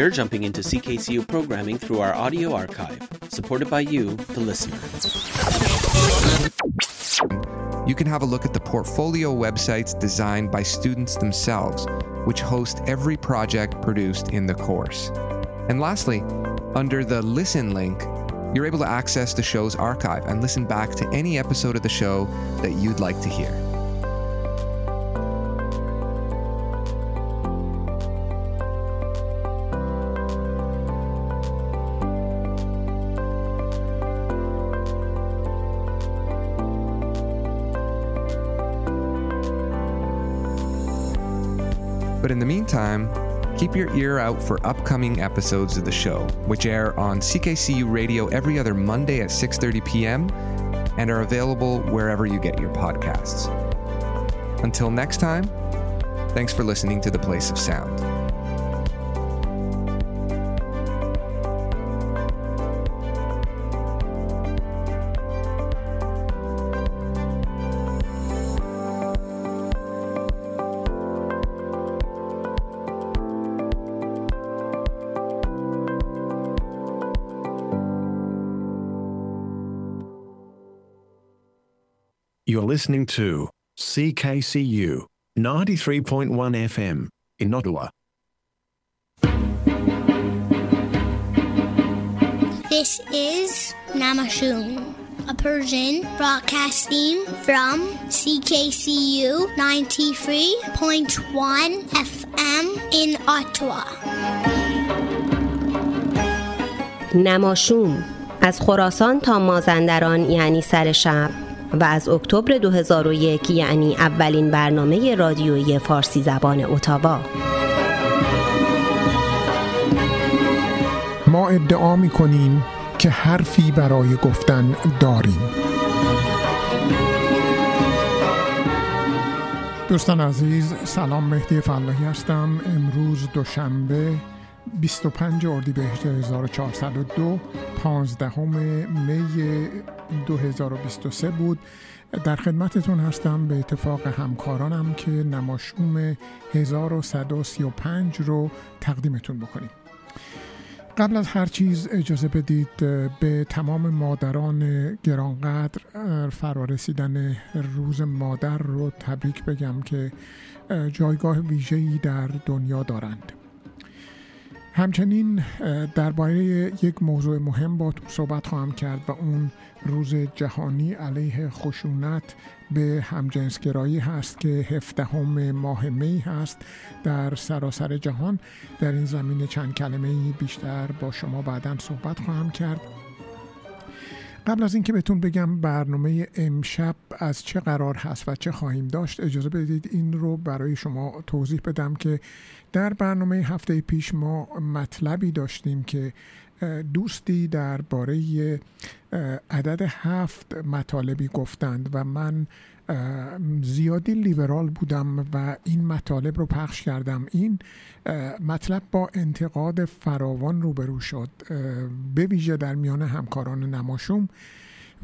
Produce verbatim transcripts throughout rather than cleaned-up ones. You're jumping into C K C U programming through our audio archive, supported by you, the listener. You can have a look at the portfolio websites designed by students themselves, which host every project produced in the course. And lastly, under the Listen link, you're able to access the show's archive and listen back to any episode of the show that you'd like to hear. But in the meantime, keep your ear out for upcoming episodes of the show, which air on C K C U Radio every other Monday at six thirty p.m. and are available wherever you get your podcasts. Until next time, thanks for listening to The Place of Sound. You're listening to C K C U ninety-three point one F M in Ottawa. This is Namashoum, a Persian broadcasting from C K C U ninety-three point one F M in Ottawa. نماشوم از خراسان تا مازندران یعنی سر شب و از اکتبر دو هزار و یک یعنی اولین برنامه رادیویی فارسی زبان اتاوا. ما ادعا می کنیم که حرفی برای گفتن داریم. دوستان عزیز، سلام، مهدی فلاحی هستم. امروز دوشنبه بیست و پنجم اردیبهشت هزار و چهارصد و دو، پانزدهم می دو هزار و بیست و سه بود. در خدمتتون هستم به اتفاق همکارانم که نماشوم هزار و صد و سی و پنج رو تقدیمتون بکنیم. قبل از هر چیز اجازه بدید به تمام مادران گرانقدر فرارسیدن روز مادر رو تبریک بگم که جایگاه ویژه‌ای در دنیا دارند. همچنین درباره یک موضوع مهم با تو صحبت خواهم کرد و اون روز جهانی علیه خشونت به همجنسگرایی هست که هفدهم ماه می هست در سراسر جهان. در این زمینه چند کلمه بیشتر با شما بعداً صحبت خواهم کرد. قبل از اینکه بهتون بگم برنامه امشب از چه قرار هست و چه خواهیم داشت، اجازه بدید این رو برای شما توضیح بدم که در برنامه هفته پیش ما مطلبی داشتیم که دوستی درباره عدد هفت مطالبی گفتند و من زیادی لیبرال بودم و این مطالب رو پخش کردم. این مطلب با انتقاد فراوان روبرو شد، به ویژه در میان همکاران نماشوم،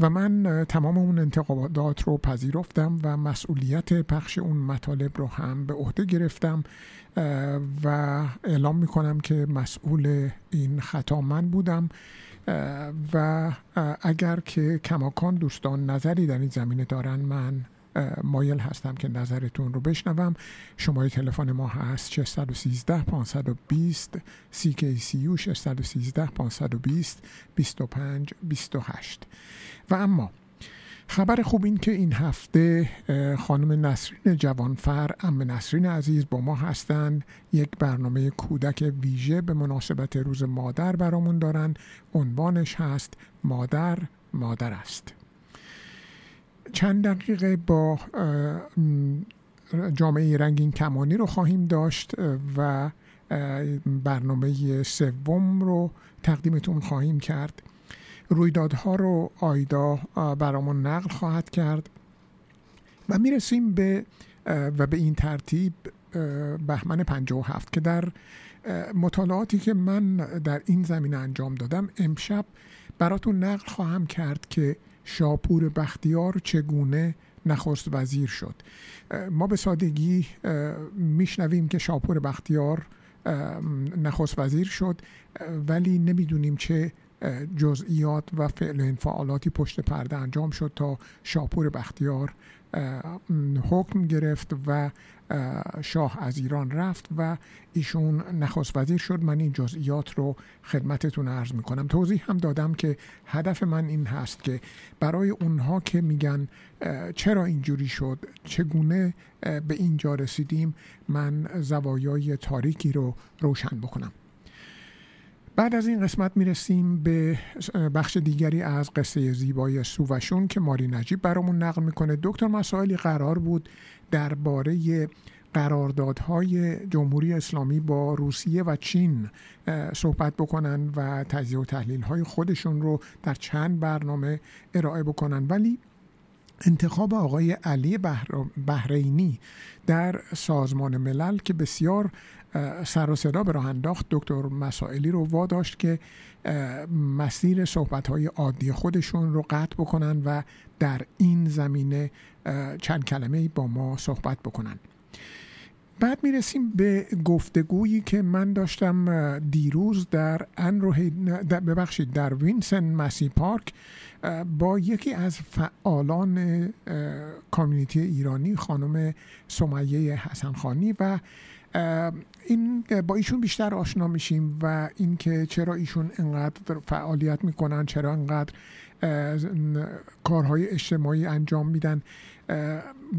و من تمام اون انتقادات رو پذیرفتم و مسئولیت پخش اون مطالب رو هم به عهده گرفتم و اعلام میکنم که مسئول این خطا من بودم و اگر که کماکان دوستان نظری در این زمینه دارن، من مایل هستم که نظرتون رو بشنوم. شماره تلفن ما هست شش یک سه پانصد و بیست سی کی سی یو شش یک سه پانصد و بیست بیست و پنج بیست و هشت. و اما خبر خوب این که این هفته خانم نسرین جوانفر، عم نسرین عزیز، با ما هستند. یک برنامه کودک ویژه به مناسبت روز مادر برامون دارن. عنوانش هست مادر مادر است. چند دقیقه با جامعه رنگین کمانی رو خواهیم داشت و برنامه سوم رو تقدیمتون خواهیم کرد. رویدادها رو آیدا برامون نقل خواهد کرد و میرسیم به و به این ترتیب بهمن پنجاه و هفت که در مطالعاتی که من در این زمینه انجام دادم امشب براتون نقل خواهم کرد که شاپور بختیار چگونه نخست وزیر شد. ما به سادگی میشنویم که شاپور بختیار نخست وزیر شد، ولی نمیدونیم چه جزئیات و فعل و انفعالاتی پشت پرده انجام شد تا شاپور بختیار حکم گرفت و شاه از ایران رفت و ایشون نخست وزیر شد. من این جزئیات رو خدمتتون عرض میکنم. توضیح هم دادم که هدف من این هست که برای اونها که میگن چرا اینجوری شد، چگونه به اینجا رسیدیم، من زوایای تاریکی رو روشن بکنم. بعد از این قسمت میرسیم به بخش دیگری از قصه زیبای سووشون که ماری نجیب برامون نقل میکنه. دکتر مسائلی قرار بود درباره قراردادهای جمهوری اسلامی با روسیه و چین صحبت بکنن و تجزیه و تحلیل‌های خودشون رو در چند برنامه ارائه بکنن، ولی انتخاب آقای علی بحرینی در سازمان ملل که بسیار سر و صدا به راه انداخت، دکتر مسائلی رو واداشت که مسیر صحبت‌های عادی خودشون رو قطع بکنن و در این زمینه چند کلمه‌ای با ما صحبت بکنن. بعد میرسیم به گفتگویی که من داشتم دیروز در انروهی ببخشید در وینسن مسی پارک با یکی از فعالان کامیونیتی ایرانی، خانم سمیه حسنخانی، و این با ایشون بیشتر آشنا میشیم و اینکه چرا ایشون انقدر فعالیت میکنن، چرا انقدر کارهای اجتماعی انجام میدن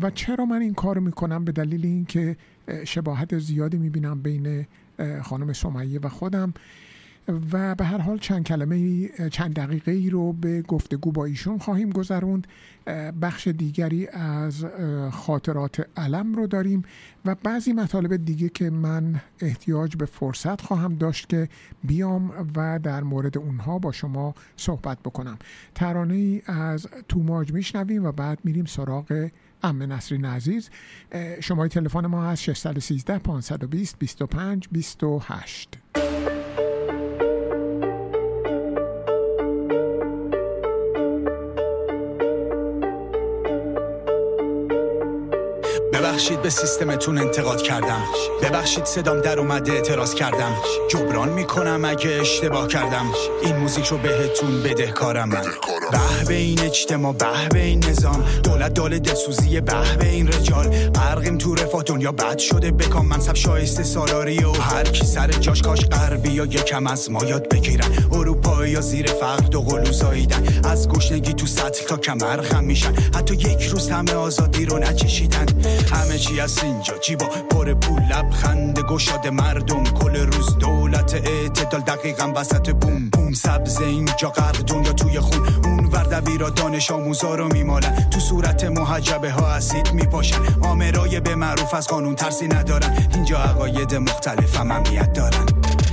و چرا من این کار میکنم. به دلیل اینکه شباهت زیادی میبینم بین خانم سمیه و خودم و به هر حال چند کلمه چند دقیقه ای رو به گفتگو با ایشون خواهیم گذروند. بخش دیگری از خاطرات علم رو داریم و بعضی مطالب دیگه که من احتیاج به فرصت خواهم داشت که بیام و در مورد اونها با شما صحبت بکنم. ترانه‌ای از توماج میشنویم و بعد میریم سراغ ام نسرین عزیز. شماره تلفن ما هست شش یک سه پانصد و بیست بیست و پنج بیست و هشت. ببخشید به سیستمتون انتقاد کردم، ببخشید صدام در اومده اعتراض کردم، جبران میکنم اگه اشتباه کردم، این موزیک رو بهتون بدهکارم من. به به این اجتماع، به به این نظام، دولت دال دلسوزیه، به به این رجال، غرقیم تو رفاه، دنیا بد شده بکام، منصب شایسته سالاری و هر کی سر جاش، کاش غربی یا یکم از ما یاد بگیرن، اروپایی یا زیر فقر دو قلو زاییدن، از گشنگی تو سطل تا کمر خم میشن، حتی یک روز همه آزادی رو نچشیدن. همه چی از اینجا جیبا پر پول، لبخند گشاد مردم کل روز، دولت اعتدال دقیقاً وسط بوم بوم، سبز اینجا غرق دنیا توی خون، اون وردبیرا دانش آموزا رو میمالن، تو صورت محجبه ها اسید میپاشن، آمرای به معروف از قانون ترسی ندارن، اینجا عقاید مختلف هم امنیت دارن.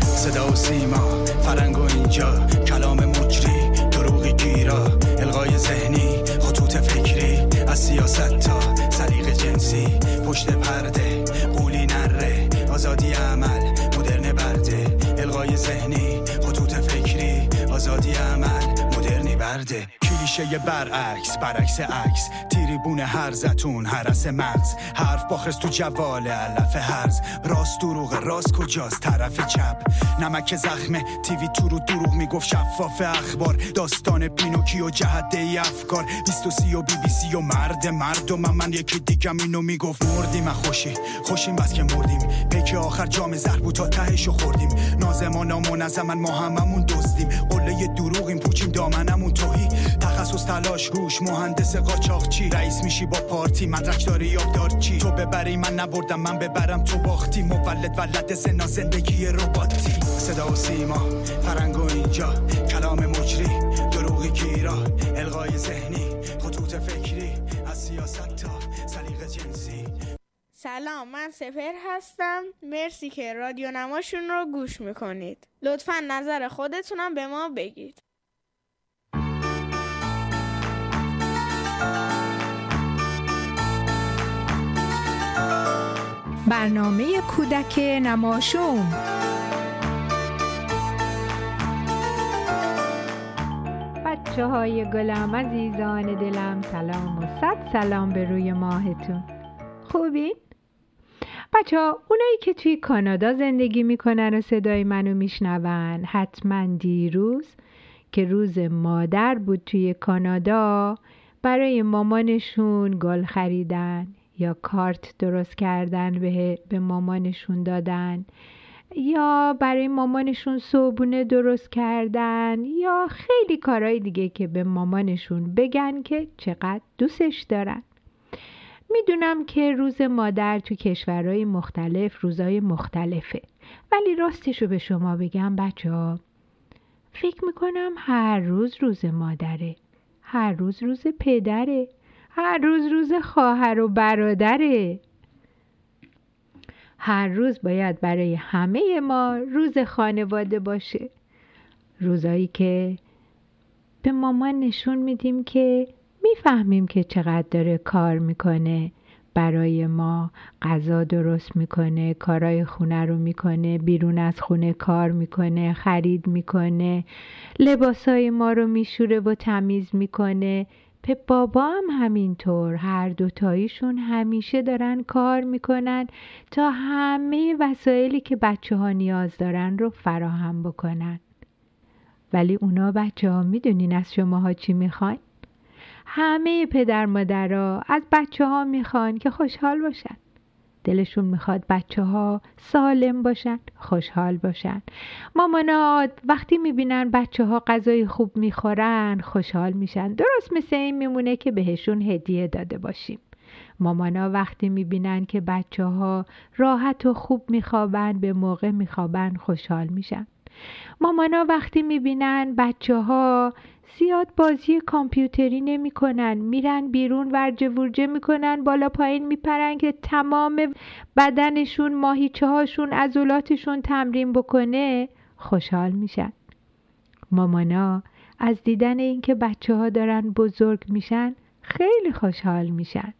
صدا و سیما فرنگ و اینجا کلام مجری، دروغی گیرا، الغای ذهنی، خطوط فکری، از سیاست تا سلیقه جنسی، پشت پرده قولی نره، آزادی عمل مدرن برده، الغای ذهنی، خطوط فکری، آزادی عمل مدرنی برده، کلیشه برعکس برعکس عکس، تریبون هرزتون هرس مغز، حرف باخرس تو جوال علف هرز، راست دروغ راست کجاست طرف چپ، نمک زخمه تیوی تو رو دروغ میگفت، شفاف اخبار داستان پینوکی و جهده ای افکار، بیست و سی و بی بی سی و مرد مردم، من, من یکی دیگم اینو میگفت، مردیم خوشی خوشیم بس که مردیم، پیک آخر جام زهر بود تا تهشو خوردیم، نازمان منظمن ما هممون دزدیم، قله دروغیم پوچیم دامنمون توهی، تخصص تلاش روش، مهندس قاچاقچی، رئیس میشی با پارتی، مدرک داری یا دار چی، تو ببری من نبردم، من ببرم تو باختی، مولد ولد سنا زندگی رباتی. صدا و سیما فرنگ و اینجا کلام مجری، دروغی گیرا، الغای ذهنی، خطوط فکری، از سیاست تا سلیقه جنسی. سلام، من سپر هستم، مرسی که رادیو نماشون رو گوش میکنید، لطفاً نظر خودتونم به ما بگید. برنامه کودک نماشوم. بچه های گلم، عزیزان دلم، سلام و صد سلام به روی ماهتون. خوبین؟ بچه ها اونایی که توی کانادا زندگی میکنن و صدای منو میشنون حتما دیروز که روز مادر بود توی کانادا برای مامانشون گل خریدن یا کارت درست کردن به, به مامانشون دادن یا برای مامانشون صبحونه درست کردن یا خیلی کارهای دیگه که به مامانشون بگن که چقدر دوستش دارن. میدونم که روز مادر تو کشورهای مختلف روزهای مختلفه، ولی راستشو به شما بگم بچه ها، فکر میکنم هر روز روز مادره، هر روز روز پدره، هر روز روز خواهر و برادره. هر روز باید برای همه ما روز خانواده باشه. روزایی که به مامان نشون میدیم که میفهمیم که چقدر داره کار میکنه برای ما، غذا درست میکنه، کارای خونه رو میکنه، بیرون از خونه کار میکنه، خرید میکنه، لباسای ما رو میشوره و تمیز میکنه. به بابا هم همینطور، هر دوتاییشون همیشه دارن کار میکنن تا همه وسایلی که بچه ها نیاز دارن رو فراهم بکنن. ولی اونا بچه ها میدونین از شما ها چی میخوان؟ همه پدر مادرها از بچه ها میخوان که خوشحال باشن. دلشون میخواد بچه ها سالم باشن، خوشحال باشن. مامانات وقتی میبینن بچه ها غذای خوب میخورن خوشحال میشن. درست مثل این میمونه که بهشون هدیه داده باشیم. مامانا وقتی میبینن که بچه ها راحت و خوب میخوابن، به موقع میخوابن، خوشحال میشن. مامانا وقتی میبینن بچه ها زیاد بازی کامپیوتری نمی کنن، میرن بیرون ورجه ورجه میکنن، بالا پایین میپرن که تمام بدنشون، ماهیچه هاشون، عضلاتشون تمرین بکنه، خوشحال میشن. مامانا از دیدن اینکه بچه ها دارن بزرگ میشن خیلی خوشحال میشن.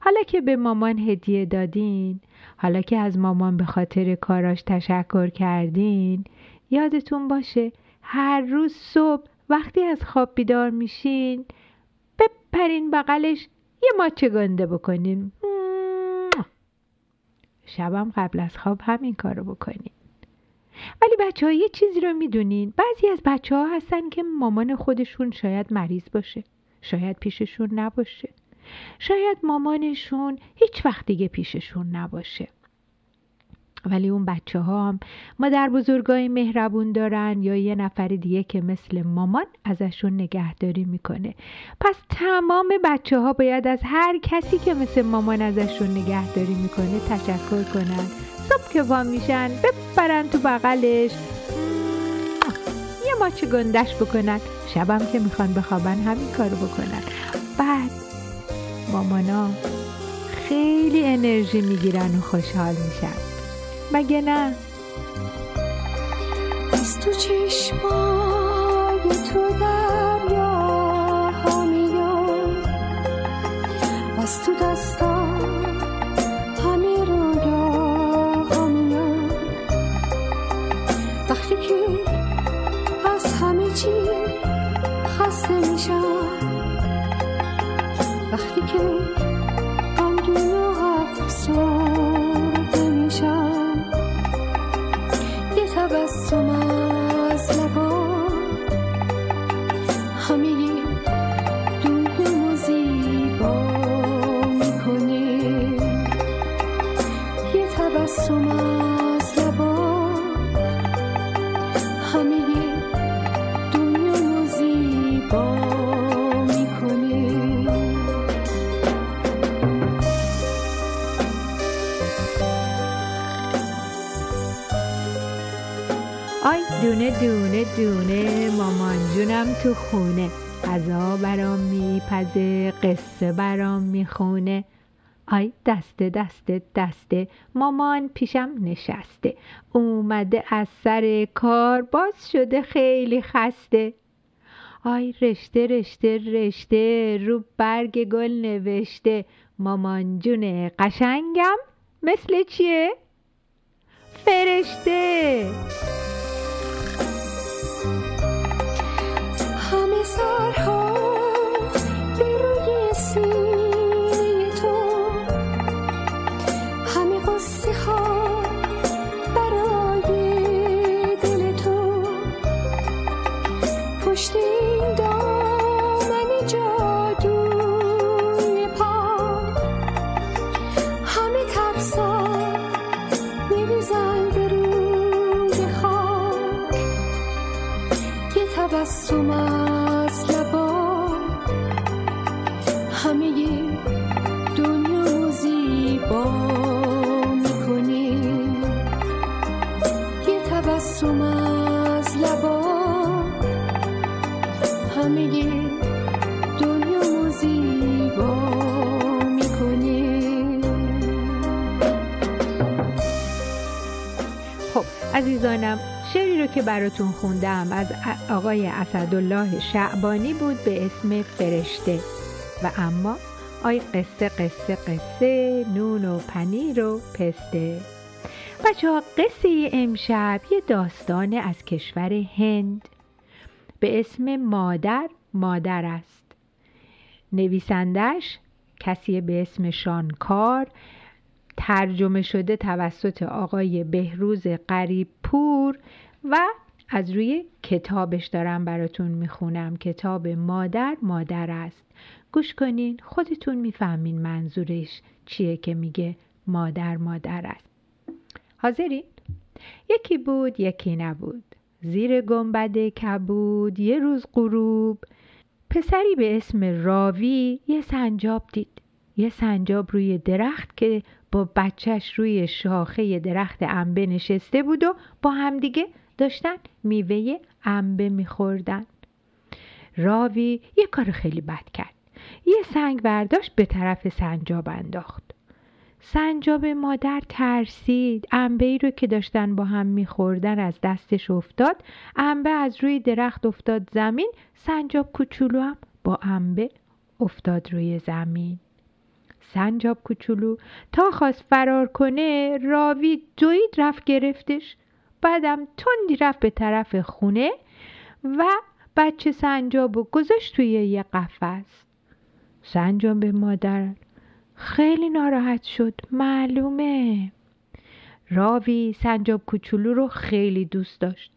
حالا که به مامان هدیه دادین، حالا که از مامان به خاطر کاراش تشکر کردین، یادتون باشه هر روز صبح وقتی از خواب بیدار میشین بپرین بغلش یه ماچه گنده بکنین. شبم قبل از خواب همین کارو بکنین. ولی بچه ها یه چیزی رو میدونین، بعضی از بچه ها هستن که مامان خودشون شاید مریض باشه، شاید پیششون نباشه، شاید مامانشون هیچ وقت دیگه پیششون نباشه. ولی اون بچه ها هم مادر بزرگای مهربون دارن یا یه نفر دیگه که مثل مامان ازشون نگهداری میکنه. پس تمام بچه ها باید از هر کسی که مثل مامان ازشون نگهداری میکنه تشکر کنن. صبح که وا میشن بپرن تو بغلش یه ماچ گندش بکنن، شبم که میخوان بخوابن همین کارو بکنن. بعد مامانا خیلی انرژی میگیرن و خوشحال میشن. مگه نه؟ از تو چشمای تو دریاها میان، از تو دستا همه رویاها میان. وقتی که از همه چی خسته میشم، وقتی که غمگین و افسرده میشم، تبسم از لبان همه دلمو زیبا میکنه. یه تبسم از لبان همه دلمو زیبا میکنه. دونه دونه دونه مامان جونم تو خونه، غذا برام میپزه، قصه برام میخونه. آی دسته دسته دسته مامان پیشم نشسته، اومده از سر کار باز شده خیلی خسته. آی رشته رشته رشته رو برگ گل نوشته، مامان جون قشنگم مثل چیه؟ فرشته. سرها به روی سینه تو، همه تبسم از لبا همه دنیا زیبا میکنه، یه تبسم از لبا همه دنیا زیبا میکنه. خب عزیزانم، شعری رو که براتون خوندم از آقای اسدالله شعبانی بود به اسم فرشته. و اما آی قصه قصه قصه نون و پنیر و پسته. بچه ها، قصه امشب یه داستان از کشور هند به اسم مادر مادر است. نویسندش کسی به اسم شانکار، ترجمه شده توسط آقای بهروز غریبپور و از روی کتابش دارم براتون میخونم. کتاب مادر مادر است. گوش کنین، خودتون میفهمین منظورش چیه که میگه مادر مادر است. حاضرین؟ یکی بود یکی نبود، زیر گنبد کبود یه روز غروب، پسری به اسم راوی یه سنجاب دید، یه سنجاب روی درخت که با بچهش روی شاخه درخت انبه نشسته بود و با همدیگه داشتن میوه انبه میخوردن. راوی یه کار خیلی بد کرد، یه سنگ برداشت به طرف سنجاب انداخت. سنجاب مادر ترسید، انبه‌ای رو که داشتن با هم میخوردن از دستش افتاد، انبه از روی درخت افتاد زمین، سنجاب کوچولو هم با انبه افتاد روی زمین. سنجاب کوچولو تا خواست فرار کنه، راوی دوید رفت گرفتش، بعدم تندی رفت به طرف خونه و بچه سنجابو گذاشت توی یه قفس. سنجاب به مادر خیلی ناراحت شد، معلومه. راوی سنجاب کوچولو رو خیلی دوست داشت،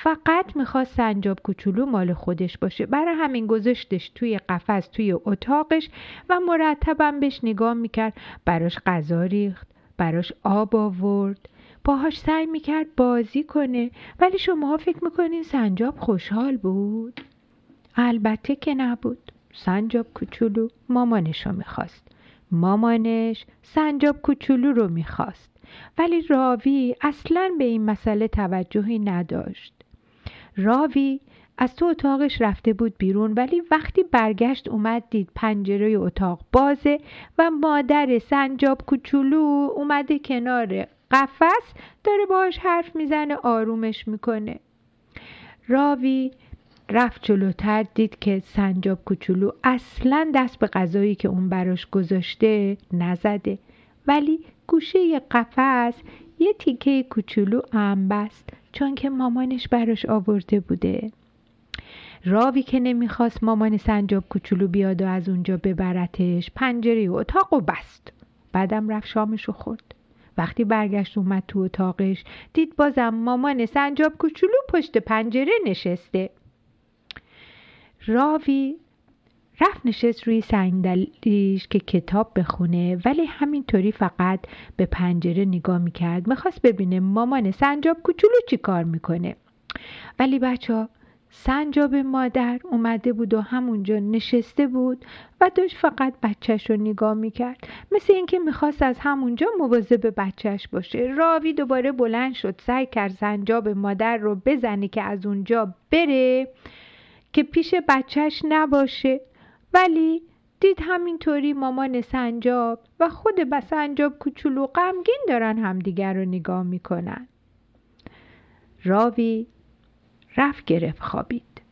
فقط میخواست سنجاب کوچولو مال خودش باشه، برای همین گذاشتش توی قفس توی اتاقش و مرتبم بهش نگاه میکرد، براش غذا ریخت، براش آب آورد، باهاش سعی میکرد بازی کنه. ولی شماها فکر میکنین سنجاب خوشحال بود؟ البته که نبود. سنجاب کوچولو مامانشو میخواست، مامانش سنجاب کوچولو رو میخواست، ولی راوی اصلاً به این مسئله توجهی نداشت. راوی از تو اتاقش رفته بود بیرون، ولی وقتی برگشت اومد دید پنجره اتاق بازه و مادر سنجاب کوچولو اومده کنار قفس داره باهاش حرف میزنه، آرومش میکنه. راوی رفت جلوتر، دید که سنجاب کوچولو اصلاً دست به غذایی که اون براش گذاشته نزده، ولی گوشه قفس یه تیکه کوچولو انبه است، چون که مامانش براش آورده بوده. راوی که نمیخواست مامان سنجاب کوچولو بیاد و از اونجا ببرتش، پنجره و اتاق و بست. بعدم رفت شامش رو خورد. وقتی برگشت اومد تو اتاقش، دید بازم مامان سنجاب کوچولو پشت پنجره نشسته. راوی رفت نشست روی صندلیش که کتاب بخونه، ولی همینطوری فقط به پنجره نگاه میکرد، میخواست ببینه مامان سنجاب کوچولو چی کار میکنه. ولی بچه، سنجاب مادر اومده بود و همونجا نشسته بود و داشت فقط بچهش رو نگاه میکرد، مثل اینکه میخواست از همونجا مواظب بچهش باشه. راوی دوباره بلند شد، سعی کرد سنجاب مادر رو بزنه که از اونجا بره که پیش بچهش نباشه، ولی دید همینطوری مامان سنجاب و خود سنجاب کوچولو غمگین دارن همدیگر رو نگاه میکنن. راوی رفت گرفت خوابید،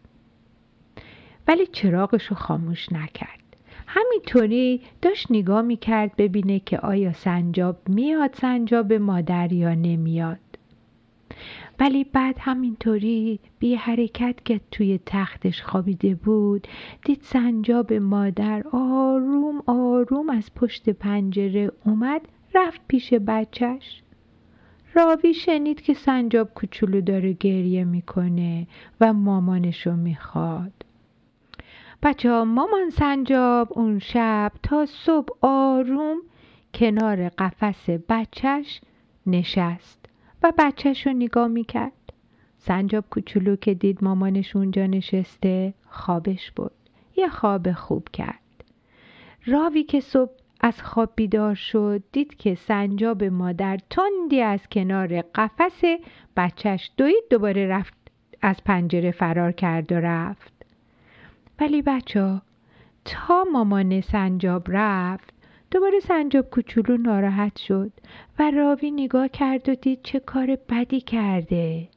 ولی چراغش رو خاموش نکرد. همینطوری داشت نگاه میکرد ببینه که آیا سنجاب میاد سنجاب مادر یا نمیاد. ولی بعد همینطوری بی حرکت که توی تختش خوابیده بود، دید سنجاب مادر آروم آروم از پشت پنجره اومد، رفت پیش بچهش. راوی شنید که سنجاب کوچولو داره گریه میکنه و مامانشو میخواد. بچه ها، مامان سنجاب اون شب تا صبح آروم کنار قفس بچهش نشست و بچهش رو نگاه میکرد. سنجاب کوچولو که دید مامانش اونجا نشسته خوابش برد. یه خواب خوب کرد. راوی که صبح از خواب بیدار شد دید که سنجاب مادر تندی از کنار قفس بچهش دوید، دوباره رفت از پنجره فرار کرد و رفت. ولی بچه تا مامان سنجاب رفت دوباره سنجاب کوچولو ناراحت شد و راوی نگاه کرد و دید چه کار بدی کرده.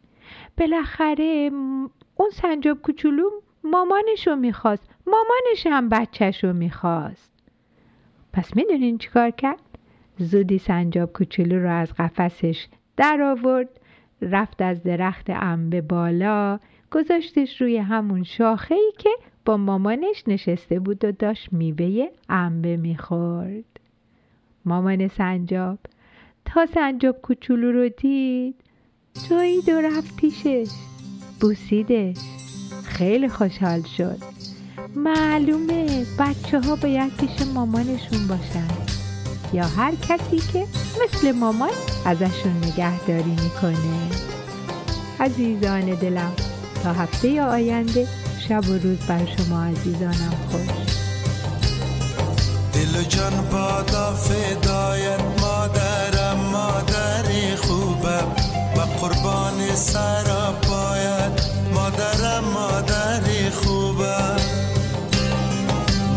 بالاخره اون سنجاب کوچولو مامانشو میخواست، مامانش هم بچهشو میخواست. پس میدونین چی کار کرد؟ زودی سنجاب کوچولو رو از قفسش در آورد، رفت از درخت انبه بالا، گذاشتش روی همون شاخه‌ای که با مامانش نشسته بود و داشت میوه انبه میخورد. مامان سنجاب تا سنجاب کوچولو رو دید دوید و رفت پیشش، بوسیدش، خیلی خوشحال شد. معلومه بچه ها باید پیش مامانشون باشن یا هر کسی که مثل مامان ازشون نگهداری میکنه. عزیزان دلم، تا هفته آینده شب و روز بر شما عزیزانم خوش. دل و جان بادا فدایت مادرم، مادری خوبم و قربان سر پایت، مادرم مادری خوبم،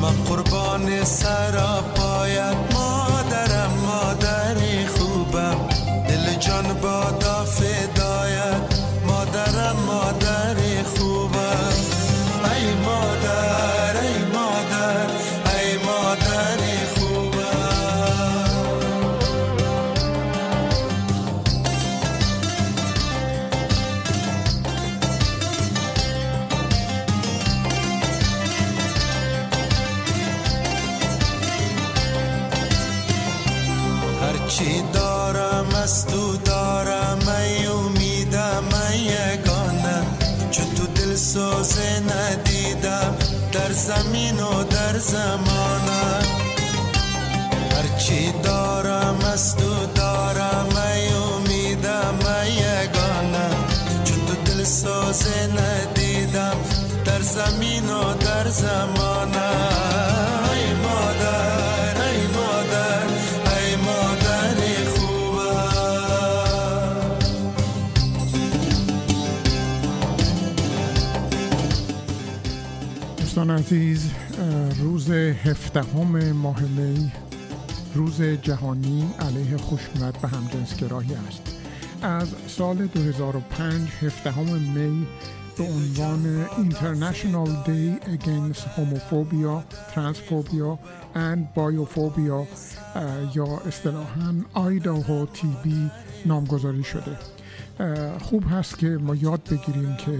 ما قربان سر پایت، مادرم مادری خوبم. دل جان بادا فدایت مادرم مادری خوبم. ای مادر ای مادر ای مادری خوبم. هرچی دارم از تو دارم، ای امیدم ای یگانم، چون تو دلسوز ندیدم در زمین و در زمانم. هرچی دارم از تو دارم، ای امیدم ای یگانم، چون تو دلسوز ندیدم در زمین و در زمانم. ای مادر ای مادر ای مادری خوبم. دوستان عزیز، روز هفدهم ماه می روز جهانی علیه خشونت به همجنسگرایی است. از سال دو هزار و پنج هفدهم می به عنوان International Day Against Homophobia, Transphobia and Biophobia یا اصطلاحاً آیداهو تی بی نامگذاری شده. خوب هست که ما یاد بگیریم که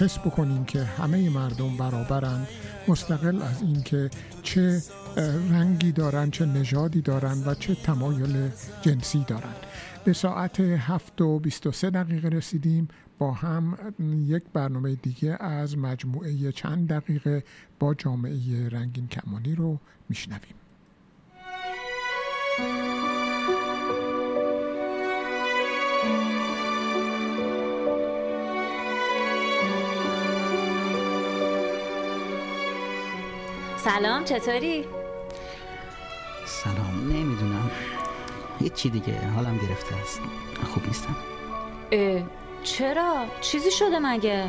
حس بکنیم که همه مردم برابرند، مستقل از این که چه رنگی دارن، چه نژادی دارن و چه تمایل جنسی دارن. به ساعت هفت و بیست و سه دقیقه رسیدیم. با هم یک برنامه دیگه از مجموعه چند دقیقه با جامعه رنگین کمانی رو میشنویم. سلام، چطوری؟ سلام، نمیدونم یه چی دیگه، حالم گرفته است، خوب نیستم. اه چرا؟ چیزی شده مگه؟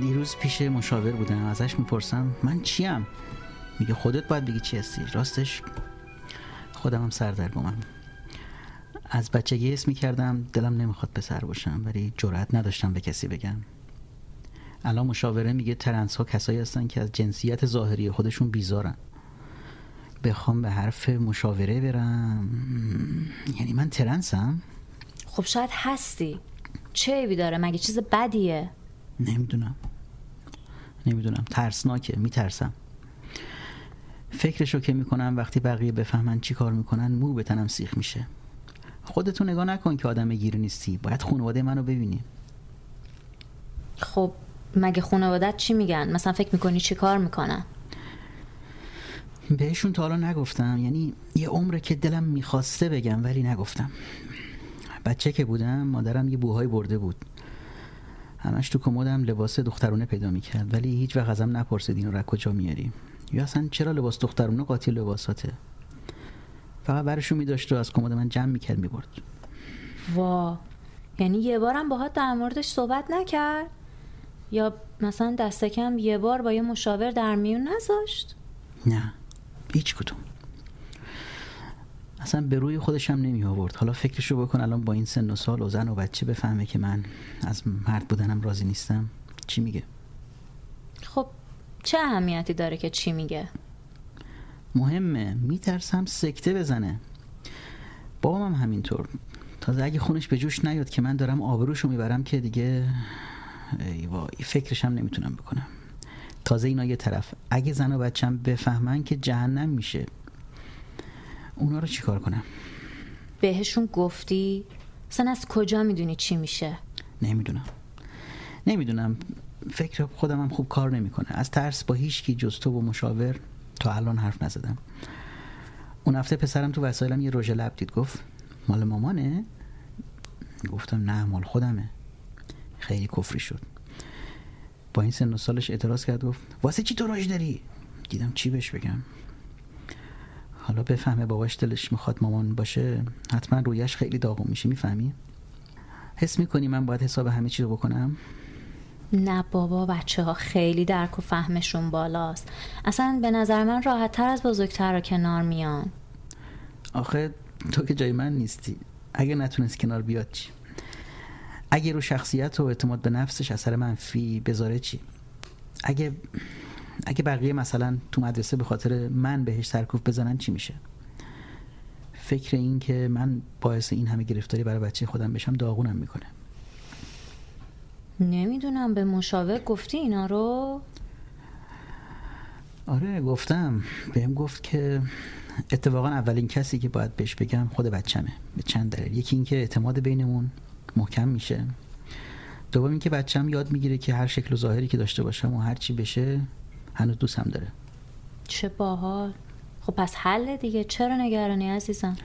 دیروز پیش مشاور بودم، ازش میپرسم من چیم؟ میگه خودت باید بگی چی هستی. راستش خودم هم سردرگمم. از بچگی حس میکردم دلم نمیخواد پسر باشم، ولی جرئت نداشتم به کسی بگم. الان مشاوره میگه ترنس ها کسایی هستن که از جنسیت ظاهری خودشون بیزارن. بخوام به حرف مشاوره برم یعنی من ترنسم؟ خب شاید هستی، چه عیبی داره؟ مگه چیز بدیه؟ نمیدونم نمیدونم ترسناکه، میترسم. فکرشو که میکنم وقتی بقیه بفهمن چی کار میکنن مو به تنم سیخ میشه. خودتو نگاه نکن که آدم گیر نیستی، باید خانواده منو ببینی. خب مگه خانوادت چی میگن؟ مثلا فکر میکنی چی کار میکنن؟ بهشون تا حالا نگفتم، یعنی یه عمره که دلم میخواسته بگم ولی نگفتم. بچه که بودم مادرم یه بوهای برده بود، همش تو کمدم لباس دخترونه پیدا میکرد، ولی هیچ وقت ازم نپرسید اینو را کجا میاری یا اصلا چرا لباس دخترونه قاطی لباساته، فقط برشو میداشت و از کمد من جمع میکرد میبرد. وا، یعنی یه بارم باهات در موردش صحبت نکرد؟ یا مثلا دست کم یه بار با یه مشاور در میون نذاشت؟ نه، هیچ کدوم. اصلا به روی خودش هم نمی آورد. حالا فکرشو بکن الان با این سن و سال و زن و بچه بفهمه که من از مرد بودنم راضی نیستم، چی میگه؟ خب چه اهمیتی داره که چی میگه؟ مهمه. میترسم سکته بزنه. بابام هم همینطور. تازه اگه خونش به جوش نیاد که من دارم آبروشو میبرم که دیگه ای وای فکرش هم نمیتونم بکنم. تازه اینا یه طرف، اگه زن و بچه‌م بفهمن که جهنم میشه. اونا رو چیکار کنم؟ بهشون گفتی؟ اصلا از کجا میدونی چی میشه؟ نمیدونم. نمیدونم. فکر خودم هم خوب کار نمیکنه. از ترس با هیچ کی جز تو و مشاور تا الان حرف نزدم. اون هفته پسرم تو وسایلم یه رژ لب دید، گفت مال مامانه؟ گفتم نه، مال خودمه. خیلی کفری شد. با این سن و سالش اعتراض کرد، گفت واسه چی تو رژ داری؟ دیدم چی بهش بگم. حالا بفهمه باباش دلش میخواد مامان باشه، حتما رویش خیلی داغون میشه. میفهمی؟ حس میکنی من باید حساب همه چی رو بکنم؟ نه بابا، بچه ها خیلی درک و فهمشون بالاست. اصلا به نظر من راحت تر از بزرگتر رو کنار میان. آخه تو که جای من نیستی. اگه نتونست کنار بیاد چی؟ اگه رو شخصیت و اعتماد به نفسش اثر منفی بذاره چی؟ اگه اگه بقیه مثلا تو مدرسه به خاطر من بهش سرکوف بزنن چی میشه؟ فکر این که من باعث این همه گرفتاری برای بچه خودم بشم داغونم میکنه. نمیدونم. به مشاور گفتی اینا رو؟ آره گفتم. بهم گفت که اتفاقا اولین کسی که باید بهش بگم خود بچمه، به چند دلیل. یکی این که اعتماد بینمون محکم میشه، دوم این که بچه‌م یاد میگیره که هر شکل و ظاهری که داشته باشم و هر چی بشه هنوز دوستم داره. چه باحال. خب پس حل دیگه، چرا نگرانی عزیزم؟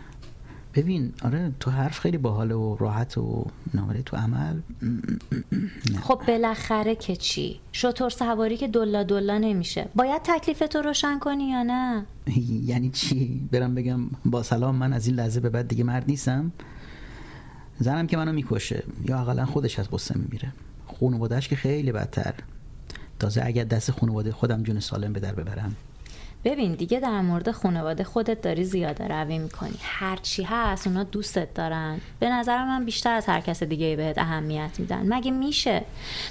ببین آره تو حرف خیلی باحاله و راحت و نامره، تو عمل نه. خب بالاخره که چی؟ شتر سواری که دلا دلا نمیشه. باید تکلیف تو روشن کنی یا نه؟ یعنی چی؟ برم بگم با سلام من از این لحظه به بعد دیگه مرد نیستم؟ زنم که منو میکشه یا اقلا خودش از قصه میمیره. خانواده‌اش که خیلی بدتر. تازه اگر دست خانواده خودم جون سالم به در ببرم. ببین دیگه در مورد خانواده خودت داری زیاده روی میکنی. هر چی هست اونا دوستت دارن. به نظر من بیشتر از هر کس دیگه بهت اهمیت میدن. مگه میشه؟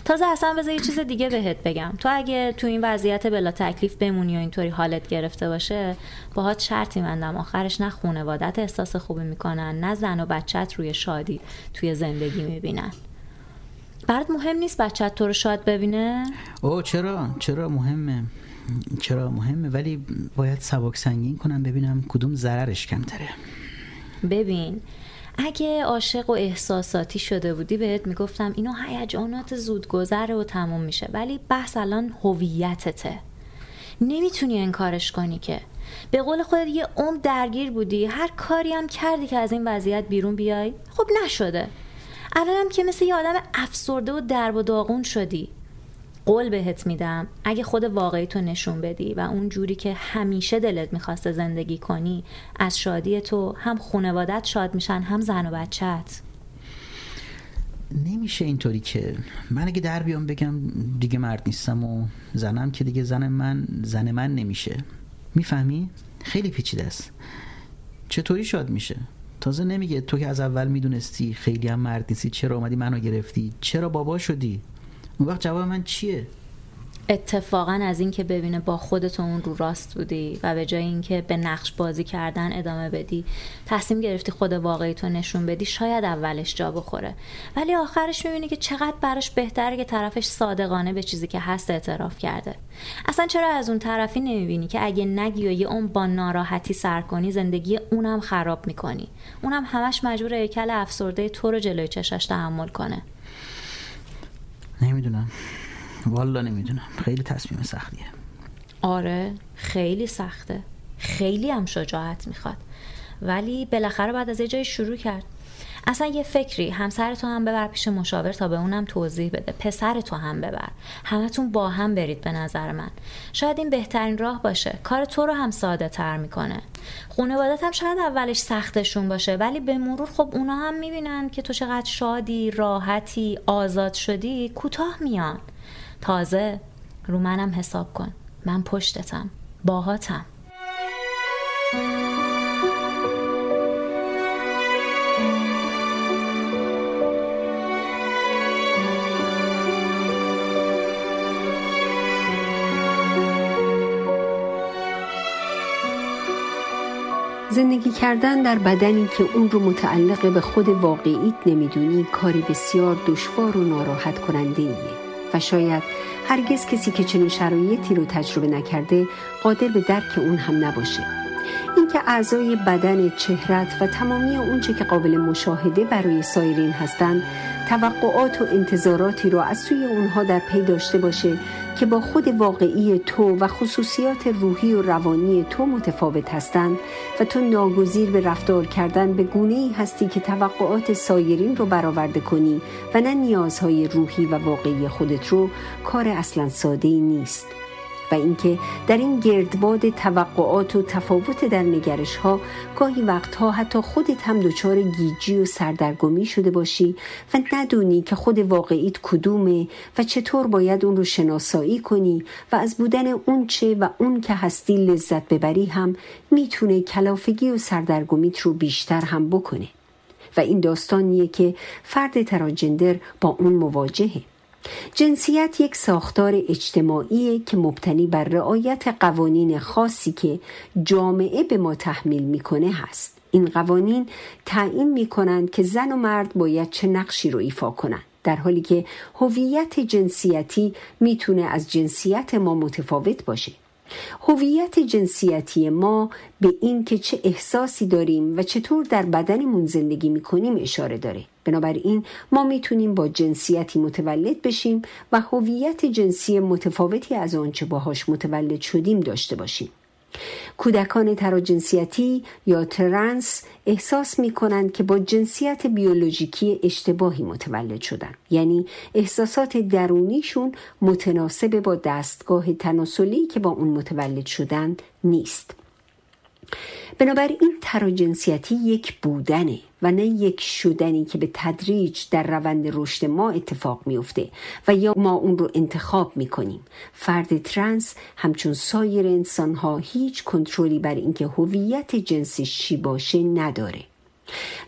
تازه اصلا بذار یه چیز دیگه بهت بگم. تو اگه تو این وضعیت بلا تکلیف بمونی و اینطوری حالت گرفته باشه، باهات شرطی بندم آخرش نه خانواده‌ات احساس خوبی میکنن، نه زن و بچت روی شادی توی زندگی میبینن. برات مهم نیست بچت تو رو شاد ببینه؟ اوه چرا؟ چرا مهمه؟ چرا مهمه، ولی باید سبک سنگین کنم ببینم کدوم ضررش کمتره. ببین اگه عاشق و احساساتی شده بودی بهت میگفتم اینو هیجانات زودگذره و تموم میشه، ولی بحث الان هویتته، نمیتونی انکارش کنی. که به قول خودت یه عمر درگیر بودی، هر کاری هم کردی که از این وضعیت بیرون بیای، خب نشده. الانم که مثل یه آدم افسرده و درب و داغون شدی. قول بهت میدم اگه خود واقعی تو نشون بدی و اون جوری که همیشه دلت میخواسته زندگی کنی، از شادی تو هم خانوادت شاد میشن، هم زن و بچت. نمیشه اینطوری که من اگه در بیام بگم دیگه مرد نیستم و زنم که دیگه زن من زن من نمیشه. میفهمی؟ خیلی پیچیده است. چطوری شاد میشه؟ تازه نمیگه تو که از اول میدونستی خیلی هم مرد نیستی، چرا اومدی منو گرفتی؟ چرا بابا شدی؟ اون وقت جواب من چیه؟ اتفاقا از این که ببینه با خودت اون رو راست بودی و به جای این که به نقش بازی کردن ادامه بدی، تصمیم گرفتی خود واقعی تو نشون بدی، شاید اولش جا بخوره، ولی آخرش میبینی که چقدر براش بهتره که طرفش صادقانه به چیزی که هست اعتراف کرده. اصلا چرا از اون طرفی نمیبینی که اگه نگی و یه اون با ناراحتی سر کنی، زندگی اونم خراب میکنی، اونم همش مجبور هیکل افسرده تو رو جلوی چشاش تحمل کنه. نمیدونم، والا نمیدونم. خیلی تصمیم سختیه. آره خیلی سخته، خیلی هم شجاعت میخواد، ولی بالاخره بعد از یه جای شروع کرد. اصلا یه فکری همسر تو هم ببر پیش مشاور تا به اونم توضیح بده، پسر تو هم ببر، همتون با هم برید. به نظر من شاید این بهترین راه باشه، کار تو رو هم ساده تر میکنه. خانوادت هم شاید اولش سختشون باشه، ولی به مرور خب اونا هم میبینن که تو چقدر شادی، راحتی، آزاد شدی، کوتاه میان. تازه رو منم حساب کن، من پشتتم، باهاتم. زندگی کردن در بدنی که اون رو متعلق به خود واقعیت نمیدونی کاری بسیار دشوار و ناراحت کننده ایه و شاید هرگز کسی که چنین شرایطی رو تجربه نکرده قادر به درک اون هم نباشه. اینکه اعضای بدن، چهرت و تمامی اونچه که قابل مشاهده برای سایرین هستند توقعات و انتظاراتی رو از سوی اونها در پی داشته باشه که با خود واقعی تو و خصوصیات روحی و روانی تو متفاوت هستند و تو ناگزیر به رفتار کردن به گونه‌ای هستی که توقعات سایرین رو برآورده کنی و نه نیازهای روحی و واقعی خودت رو، کار اصلاً ساده‌ای نیست. و اینکه در این گردباد توقعات و تفاوت در نگرش ها گاهی وقتها حتی خودت هم دچار گیجی و سردرگمی شده باشی و ندونی که خود واقعیت کدومه و چطور باید اون رو شناسایی کنی و از بودن اون چه و اون که هستی لذت ببری، هم میتونه کلافگی و سردرگمیت رو بیشتر هم بکنه. و این داستانیه که فرد ترانجندر با اون مواجهه. جنسیت یک ساختار اجتماعیه که مبتنی بر رعایت قوانین خاصی که جامعه به ما تحمیل میکنه هست. این قوانین تعیین میکنند که زن و مرد باید چه نقشی رو ایفا کنند، در حالی که هویت جنسیتی میتونه از جنسیت ما متفاوت باشه. هویت جنسیتی ما به این که چه احساسی داریم و چطور در بدنمون زندگی میکنیم اشاره داره. بنابراین ما میتونیم با جنسیتی متولد بشیم و هویت جنسی متفاوتی از آنچه باهاش متولد شدیم داشته باشیم. کودکان تراجنسیتی یا ترنس احساس میکنند که با جنسیت بیولوژیکی اشتباهی متولد شدن، یعنی احساسات درونیشون متناسب با دستگاه تناسلی که با اون متولد شدن نیست. بنابراین تراجنسیتی یک بودنه و نه یک شدنی که به تدریج در روند رشد ما اتفاق میفته و یا ما اون رو انتخاب میکنیم. فرد ترنس همچون سایر انسانها هیچ کنترلی بر اینکه هویت جنسیش چی باشه نداره.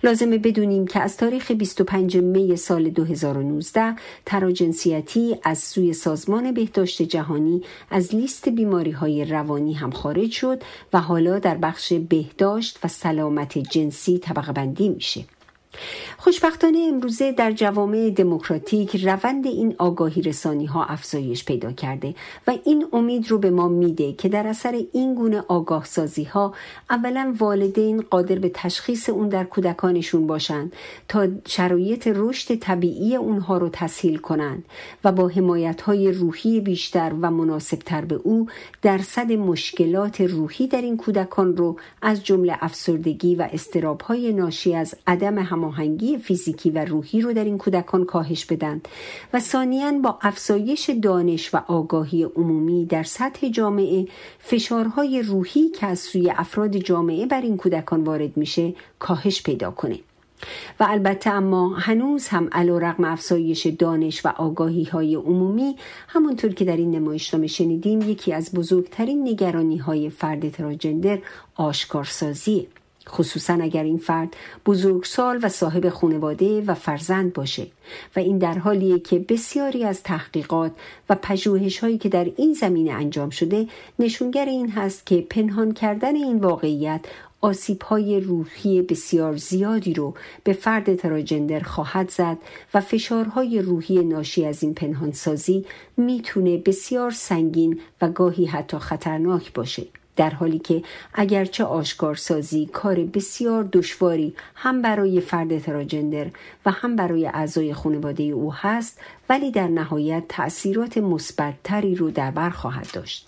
لازمه بدونیم که از تاریخ بیست و پنجم می سال دو هزار و نوزده تراجنسیتی از سوی سازمان بهداشت جهانی از لیست بیماری‌های روانی هم خارج شد و حالا در بخش بهداشت و سلامت جنسی طبقه‌بندی میشه. خوشبختانه امروزه در جوامع دموکراتیک روند این آگاهی رسانی ها افزایش پیدا کرده و این امید رو به ما میده که در اثر این گونه آگاه سازی ها اولا والدین قادر به تشخیص اون در کودکانشون باشند تا شرایط رشد طبیعی اونها رو تسهیل کنند و با حمایت های روحی بیشتر و مناسب تر به او درصد مشکلات روحی در این کودکان رو از جمله افسردگی و اضطراب های ناشی از عدم هم هماهنگی فیزیکی و روحی رو در این کودکان کاهش بدن و ثانیاً با افزایش دانش و آگاهی عمومی در سطح جامعه فشارهای روحی که از سوی افراد جامعه بر این کودکان وارد میشه کاهش پیدا کنه. و البته اما هنوز هم علیرغم افزایش دانش و آگاهی های عمومی، همونطور که در این نمایشنامه شنیدیم، یکی از بزرگترین نگرانی های فرد تراجندر آشکارسازیه، خصوصا اگر این فرد بزرگسال و صاحب خانواده و فرزند باشه و این در حالیه که بسیاری از تحقیقات و پژوهش‌هایی که در این زمینه انجام شده نشونگر این هست که پنهان کردن این واقعیت آسیب‌های روحی بسیار زیادی رو به فرد تراجندر خواهد زد و فشارهای روحی ناشی از این پنهانسازی میتونه بسیار سنگین و گاهی حتی خطرناک باشه، در حالی که اگرچه آشکارسازی کار بسیار دشواری هم برای فرد تراجندر و هم برای اعضای خانواده او هست، ولی در نهایت تأثیرات مثبت‌تری رو در بر خواهد داشت.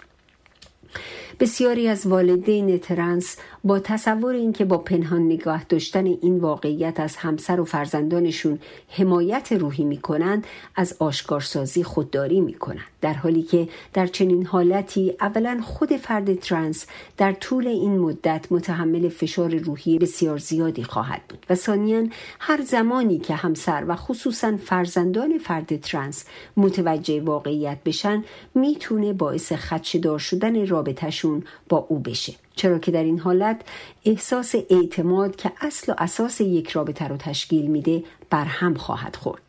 بسیاری از والدین ترنس با تصور اینکه با پنهان نگاه داشتن این واقعیت از همسر و فرزندانشون حمایت روحی می‌کنند، از آشکارسازی خودداری می‌کنند، در حالی که در چنین حالتی اولا خود فرد ترنس در طول این مدت متحمل فشار روحی بسیار زیادی خواهد بود و ثانیاً هر زمانی که همسر و خصوصاً فرزندان فرد ترنس متوجه واقعیت بشن میتونه باعث خدشه‌دار شدن رابطه‌شون با او بشه، چرا که در این حالت احساس اعتماد که اصل و اساس یک رابطه رو تشکیل میده بر هم خواهد خورد.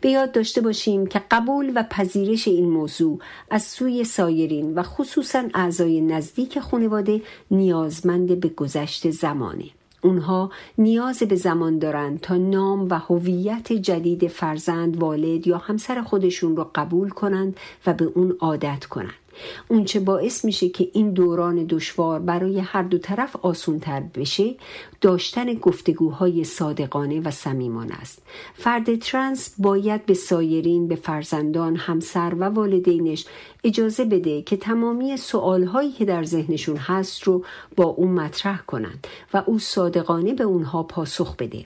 به یاد داشته باشیم که قبول و پذیرش این موضوع از سوی سایرین و خصوصاً اعضای نزدیک خانواده نیازمند به گذشت زمانه. اونها نیاز به زمان دارند تا نام و هویت جدید فرزند، والد یا همسر خودشون رو قبول کنند و به اون عادت کنند. اون چه باعث میشه که این دوران دشوار برای هر دو طرف آسان‌تر بشه، داشتن گفتگوهای صادقانه و صمیمانه است. فرد ترنس باید به سایرین، به فرزندان، همسر و والدینش اجازه بده که تمامی سوالهایی که در ذهنشون هست رو با اون مطرح کنند و او صادقانه به اونها پاسخ بده.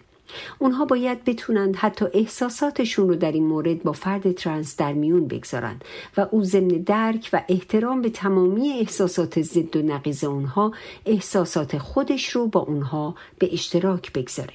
اونها باید بتونند حتی احساساتشون رو در این مورد با فرد ترنس در میون بگذارن و او ضمن درک و احترام به تمامی احساسات ضد و نقیض اونها، احساسات خودش رو با اونها به اشتراک بگذاره.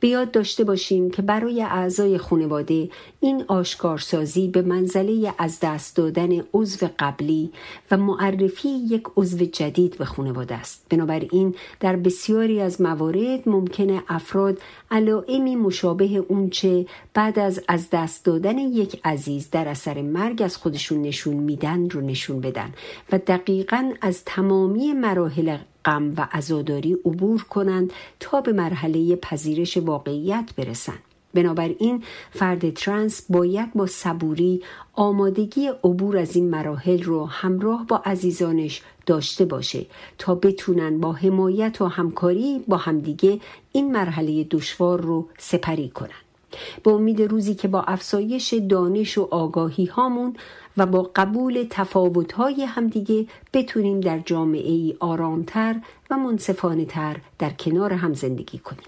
به یاد داشته باشیم که برای اعضای خانواده این آشکارسازی به منزله از دست دادن عضو قبلی و معرفی یک عضو جدید به خانواده است. بنابراین در بسیاری از موارد ممکنه افراد علائمی مشابه اونچه بعد از از دست دادن یک عزیز در اثر مرگ از خودشون نشون میدن رو نشون بدن و دقیقاً از تمامی مراحل غم و عزاداری عبور کنند تا به مرحله پذیرش واقعیت برسند. بنابراین فرد ترنس باید با صبوری آمادگی عبور از این مراحل رو همراه با عزیزانش داشته باشه تا بتونن با حمایت و همکاری با همدیگه این مرحله دشوار رو سپری کنند. با امید روزی که با افزایش دانش و آگاهی هامون و با قبول تفاوت‌های همدیگه بتونیم در جامعه‌ای آرامتر و منصفانه‌تر در کنار هم زندگی کنیم.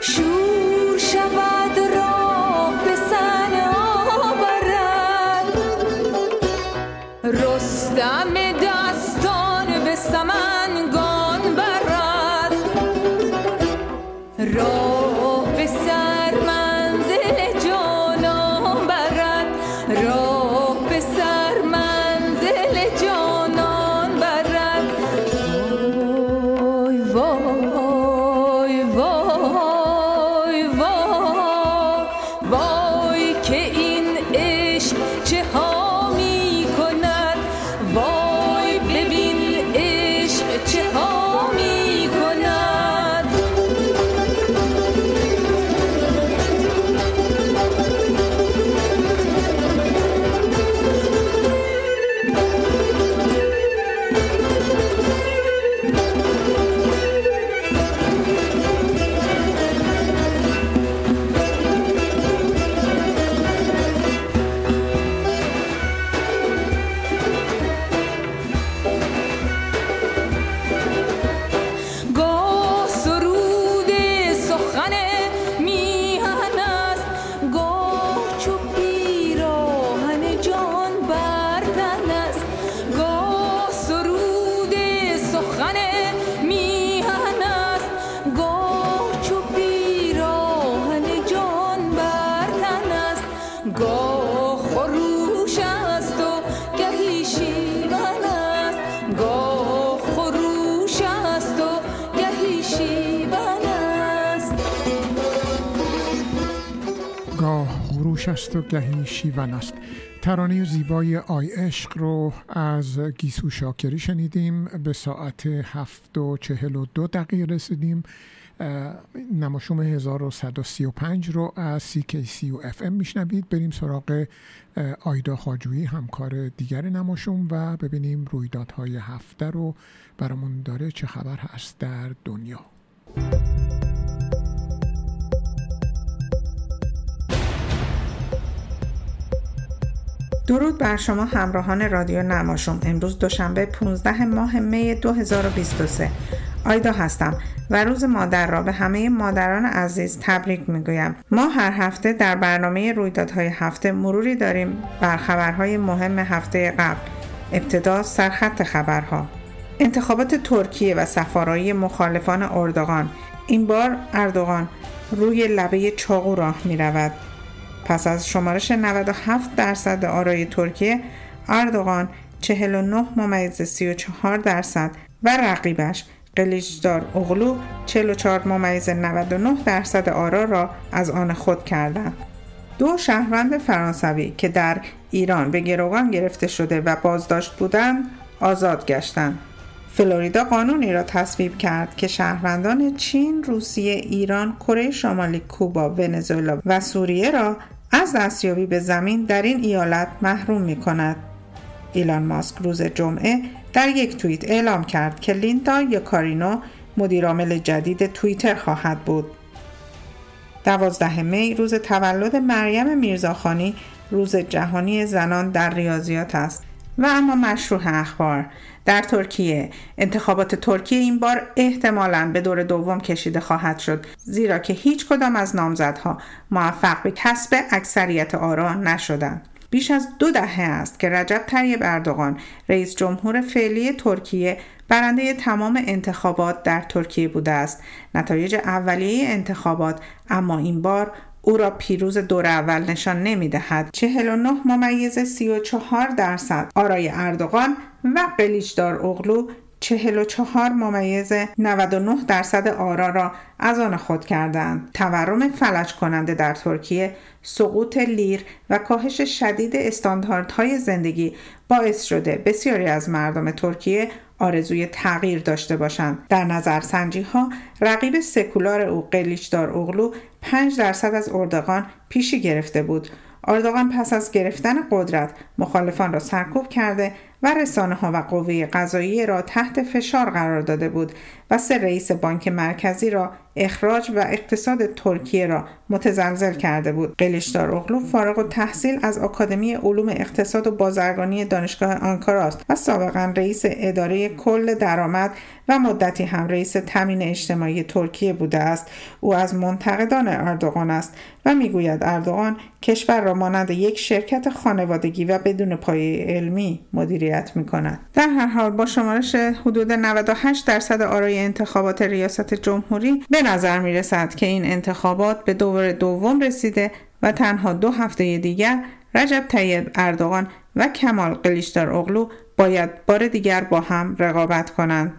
Shoot. دستان به سمنگان برد، راه به سر منزل جانان برد، راه به سر منزل جانان برد. وای وای وای وای وای که این عشق چه ها می کند، وای ببین عشق چه ها می کند. گاه سرود سخن میهن است، گاه چو پیراهن جان بر تن است، گاه سرود سخن میهن است، گاه چو پیراهن جان بر تن است، گاه خروش است و گهی شیون است، گاه خروش است و گهی شیون است. گاه خروش است و گهی شیون است. ترانه زیبای آی عشق رو از گیسو شاکری شنیدیم. به ساعت هفت و چهل و دو دقیقه رسیدیم. نماشوم هزار و صد و سی و پنج رو از سی کی سی یو اف ام میشنوید. بریم سراغ آیدا خاجویی، همکار دیگر نماشوم، و ببینیم رویدادهای هفته رو برامون داره چه خبر هست در دنیا. درود بر شما همراهان رادیو نماشوم. امروز دوشنبه پانزدهم ماه دو هزار و بیست و سه، آیدا هستم و روز مادر را به همه مادران عزیز تبریک میگویم. ما هر هفته در برنامه رویدادهای هفته مروری داریم بر خبرهای مهم هفته قبل. ابتدا سرخط خبرها: انتخابات ترکیه و سفارایی مخالفان اردوغان. این بار اردوغان روی لبه چاقو راه میرود. پس از شمارش نود و هفت درصد آرای ترکیه، اردوغان چهل و نه ممیز سی و چهار درصد و رقیبش کلیچداروغلو چهل و چهار ممیز نود و نه درصد آرا را از آن خود کردند. دو شهروند فرانسوی که در ایران به گروگان گرفته شده و بازداشت بودند، آزاد گشتند. فلوریدا قانونی را تصویب کرد که شهروندان چین، روسیه، ایران، کره شمالی، کوبا، ونزوئلا و سوریه را از دستیابی به زمین در این ایالت محروم می‌کند. ایلان ماسک روز جمعه در یک توییت اعلام کرد که لیندا یاکارینو مدیرعامل جدید توییتر خواهد بود. دوازدهم می روز تولد مریم میرزاخانی، روز جهانی زنان در ریاضیات است. و اما مشروح اخبار در ترکیه: انتخابات ترکیه این بار احتمالاً به دور دوم کشیده خواهد شد، زیرا که هیچ کدام از نامزدها موفق به کسب اکثریت آرا نشدند. بیش از دو دهه است که رجب طیب اردوغان، رئیس جمهور فعلی ترکیه، برنده تمام انتخابات در ترکیه بوده است. نتایج اولیه انتخابات اما این بار او را پیروز دور اول نشان نمی‌دهد. چهل و نه ممیز سی و چهار درصد آرای اردوغان و کلیچداروغلو چهل و چهار ممیز نود و نه درصد آرا را از آن خود کردند. تورم فلج کننده در ترکیه، سقوط لیر و کاهش شدید استانداردهای زندگی باعث شده بسیاری از مردم ترکیه آرزوی تغییر داشته باشند. در نظرسنجی‌ها رقیب سکولار او کلیچداروغلو پنج درصد از اردوغان پیشی گرفته بود. اردوغان پس از گرفتن قدرت مخالفان را سرکوب کرده و رسانه‌ها و قوه قضاییه را تحت فشار قرار داده بود و سه رئیس بانک مرکزی را اخراج و اقتصاد ترکیه را متزلزل کرده بود. کلیچداروغلو فارغ التحصیل از آکادمی علوم اقتصاد و بازرگانی دانشگاه آنکارا است و سابقاً رئیس اداره کل درآمد و مدتی هم رئیس تامین اجتماعی ترکیه بوده است. او از منتقدان اردوغان است و میگوید اردوغان کشور را مانند یک شرکت خانوادگی و بدون پایه علمی مدیریت مدیریت میکنند. در هر حال با شمارش حدود نود و هشت درصد آرای انتخابات ریاست جمهوری به نظر میرسد که این انتخابات به دور دوم رسیده و تنها دو هفته دیگر رجب طیب اردوغان و کمال قلیچداروغلو باید بار دیگر با هم رقابت کنند.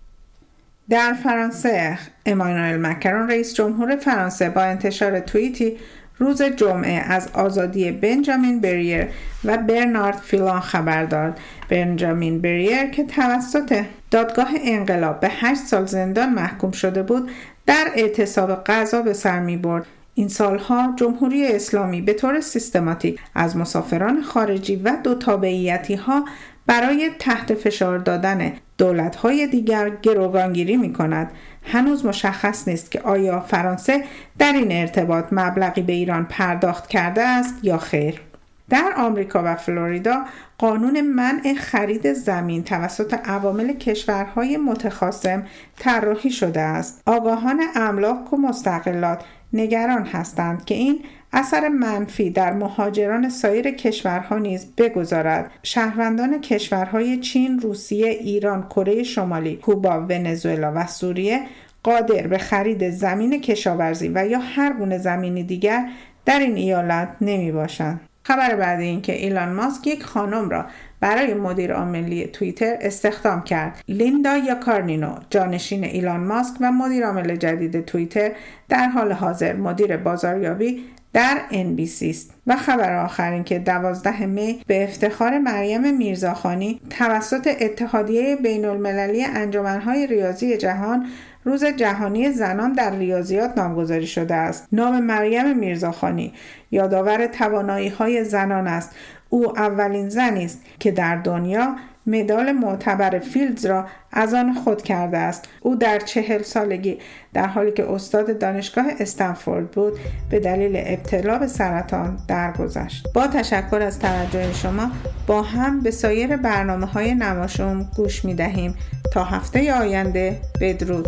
در فرانسه، امانوئل مکرون رئیس جمهور فرانسه با انتشار توییتی روز جمعه از آزادی بنجامین بریر و برنارد فیلان خبر داد. بنجامین بریر که توسط دادگاه انقلاب به هشت سال زندان محکوم شده بود، در اعتصاب غذا به سر می برد. این سالها جمهوری اسلامی به طور سیستماتیک از مسافران خارجی و دو تابعیتی ها برای تحت فشار دادن دولت‌های دیگر گروگانگیری می‌کند. هنوز مشخص نیست که آیا فرانسه در این ارتباط مبلغی به ایران پرداخت کرده است یا خیر. در آمریکا و فلوریدا قانون منع خرید زمین توسط عوامل کشورهای متخاصم طراحی شده است. آگاهان املاک و مستقلات نگران هستند که این اثر منفی در مهاجران سایر کشورها نیز بگذارد. شهروندان کشورهای چین، روسیه، ایران، کره شمالی، کوبا، ونزوئلا و سوریه قادر به خرید زمین کشاورزی و یا هر گونه زمینی دیگر در این ایالت نمی باشند. خبر بعد این که ایلان ماسک یک خانم را برای مدیر عامل توییتر استخدام کرد. لیندا یاکارینو، جانشین ایلان ماسک و مدیر عامل جدید توییتر، در حال حاضر مدیر بازاریابی در ان بی سی است. و خبر آخرین که دوازده می به افتخار مریم میرزاخانی توسط اتحادیه بین المللی انجمنهای ریاضی جهان روز جهانی زنان در ریاضیات نامگذاری شده است. نام مریم میرزاخانی یادآور توانایی‌های زنان است. او اولین زنی است که در دنیا مدال معتبر فیلدز را از آن خود کرده است. او در چهل سالگی در حالی که استاد دانشگاه استنفورد بود به دلیل ابتلا به سرطان درگذشت. با تشکر از توجه شما، با هم به سایر برنامه‌های نماشوم گوش می‌دهیم. تا هفته آینده، بدرود.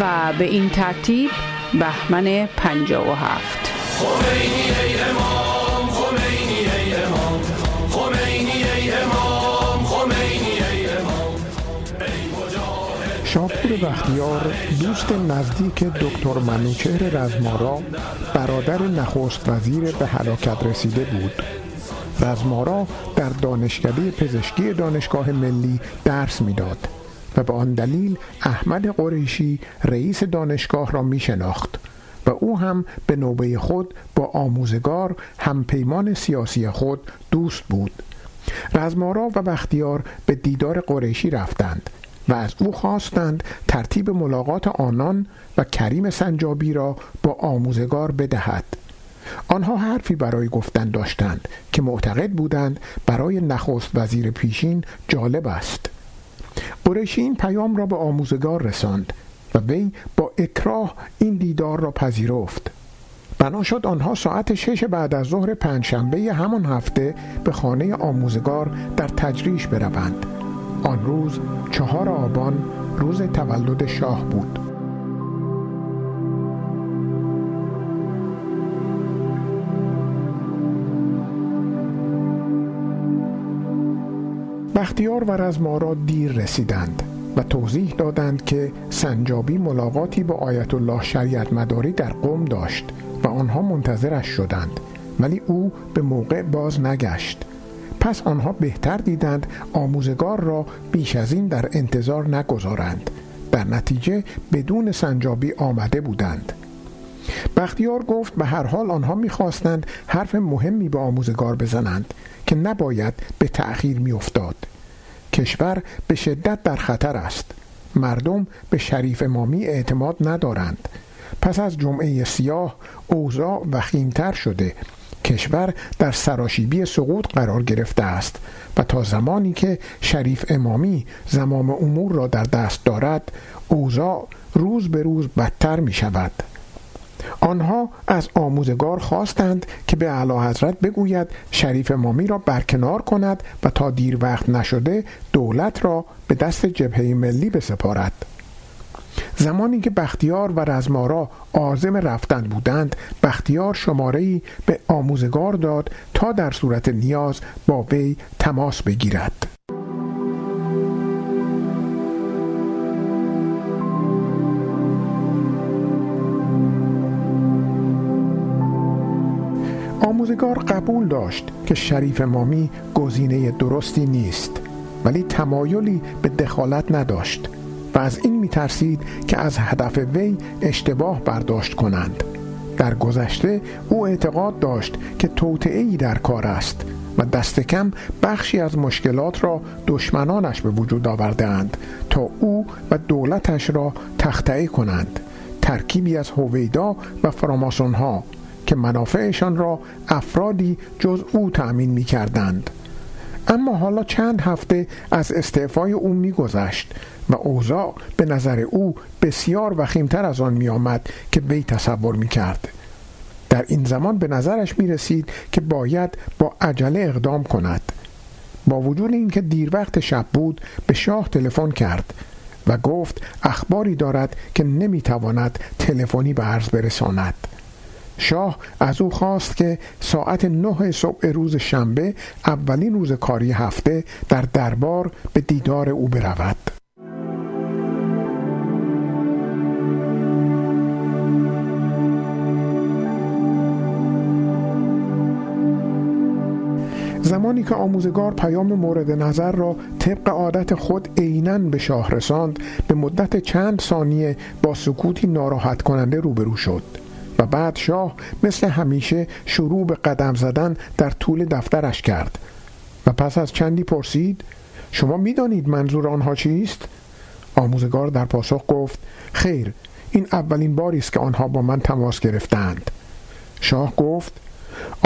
و به این ترتیب بهمن پنجاه و هفت خمینی ای امام، خمینی ای امام، خمینی ای امام، خمینی ای امام. شاپور بختیار، دوست نزدیک دکتر منوچهر رزمارا، برادر نخست وزیر، به هلاکت رسیده بود. رزمارا در دانشکده پزشکی دانشگاه ملی درس میداد و به آن دلیل احمد قریشی رئیس دانشگاه را می شناخت و او هم به نوبه خود با آموزگار همپیمان سیاسی خود دوست بود. رزمارا و بختیار به دیدار قریشی رفتند و از او خواستند ترتیب ملاقات آنان و کریم سنجابی را با آموزگار بدهد. آنها حرفی برای گفتن داشتند که معتقد بودند برای نخست وزیر پیشین جالب است. قریشی این پیام را به آموزگار رساند و وی با اکراه این دیدار را پذیرفت. بنا شد آنها ساعت شش بعد از ظهر پنجشنبه همان هفته به خانه آموزگار در تجریش بروند. آن روز چهار آبان روز تولد شاه بود. بختیار و رزمارا دیر رسیدند و توضیح دادند که سنجابی ملاقاتی با آیت الله شریعتمداری در قم داشت و آنها منتظرش شدند، ولی او به موقع باز نگشت. پس آنها بهتر دیدند آموزگار را بیش از این در انتظار نگذارند. در نتیجه بدون سنجابی آمده بودند. بختیار گفت به هر حال آنها می‌خواستند حرف مهمی به آموزگار بزنند که نباید به تأخیر می‌افتاد. کشور به شدت در خطر است. مردم به شریف امامی اعتماد ندارند. پس از جمعه سیاه اوضاع وخیم‌تر شده. کشور در سراشیبی سقوط قرار گرفته است و تا زمانی که شریف امامی زمام امور را در دست دارد، اوضاع روز به روز بدتر می‌شود. آنها از آموزگار خواستند که به اعلیحضرت بگوید شریف مامی را برکنار کند و تا دیر وقت نشده دولت را به دست جبهه ملی بسپارد. زمانی که بختیار و رزمارا عازم رفتن بودند، بختیار شماره‌ای به آموزگار داد تا در صورت نیاز با وی تماس بگیرد. آموزگار قبول داشت که شریف مامی گزینه درستی نیست، ولی تمایلی به دخالت نداشت و از این می‌ترسید که از هدف وی اشتباه برداشت کنند. در گذشته او اعتقاد داشت که توطئه‌ای در کار است و دست کم بخشی از مشکلات را دشمنانش به وجود آورده‌اند تا او و دولتش را تخطئه کنند، ترکیبی از هویدا و فراماسون‌ها که منافعشان را افرادی جز او تأمین می کردند. اما حالا چند هفته از استعفای او می گذشت و اوضاع به نظر او بسیار وخیمتر از آن می آمد که وی تصور می کرد. در این زمان به نظرش می رسید که باید با عجله اقدام کند. با وجود اینکه دیر وقت شب بود، به شاه تلفن کرد و گفت اخباری دارد که نمی تواند تلفنی به عرض برساند. شاه از او خواست که ساعت نه صبح روز شنبه، اولین روز کاری هفته، در دربار به دیدار او برود. زمانی که آموزگار پیام مورد نظر را طبق عادت خود عیناً به شاه رساند، به مدت چند ثانیه با سکوتی ناراحت کننده روبرو شد و بعد شاه مثل همیشه شروع به قدم زدن در طول دفترش کرد و پس از چندی پرسید: شما میدانید منظور آنها چیست؟ آموزگار در پاسخ گفت: خیر، این اولین باری است که آنها با من تماس گرفتند. شاه گفت: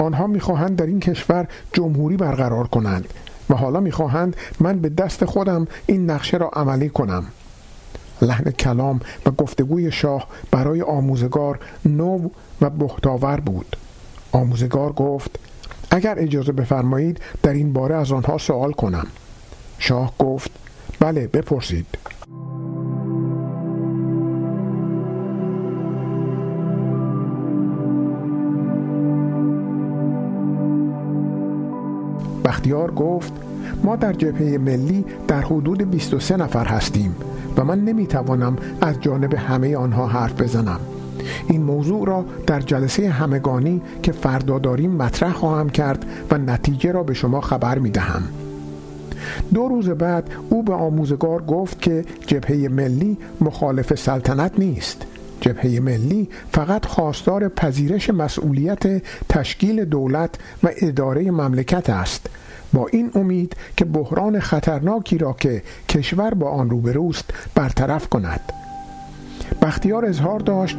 آنها میخواهند در این کشور جمهوری برقرار کنند و حالا میخواهند من به دست خودم این نقشه را عملی کنم. لحن کلام و گفتگوی شاه برای آموزگار نو و بهتاور بود. آموزگار گفت: اگر اجازه بفرمایید در این باره از آنها سوال کنم. شاه گفت: بله، بپرسید. بختیار گفت: ما در جبهه ملی در حدود بیست و سه نفر هستیم و من نمیتوانم از جانب همه آنها حرف بزنم. این موضوع را در جلسه همگانی که فردا داریم مطرح خواهم کرد و نتیجه را به شما خبر میدهم. دو روز بعد او به آموزگار گفت که جبهه ملی مخالف سلطنت نیست. جبهه ملی فقط خواستار پذیرش مسئولیت تشکیل دولت و اداره مملکت است، با این امید که بحران خطرناکی را که کشور با آن روبروست برطرف کند. بختیار اظهار داشت: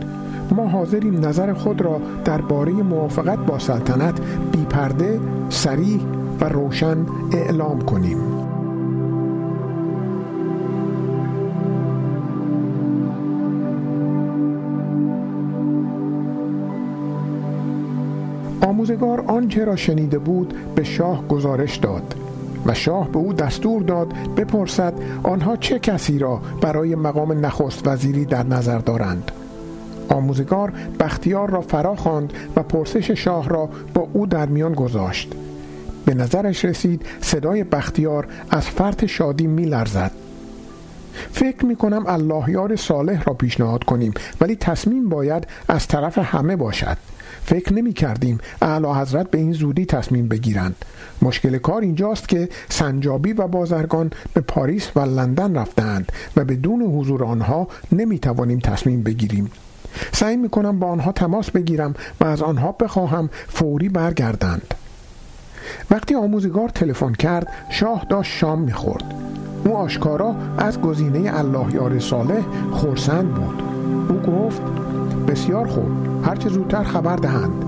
ما حاضریم نظر خود را درباره موافقت با سلطنت بی پرده، صریح و روشن اعلام کنیم. آموزگار آنچه را شنیده بود به شاه گزارش داد و شاه به او دستور داد بپرسد آنها چه کسی را برای مقام نخست وزیری در نظر دارند. آموزگار بختیار را فرا خواند و پرسش شاه را با او در میان گذاشت. به نظرش رسید صدای بختیار از فرط شادی می لرزد. فکر می کنم اللهیار صالح را پیشنهاد کنیم، ولی تصمیم باید از طرف همه باشد. فکر نمی کردیم اعلیحضرت به این زودی تصمیم بگیرند. مشکل کار اینجاست که سنجابی و بازرگان به پاریس و لندن رفتند و بدون حضور آنها نمی توانیم تصمیم بگیریم. سعی می کنم با آنها تماس بگیرم و از آنها بخواهم فوری برگردند. وقتی آموزگار تلفن کرد، شاه داشت شام می خورد. او آشکارا از گزینه اللهیار صالح خرسند بود. او گفت: بسیار خوب، هرچه زودتر خبر دهند.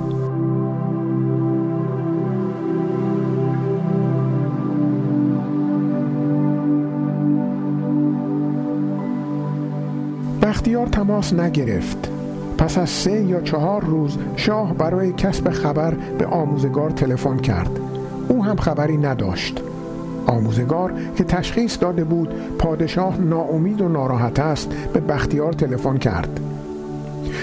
بختیار تماس نگرفت پس از سه یا چهار روز شاه برای کسب خبر به آموزگار تلفن کرد. او هم خبری نداشت. آموزگار که تشخیص داده بود پادشاه ناامید و ناراحت است، به بختیار تلفن کرد.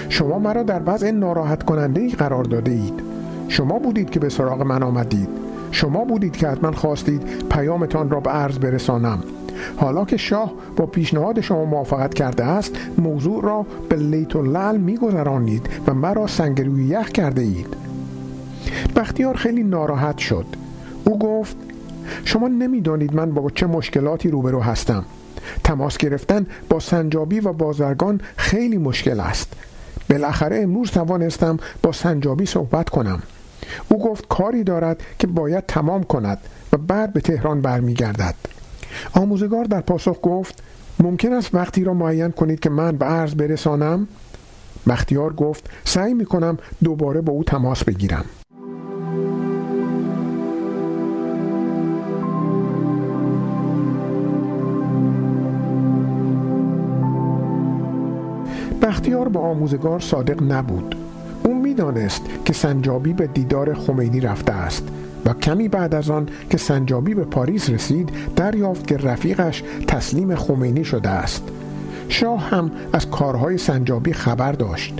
شما مرا در وضع ناراحت کننده‌ای قرار داده اید. شما بودید که به سراغ من آمدید. شما بودید که حتما خواستید پیامتان را به عرض برسانم. حالا که شاه با پیشنهاد شما موافقت کرده است، موضوع را به لیت و لعل می‌گذرانید و مرا سنگروی یخ کرده اید. بختیار خیلی ناراحت شد. او گفت: شما نمی‌دانید من با چه مشکلاتی روبرو هستم. تماس گرفتن با سنجابی و بازرگان خیلی مشکل است. بالاخره امروز توانستم با سنجابی صحبت کنم. او گفت کاری دارد که باید تمام کند و بعد به تهران برمیگردد. آموزگار در پاسخ گفت: ممکن است وقتی را معین کنید که من به عرض برسانم؟ بختیار گفت: سعی می‌کنم دوباره با او تماس بگیرم. بختیار با آموزگار صادق نبود. او می‌دانست که سنجابی به دیدار خمینی رفته است و کمی بعد از آن که سنجابی به پاریس رسید، دریافت که رفیقش تسلیم خمینی شده است. شاه هم از کارهای سنجابی خبر داشت.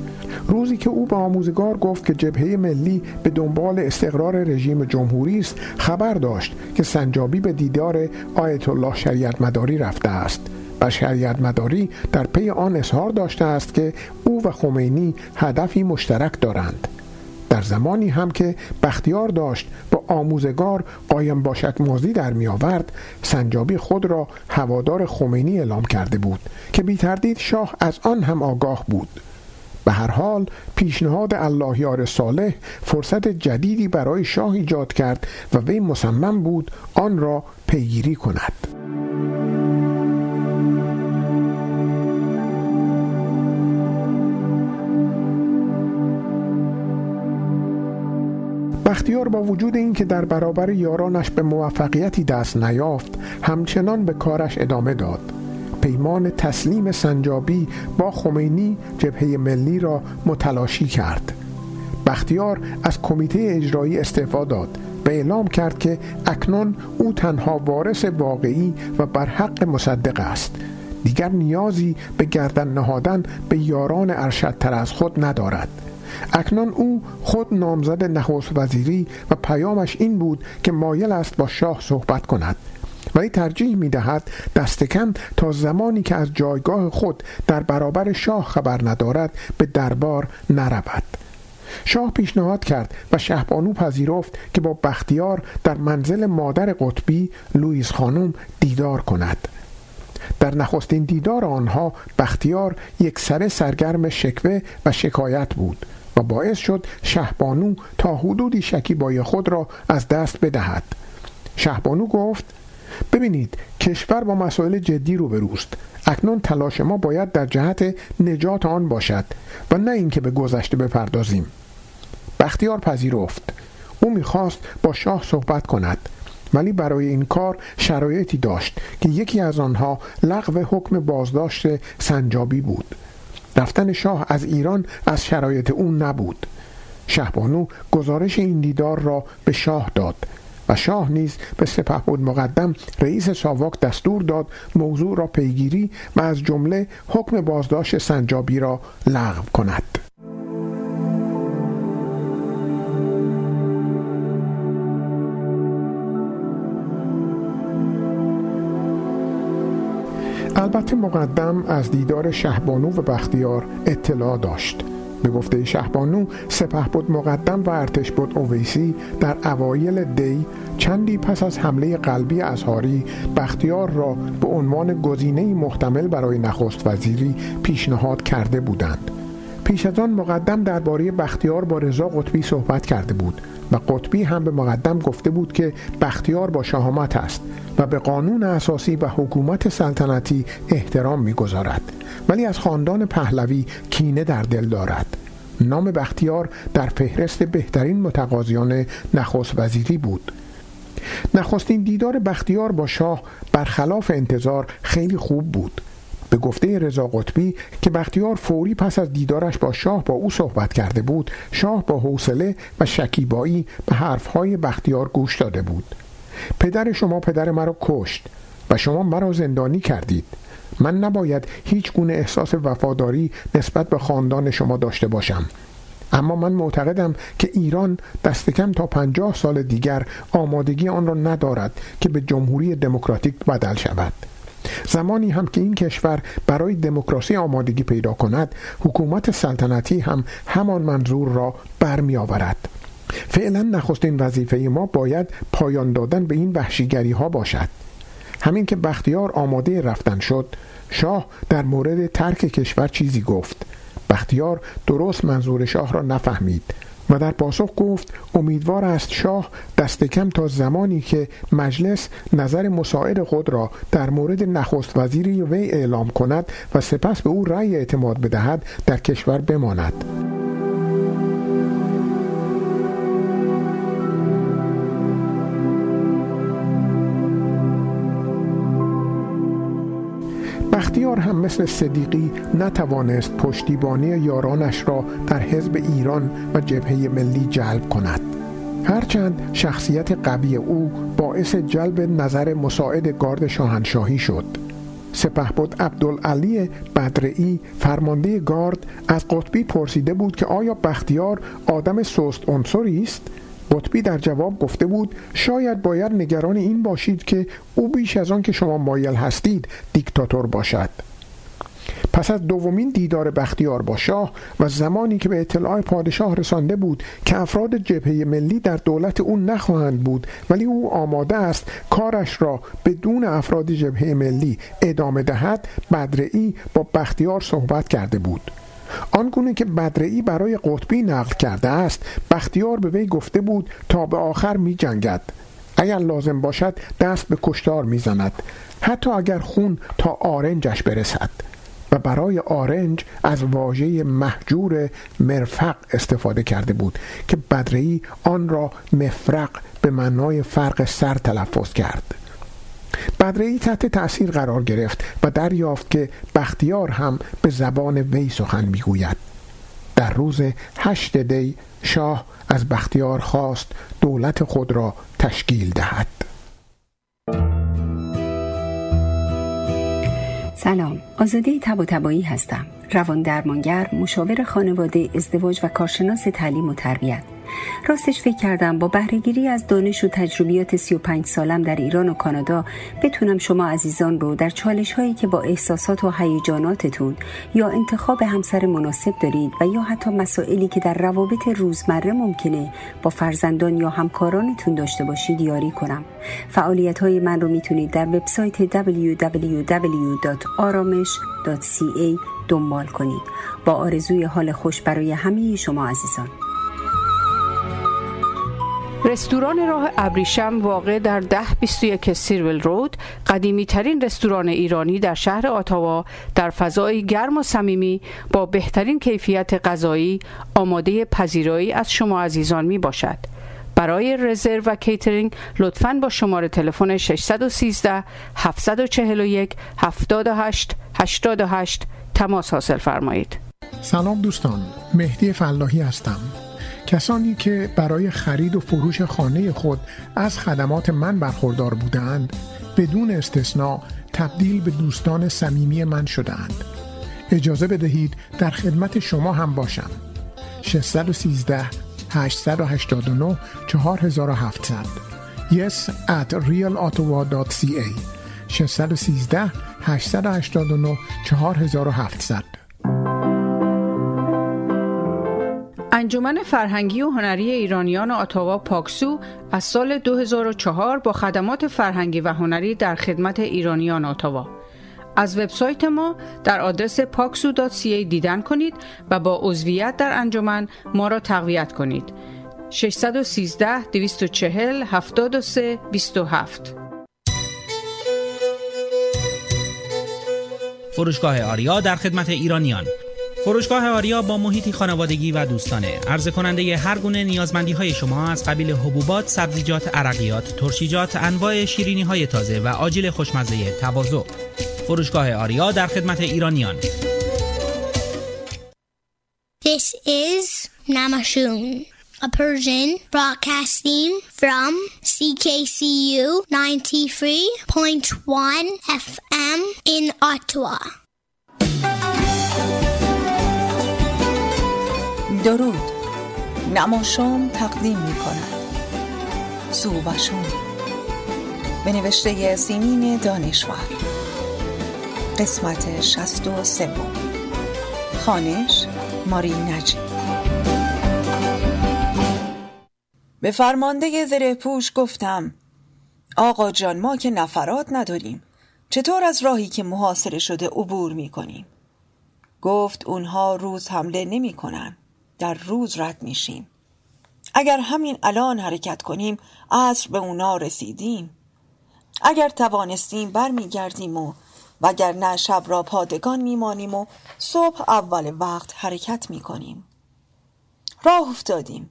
روزی که او به آموزگار گفت که جبهه ملی به دنبال استقرار رژیم جمهوری است، خبر داشت که سنجابی به دیدار آیت‌الله شریعتمداری رفته است. و شریعتمداری در پی آن اظهار داشته است که او و خمینی هدفی مشترک دارند. در زمانی هم که بختیار داشت با آموزگار قایم با شکمازی در می آورد، سنجابی خود را هوادار خمینی اعلام کرده بود که بی تردید شاه از آن هم آگاه بود. به هر حال پیشنهاد اللهیار صالح فرصت جدیدی برای شاه ایجاد کرد و وی مصمم بود آن را پیگیری کند. بختیار با وجود اینکه در برابر یارانش به موفقیتی دست نیافت، همچنان به کارش ادامه داد. پیمان تسلیم سنجابی با خمینی جبهه ملی را متلاشی کرد. بختیار از کمیته اجرایی استعفا داد و اعلام کرد که اکنون او تنها وارث واقعی و برحق مصدق است. دیگر نیازی به گردن نهادن به یاران ارشدتر از خود ندارد. اکنون او خود نامزد نخست وزیری و پیامش این بود که مایل است با شاه صحبت کند، ولی ترجیح می‌دهد دست کم تا زمانی که از جایگاه خود در برابر شاه خبر ندارد به دربار نرود. شاه پیشنهاد کرد و شهبانو پذیرفت که با بختیار در منزل مادر قطبی، لوئیس خانم، دیدار کند. در نخستین دیدار آنها بختیار یک سر سرگرم شکوه و شکایت بود و باعث شد شهبانو تا حدودی شکیبای خود را از دست بدهد. شهبانو گفت: ببینید، کشور با مسائل جدی روبروست. اکنون تلاش ما باید در جهت نجات آن باشد و نه اینکه به گذشته بپردازیم. بختیار پذیرفت. او می‌خواست با شاه صحبت کند، ولی برای این کار شرایطی داشت که یکی از آنها لغو حکم بازداشت سنجابی بود. رفتن شاه از ایران از شرایط اون نبود. شهبانو گزارش این دیدار را به شاه داد و شاه نیز به سپهبد مقدم رئیس ساواک دستور داد موضوع را پیگیری و از جمله حکم بازداشت سنجابی را لغو کند. البته مقدم از دیدار شهبانو و بختیار اطلاع داشت. به گفته شهبانو، سپهبد مقدم و ارتشبد اویسی در اوایل دی، چندی پس از حمله قلبی اصحاری، بختیار را به عنوان گزینه‌ای محتمل برای نخست وزیری پیشنهاد کرده بودند. پیش از آن مقدم درباره بختیار با رضا قطبی صحبت کرده بود و قطبی هم به مقدم گفته بود که بختیار با شهامت است و به قانون اساسی و حکومت سلطنتی احترام می‌گذارد، ولی از خاندان پهلوی کینه در دل دارد. نام بختیار در فهرست بهترین متقاضیان نخست وزیری بود. نخستین دیدار بختیار با شاه برخلاف انتظار خیلی خوب بود. به گفته رضا قطبی که بختیار فوری پس از دیدارش با شاه با او صحبت کرده بود، شاه با حوصله و شکیبایی به حرفهای بختیار گوش داده بود. پدر شما پدر مرا کشت و شما مرا زندانی کردید. من نباید هیچ گونه احساس وفاداری نسبت به خاندان شما داشته باشم، اما من معتقدم که ایران دست کم تا پنجاه سال دیگر آمادگی آن را ندارد که به جمهوری دموکراتیک بدل شود. زمانی هم که این کشور برای دموکراسی آمادگی پیدا کند، حکومت سلطنتی هم همان منظور را برمی آورد. فعلا نخستین وظیفه ما باید پایان دادن به این وحشیگری ها باشد. همین که بختیار آماده رفتن شد، شاه در مورد ترک کشور چیزی گفت. بختیار درست منظور شاه را نفهمید و در پاسخ گفت امیدوار است شاه دست کم تا زمانی که مجلس نظر مساعد خود را در مورد نخست وزیری وی اعلام کند و سپس به او رأی اعتماد بدهد در کشور بماند. بختیار هم مثل صدیقی نتوانست پشتیبانی یارانش را در حزب ایران و جبهه ملی جلب کند. هرچند شخصیت قوی او باعث جلب نظر مساعد گارد شاهنشاهی شد. سپهبد عبدالعلی بدرعی فرمانده گارد از قطبی پرسیده بود که آیا بختیار آدم سست عنصری است؟ قطبی در جواب گفته بود شاید باید نگران این باشید که او بیش از آن که شما مایل هستید دیکتاتور باشد. پس از دومین دیدار بختیار با شاه و زمانی که به اطلاع پادشاه رسانده بود که افراد جبهه ملی در دولت او نخواهند بود، ولی او آماده است کارش را بدون افراد جبهه ملی ادامه دهد، بدرعی با بختیار صحبت کرده بود. آنگونه که بدرعی برای قطبی نقل کرده است، بختیار به وی گفته بود تا به آخر می جنگد، اگر لازم باشد دست به کشتار می زند، حتی اگر خون تا آرنجش برسد، و برای آرنج از واژه مهجور مرفق استفاده کرده بود که بدرعی آن را مفرق به معنای فرق سر تلفظ کرد. بدرعی تحت تأثیر قرار گرفت و دریافت که بختیار هم به زبان وی سخن میگوید. در روز هشت دی شاه از بختیار خواست دولت خود را تشکیل دهد. سلام، آزاده طباطبایی هستم، روان درمانگر، مشاور خانواده، ازدواج و کارشناس تعلیم و تربیت. راستش فکر کردم با بهره‌گیری از دانش و تجربیات سی و پنج سالم در ایران و کانادا بتونم شما عزیزان رو در چالش‌هایی که با احساسات و هیجاناتتون یا انتخاب همسر مناسب دارید و یا حتی مسائلی که در روابط روزمره ممکنه با فرزندان یا همکارانتون داشته باشید یاری کنم. فعالیت‌های من رو میتونید در وبسایت دبلیو دبلیو دبلیو دات آرامش دات سی ای دنبال کنید. با آرزوی حال خوش برای همه شما عزیزان. رستوران راه ابریشم واقع در ده بیست و یک سیرول رود، قدیمی ترین رستوران ایرانی در شهر آتاوا، در فضای گرم و صمیمی با بهترین کیفیت غذایی آماده پذیرایی از شما عزیزان می باشد. برای رزرو و کیترینگ لطفاً با شماره تلفن شش یک سه هفت چهار یک هفت هشت هشت هشت تماس حاصل فرمایید. سلام دوستان، مهدی فلاحی هستم. کسانی که برای خرید و فروش خانه خود از خدمات من برخوردار بودند، بدون استثناء تبدیل به دوستان صمیمی من شدند. اجازه بدهید در خدمت شما هم باشم. شش یک سه هشت هشت نه چهار هفت صفر صفر yes at real ottawa dot c a شش یک سه هشت هشت نه چهار هفت صفر صفر. انجمن فرهنگی و هنری ایرانیان آتاوا پاکسو از سال دو هزار و چهار با خدمات فرهنگی و هنری در خدمت ایرانیان آتاوا. از وبسایت ما در آدرس پاکسو دات سی ای دیدن کنید و با عضویت در انجمن ما را تقویت کنید. شش یک سه دو چهار صفر هفت سه دو هفت. فروشگاه آریا در خدمت ایرانیان. فروشگاه آریا با محیطی خانوادگی و دوستانه، عرضه کننده هر گونه نیازمندی‌های شما از قبیل حبوبات، سبزیجات، عرقیات، ترشیجات، انواع شیرینی‌های تازه و آجیل خوشمزه تواضع. فروشگاه آریا در خدمت ایرانیان. This is Namashoum, a Persian broadcasting from C K C U ninety-three point one اف ام in Ottawa. درود. نماشوم تقدیم می‌کند. صوبشون به نوشته سیمین دانشور. قسمت شصت و سه. خوانش ماری نجیب. به فرمانده زره‌پوش گفتم آقا جان، ما که نفرات نداریم، چطور از راهی که محاصره شده عبور می‌کنیم؟ گفت اونها روز حمله نمی‌کنن، در روز رد میشیم. اگر همین الان حرکت کنیم عصر به اونا رسیدیم. اگر توانستیم برمیگردیم و وگرنه شب را پادگان میمانیم و صبح اول وقت حرکت میکنیم. راه افتادیم.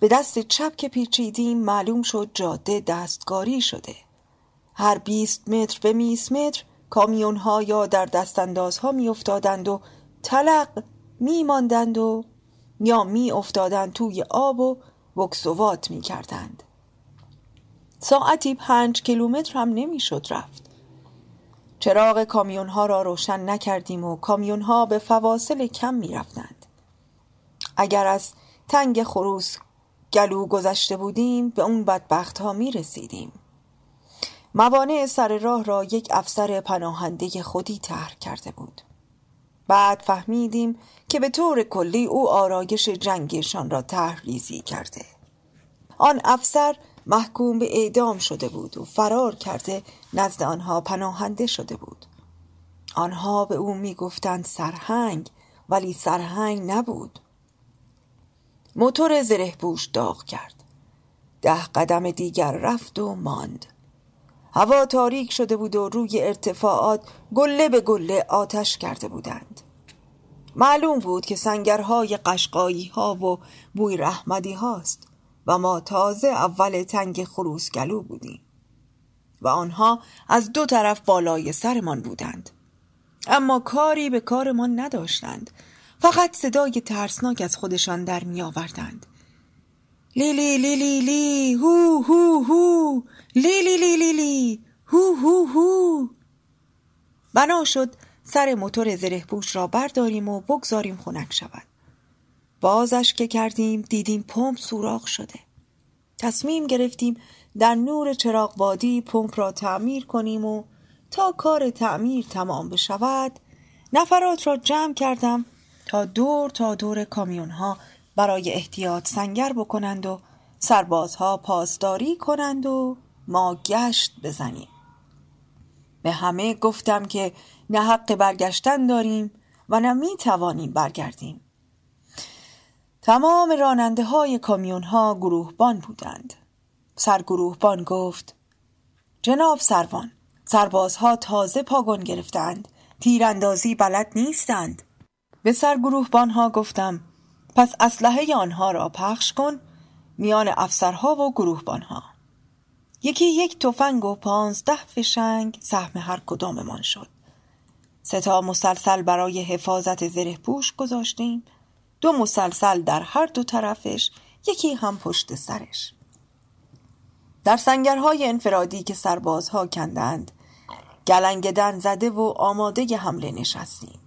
به دست چپ که پیچیدیم معلوم شد جاده دستکاری شده. هر بیست متر به بیست متر کامیون ها یا در دستانداز ها میافتادند و تلق میماندند و یا می افتادن توی آب و بکسوات می کردند. ساعتی پنج کیلومتر هم نمی شد رفت. چراغ کامیون ها را روشن نکردیم و کامیون ها به فواصل کم می رفتند. اگر از تنگ خروس گلو گذشته بودیم به اون بدبخت ها می رسیدیم. موانع سر راه را یک افسر پناهنده خودی طرح کرده بود. بعد فهمیدیم که به طور کلی او آرایش جنگشان را تحریزی کرده. آن افسر محکوم به اعدام شده بود و فرار کرده نزد آنها پناهنده شده بود. آنها به او می گفتند سرهنگ، ولی سرهنگ نبود. موتور زره‌پوش داغ کرد. ده قدم دیگر رفت و ماند. هوا تاریک شده بود و روی ارتفاعات گله به گله آتش کرده بودند. معلوم بود که سنگرهای قشقایی ها و بوی رحمدی هاست و ما تازه اول تنگ خروسگلو بودیم و آنها از دو طرف بالای سرمان بودند، اما کاری به کار ما نداشتند، فقط صدای ترسناک از خودشان در می آوردند. لیلی لیلی لی هو هو هو لیلی لیلی لی هو هو هو. بنا شد سر موتور زره‌پوش را برداریم و بگذاریم خنک شود. بازش که کردیم دیدیم پمپ سوراخ شده. تصمیم گرفتیم در نور چراغ بادی پمپ را تعمیر کنیم و تا کار تعمیر تمام بشود نفرات را جمع کردم تا دور تا دور کامیون ها برای احتیاط سنگر بکنند و سربازها پاسداری کنند و ما گشت بزنیم. به همه گفتم که نه حق برگشتن داریم و نه می توانیم برگردیم. تمام راننده های کامیون ها گروهبان بودند. سرگروهبان گفت جناب سروان، سربازها تازه پاگون گرفتند، تیراندازی بلد نیستند. به سرگروهبان ها گفتم پس اسلحه آنها را پخش کن میان افسرها و گروهبانها. یکی یک تفنگ و پانزده فشنگ سهم هر کداممان شد. سه تا مسلسل برای حفاظت زره‌پوش گذاشتیم، دو مسلسل در هر دو طرفش، یکی هم پشت سرش. در سنگرهای انفرادی که سربازها کندند گلنگدن زده و آماده حمله نشستیم.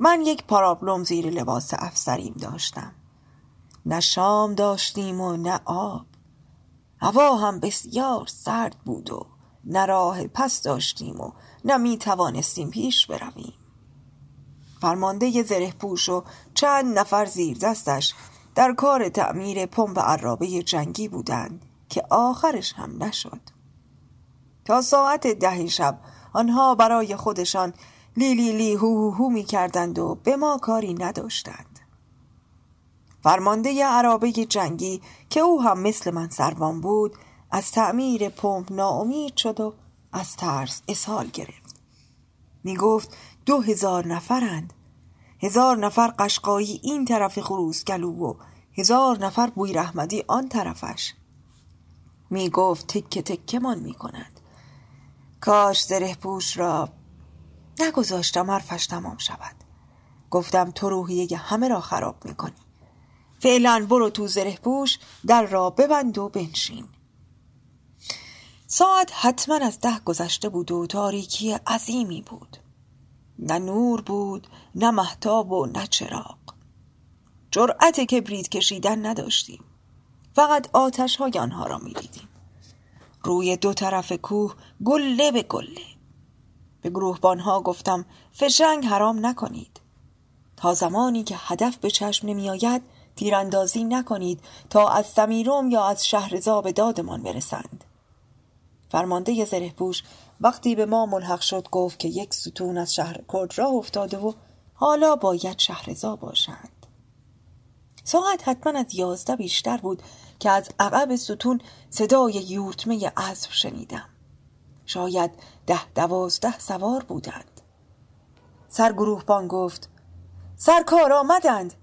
من یک پارابلوم زیر لباس افسریم داشتم. نه شام داشتیم و نه آب. هوا هم بسیار سرد بود و نه راه پس داشتیم و نه می توانستیم پیش برویم. فرمانده زره‌پوش و چند نفر زیر دستش در کار تعمیر پمپ عرابه جنگی بودند که آخرش هم نشد. تا ساعت ده شب آنها برای خودشان لی لی لی هو هو هو می کردند و به ما کاری نداشتند. فرمانده عرابه جنگی که او هم مثل من سروان بود از تعمیر پمپ ناامید شد و از ترس اسهال گرفت. می گفت دو هزار نفرند، هزار نفر قشقایی این طرف خروسگلو و هزار نفر بوی رحمدی آن طرفش. می گفت تکه تکه من می کنند. کاش زره‌پوش را نگذاشتم حرفش تمام شود. گفتم تو روحیه همه را خراب میکنی. فعلا برو تو زره پوش، در را ببند و بنشین. ساعت حتما از ده گذشته بود و تاریکی عظیمی بود. نه نور بود، نه مهتاب و نه چراغ. جرأت کبریت کشیدن نداشتیم. فقط آتش‌های آنها را می‌دیدیم. روی دو طرف کوه گله به گله. به گروهبانها گفتم فشنگ حرام نکنید. تا زمانی که هدف به چشم نمی‌آید تیراندازی نکنید تا از سمیروم یا از شهرزا به دادمان برسند. فرمانده زره‌پوش وقتی به ما ملحق شد گفت که یک ستون از شهر کرد راه افتاده و حالا باید شهرزا باشند. ساعت حتما از یازده بیشتر بود که از عقب ستون صدای یورتمه اسب شنیدم. شاید ده دوازده سوار بودند. سرگروهبان گفت سرکار آمدند.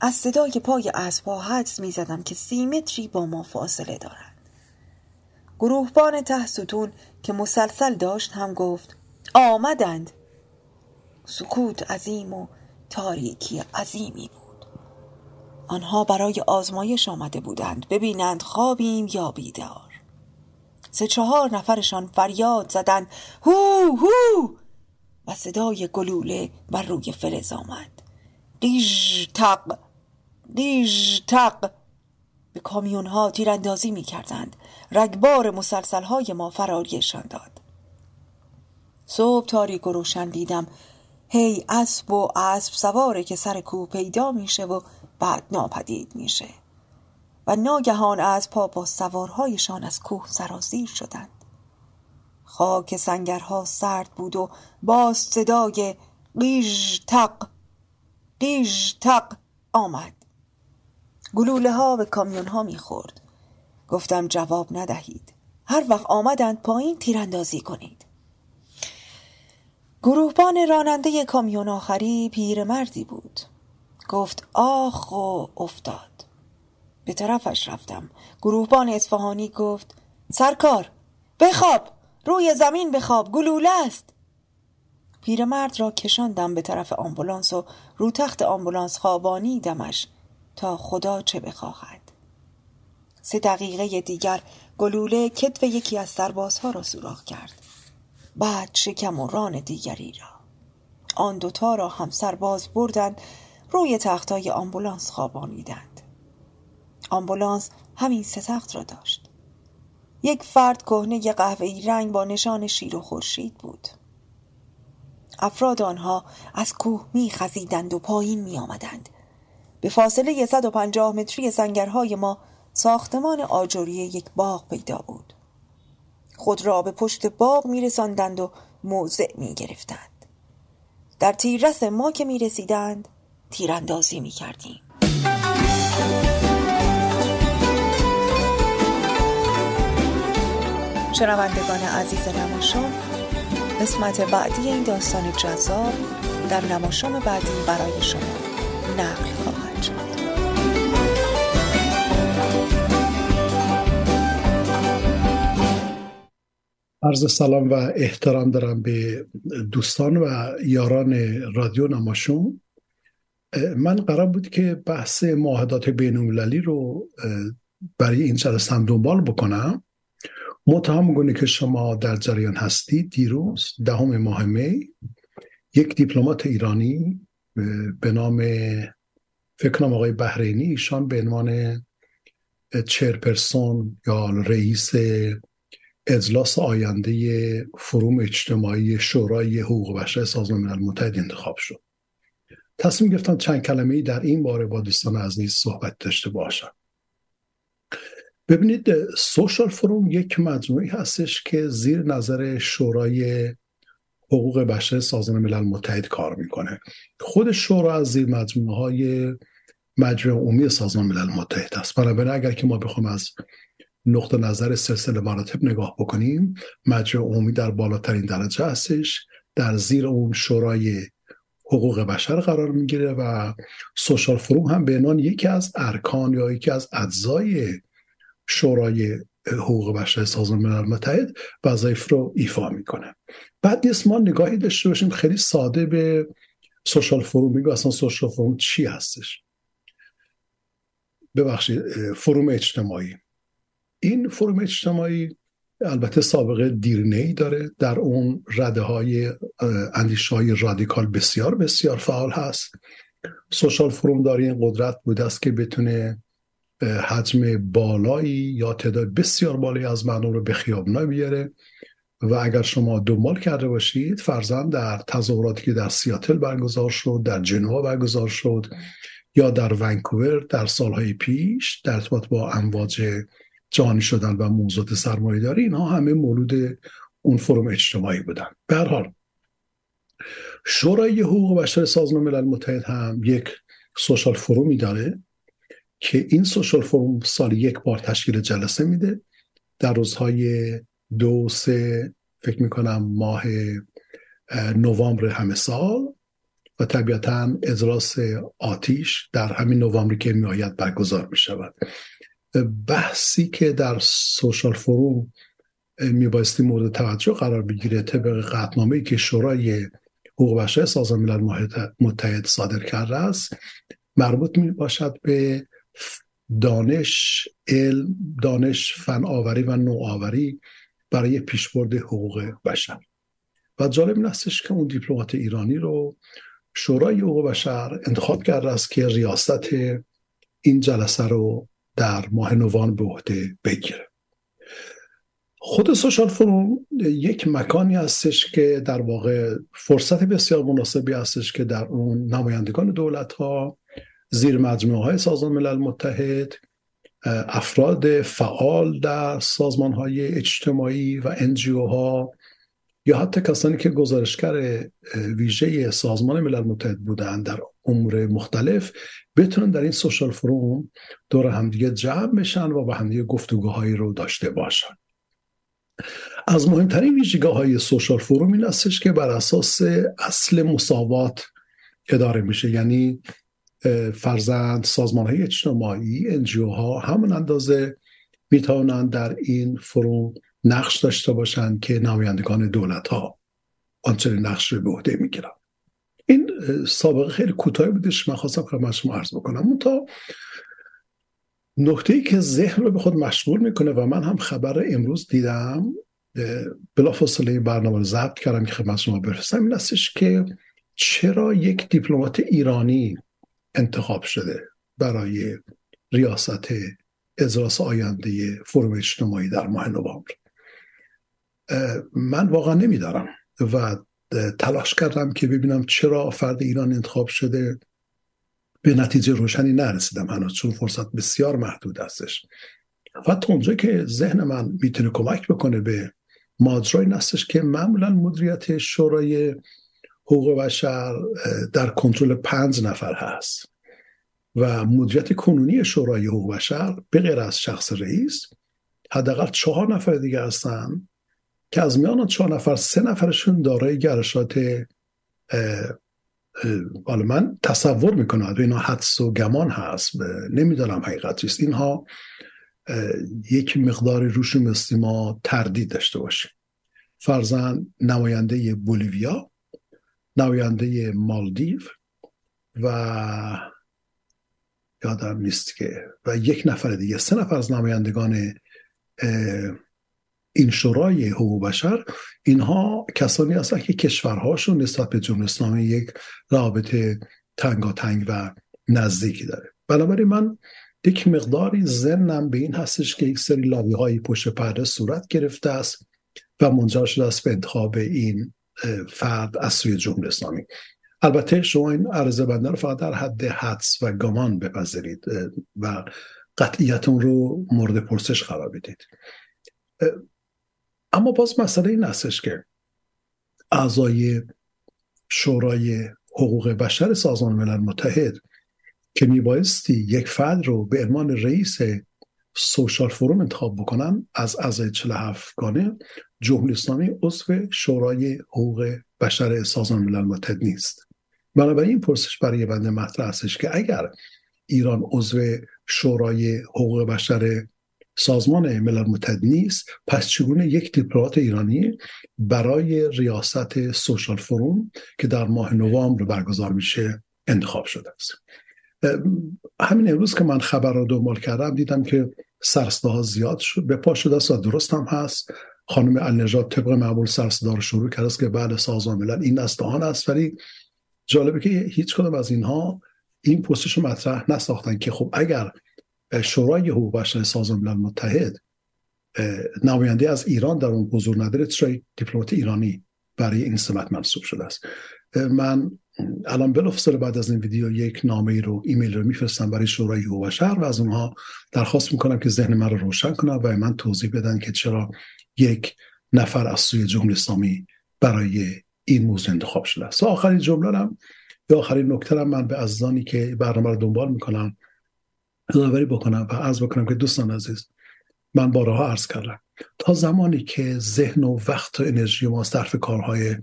از صدای پای اسب‌ها حدس می زدم که سی متری با ما فاصله دارند. گروهبان ته ستون که مسلسل داشت هم گفت آمدند. سکوت عظیم و تاریکی عظیمی بود. آنها برای آزمایش آمده بودند، ببینند خوابیم یا بیدار. سه چهار نفرشان فریاد زدند هو هو و صدای گلوله بر روی فلز آمد. دیژ تق دیژ تق. به کامیون‌ها تیراندازی می‌کردند. رگبار مسلسل‌های ما فراریشان داد. صبح تاریک و روشن دیدم هی اسب و اسب سواره که سر کوه پیدا میشه و بعد ناپدید میشه. و ناگهان اسب‌ها با سوارهایشان از کوه سرازیر شدند. خاک سنگرها سرد بود و باز صدای قیژ تق قیژ تق آمد. گلوله ها به کامیون ها می خورد. گفتم جواب ندهید. هر وقت آمدند پایین تیراندازی کنید. گروهبان راننده کامیون آخری پیرمردی بود. گفت آخ و افتاد. به طرفش رفتم. گروهبان اصفهانی گفت سرکار بخواب، روی زمین بخواب، گلوله است. پیرمرد را کشاندم به طرف آمبولانس و رو تخت آمبولانس خوابانیدمش تا خدا چه بخواهد. سه دقیقه دیگر گلوله کتف یکی از سربازها را سوراخ کرد، بعد شکم و ران دیگری را. آن دوتا را هم سرباز بردند، روی تختای آمبولانس خوابانیدند. آمبولانس همین سه تخت را داشت. یک فرد کهنه قهوه‌ای رنگ با نشان شیر و خورشید بود. افراد آنها از کوه می خزیدند و پایین می آمدند. به فاصله صد و پنجاه متری سنگرهای ما ساختمان آجری یک باغ پیدا بود. خود را به پشت باغ می رساندند و موضع می گرفتند. در تیررس ما که می رسیدند تیراندازی می کردیم. شنوندگان عزیز نماشوم، قسمت بعدی این داستان جذاب در نماشوم بعدی برای شما نقل خواهد شد. عرض سلام و احترام دارم به دوستان و یاران رادیو نماشوم. من قرار بود که بحث معاهدات بین‌المللی رو برای این جلسه دنبال بکنم. متهم گونه که شما در جریان هستید، دیروز دهم ماه می یک دیپلمات ایرانی به نام فکر کنم آقای بحرینی، ایشان به عنوان چیرپرسون یا رئیس اجلاس آینده فروم اجتماعی شورای حقوق بشر سازمان ملل متحد انتخاب شد. تصمیم گرفتم چند کلمه‌ای در این باره با دوستان عزیز صحبت داشته باشم. ببینید، سوشال فروم یک مجموعه هستش که زیر نظر شورای حقوق بشر سازمان ملل متحد کار میکنه. خود شورا از زیر مجموعه‌های مجمع عمومی سازمان ملل متحد است. بنابراین اگر که ما بخوام از نقطه نظر سلسله مراتب نگاه بکنیم، مجمع عمومی در بالاترین درجه هستش، در زیر اون شورای حقوق بشر قرار میگیره و سوشال فروم هم به عنوان یکی از ارکان یا یکی از اجزای شورای حقوق بشر سازمان ملل متحد وظایف رو ایفا میکنه. بعد نیست ما نگاهی داشته باشیم خیلی ساده به سوشال فروم. اصلا سوشال فروم چی هستش؟ ببخشید، فروم اجتماعی. این فروم اجتماعی البته سابقه دیرینه‌ای داره، در اون رده‌های اندیشه‌های رادیکال بسیار بسیار فعال هست. سوشال فروم داره این قدرت بوده است که بتونه حجم بالایی یا تعداد بسیار بالایی از مردم رو به خیابان‌ها بیاره و اگر شما دنبال کرده باشید، فرضاً در تظاهراتی که در سیاتل برگزار شد، در جنوا برگزار شد یا در ونکوور در سالهای پیش در ارتباط با امواج جانی شدن و موضوعات سرمایه‌داری، اینها همه مولود اون فروم اجتماعی بودن. به هر حال شورای حقوق بشر سازمان ملل متحد هم یک سوشال فرومی داره که این سوشال فروم سال یک بار تشکیل جلسه میده در روزهای دو سه فکر میکنم ماه نوامبر همه سال و طبیعتاً اجلاس آتیش در همین نوامبر که میآید برگزار میشود. بحثی که در سوشال فروم میبایستی مورد توجه قرار بگیره طبق قطعنامه‌ای که شورای حقوق بشر سازمان ملل متحد صادر کرده است، مربوط میباشد به دانش، علم، دانش، فناوری و نوآوری برای پیشبرد حقوق بشر. و جالب این هستش که اون دیپلمات ایرانی رو شورای حقوق بشر انتخاب کرده است که ریاست این جلسه رو در ماه نوامبر به عهده بگیره. خود سوشال فروم یک مکانی هستش که در واقع فرصت بسیار مناسبی هستش که در اون نمایندگان دولت‌ها، زیر مجموعه‌های سازمان ملل متحد، افراد فعال در سازمان‌های اجتماعی و انجیوها یا حتی کسانی که گزارشگر ویژه سازمان ملل متحد بودند در امور مختلف بتونن در این سوشال فروم دور همدیگه جمع بشن و با همدیگه گفتگوهایی رو داشته باشن. از مهمترین ویژگی‌های سوشال فروم این هستش که بر اساس اصل مساوات اداره میشه، یعنی فرزند سازمان‌های اجتماعی، انجیوها همون اندازه میتونن در این فروم نقش داشته باشند که نمایندگان دولت‌ها آنچنین نقش رو به عهده می‌گیرن. این سابقه خیلی کوتاه بودش، من خواستم خدمت شما عرض بکنم. اون تا نکته‌ای که ذهن رو به خود مشغول میکنه و من هم خبر امروز دیدم بلافاصله برنامه رو ضبط کردم که خدمت شما برسم، این هستش که چرا یک دیپلمات ایرانی انتخاب شده برای ریاست اجلاس آینده فروم اجتماعی در ماه نوامبر. من واقعا نمیدارم و تلاش کردم که ببینم چرا فرد ایران انتخاب شده، به نتیجه روشنی نرسیدم هنوز چون فرصت بسیار محدود هستش. و تا اونجا که ذهن من میتونه کمک بکنه به ماجرای هستش که معمولا مدیریت شورای حقوق بشر در کنترل پنج نفر هست و مدیریت کنونی شورای حقوق بشر به غیر از شخص رئیس حداقل چهار نفر دیگه هستن که از میان چهار نفر سه نفرشون دارای گرایشات، حالا من تصور میکنم و اینا حدس و گمان هست، نمیدونم حقیقت چیست، اینها یک مقدار روش مثل ما تردید داشته باشه. فرضاً نماینده بولیویا، نماینده مالدیو و یادم نیست که و یک نفر دیگه، سه نفر از نمایندگان این شورای حقوق بشر، اینها کسانی هستند که کشورهاشون نسبت به جمهوری اسلامی یک رابطه تنگاتنگ و نزدیکی داره. بنابراین من یک مقداری ذهنم به این هستش که یک سری لابی‌های پشت پرده صورت گرفته است و منجر شده است به انتخاب این فرد از سوی جمهوری اسلامی. البته شما این عرضه بنده رو فقط در حد حدس و گمان بپذیرید و قطعیت اون رو مورد پرسش قرار بدید. اما باز مسئله این هستش که اعضای شورای حقوق بشر سازمان ملل متحد که میبایستی یک فرد رو به عنوان رئیس سوشال فروم انتخاب بکنن، از اعضای چهل و هفت گانه جمهوری اسلامی عضو شورای حقوق بشر سازمان ملل متحد نیست. بنابراین این پرسش برای بنده مطرح هستش که اگر ایران عضو شورای حقوق بشر سازمان ملل متحد نیست، پس چگونه یک دیپلمات ایرانی برای ریاست سوشال فروم که در ماه نوامبر برگزار میشه انتخاب شده است؟ همین امروز که من خبر رو دنبال کردم دیدم که سرصداها زیاد شد، به پا شده است و درست هم هست. خانم النژاد طبق معمول سرصدا رو شروع کرده است که بعد سازمان ملل این است آن است، ولی جالبه که هیچ کدوم از اینها این پستش رو مطرح نساختن که خب اگر شورای حقوق بشر سازمان ملل متحد نماینده از ایران در اون حضور نداره، چرا دیپلمات ایرانی برای این سمت منصوب شده است؟ من الان بلافاصله بعد از این ویدیو یک نامه رو ایمیل رو میفرستم برای شورای حقوق بشر و از اونها درخواست میکنم که ذهن من رو روشن کنن و من توضیح بدن که چرا یک نفر از سوی جمهوری اسلامی برای این موضوع انتخاب شده است. آخرین جمله هم یا آخرین نکته هم من به عزیزانی که برنامه رو دنبال میکنم یادآوری بکنم و عرض بکنم که دوستان عزیز، من بارها عرض کردم تا زمانی که ذهن و وقت و انرژی ما صرف کارهای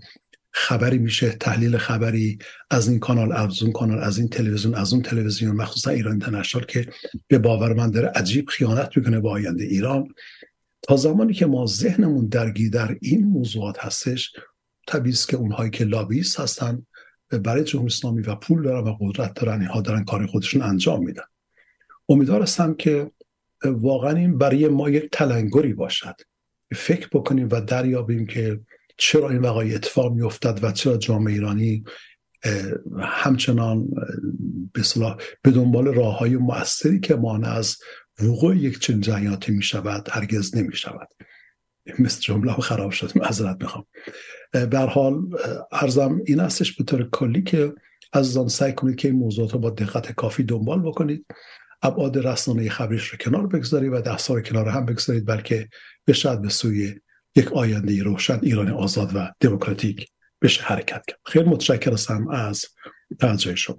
خبری میشه، تحلیل خبری از این کانال از اون کانال، از این تلویزیون از اون تلویزیون، مخصوصا ایران اینترنشنال که به باور من داره عجیب خیانت میکنه با آینده ایران، تا زمانی که ما ذهنمون درگیر در این موضوعات هستش، طبیعی است که اونهایی که لابیست هستن برای جمهوری اسلامی و پول دارن و قدرت دارن، اینها دارن کار خودشون انجام میدن. امیدوار هستم که واقعا این برای ما یک تلنگری باشد، فکر بکنیم و دریابیم که چرا این وقایع اتفاق میافتد و چرا جامعه ایرانی همچنان به اصطلاح به دنبال راههای مؤثری که مانع از وقوع یک چنین جریانی میشود هرگز نمیشود. مثل جمله خراب شد، معذرت میخوام. به هر حال عرضم این استش به طور کلی که عزیزان سعی کنید که این موضوعات رو با دقت کافی دنبال بکنید، ابعاد رسانه خبریش رو کنار بگذارید و دست‌ها رو کنار هم بگذارید، بلکه بشد به سوی یک آینده روشن، ایران آزاد و دموکراتیک بشه حرکت کرد. خیلی متشکرم از توجه شما.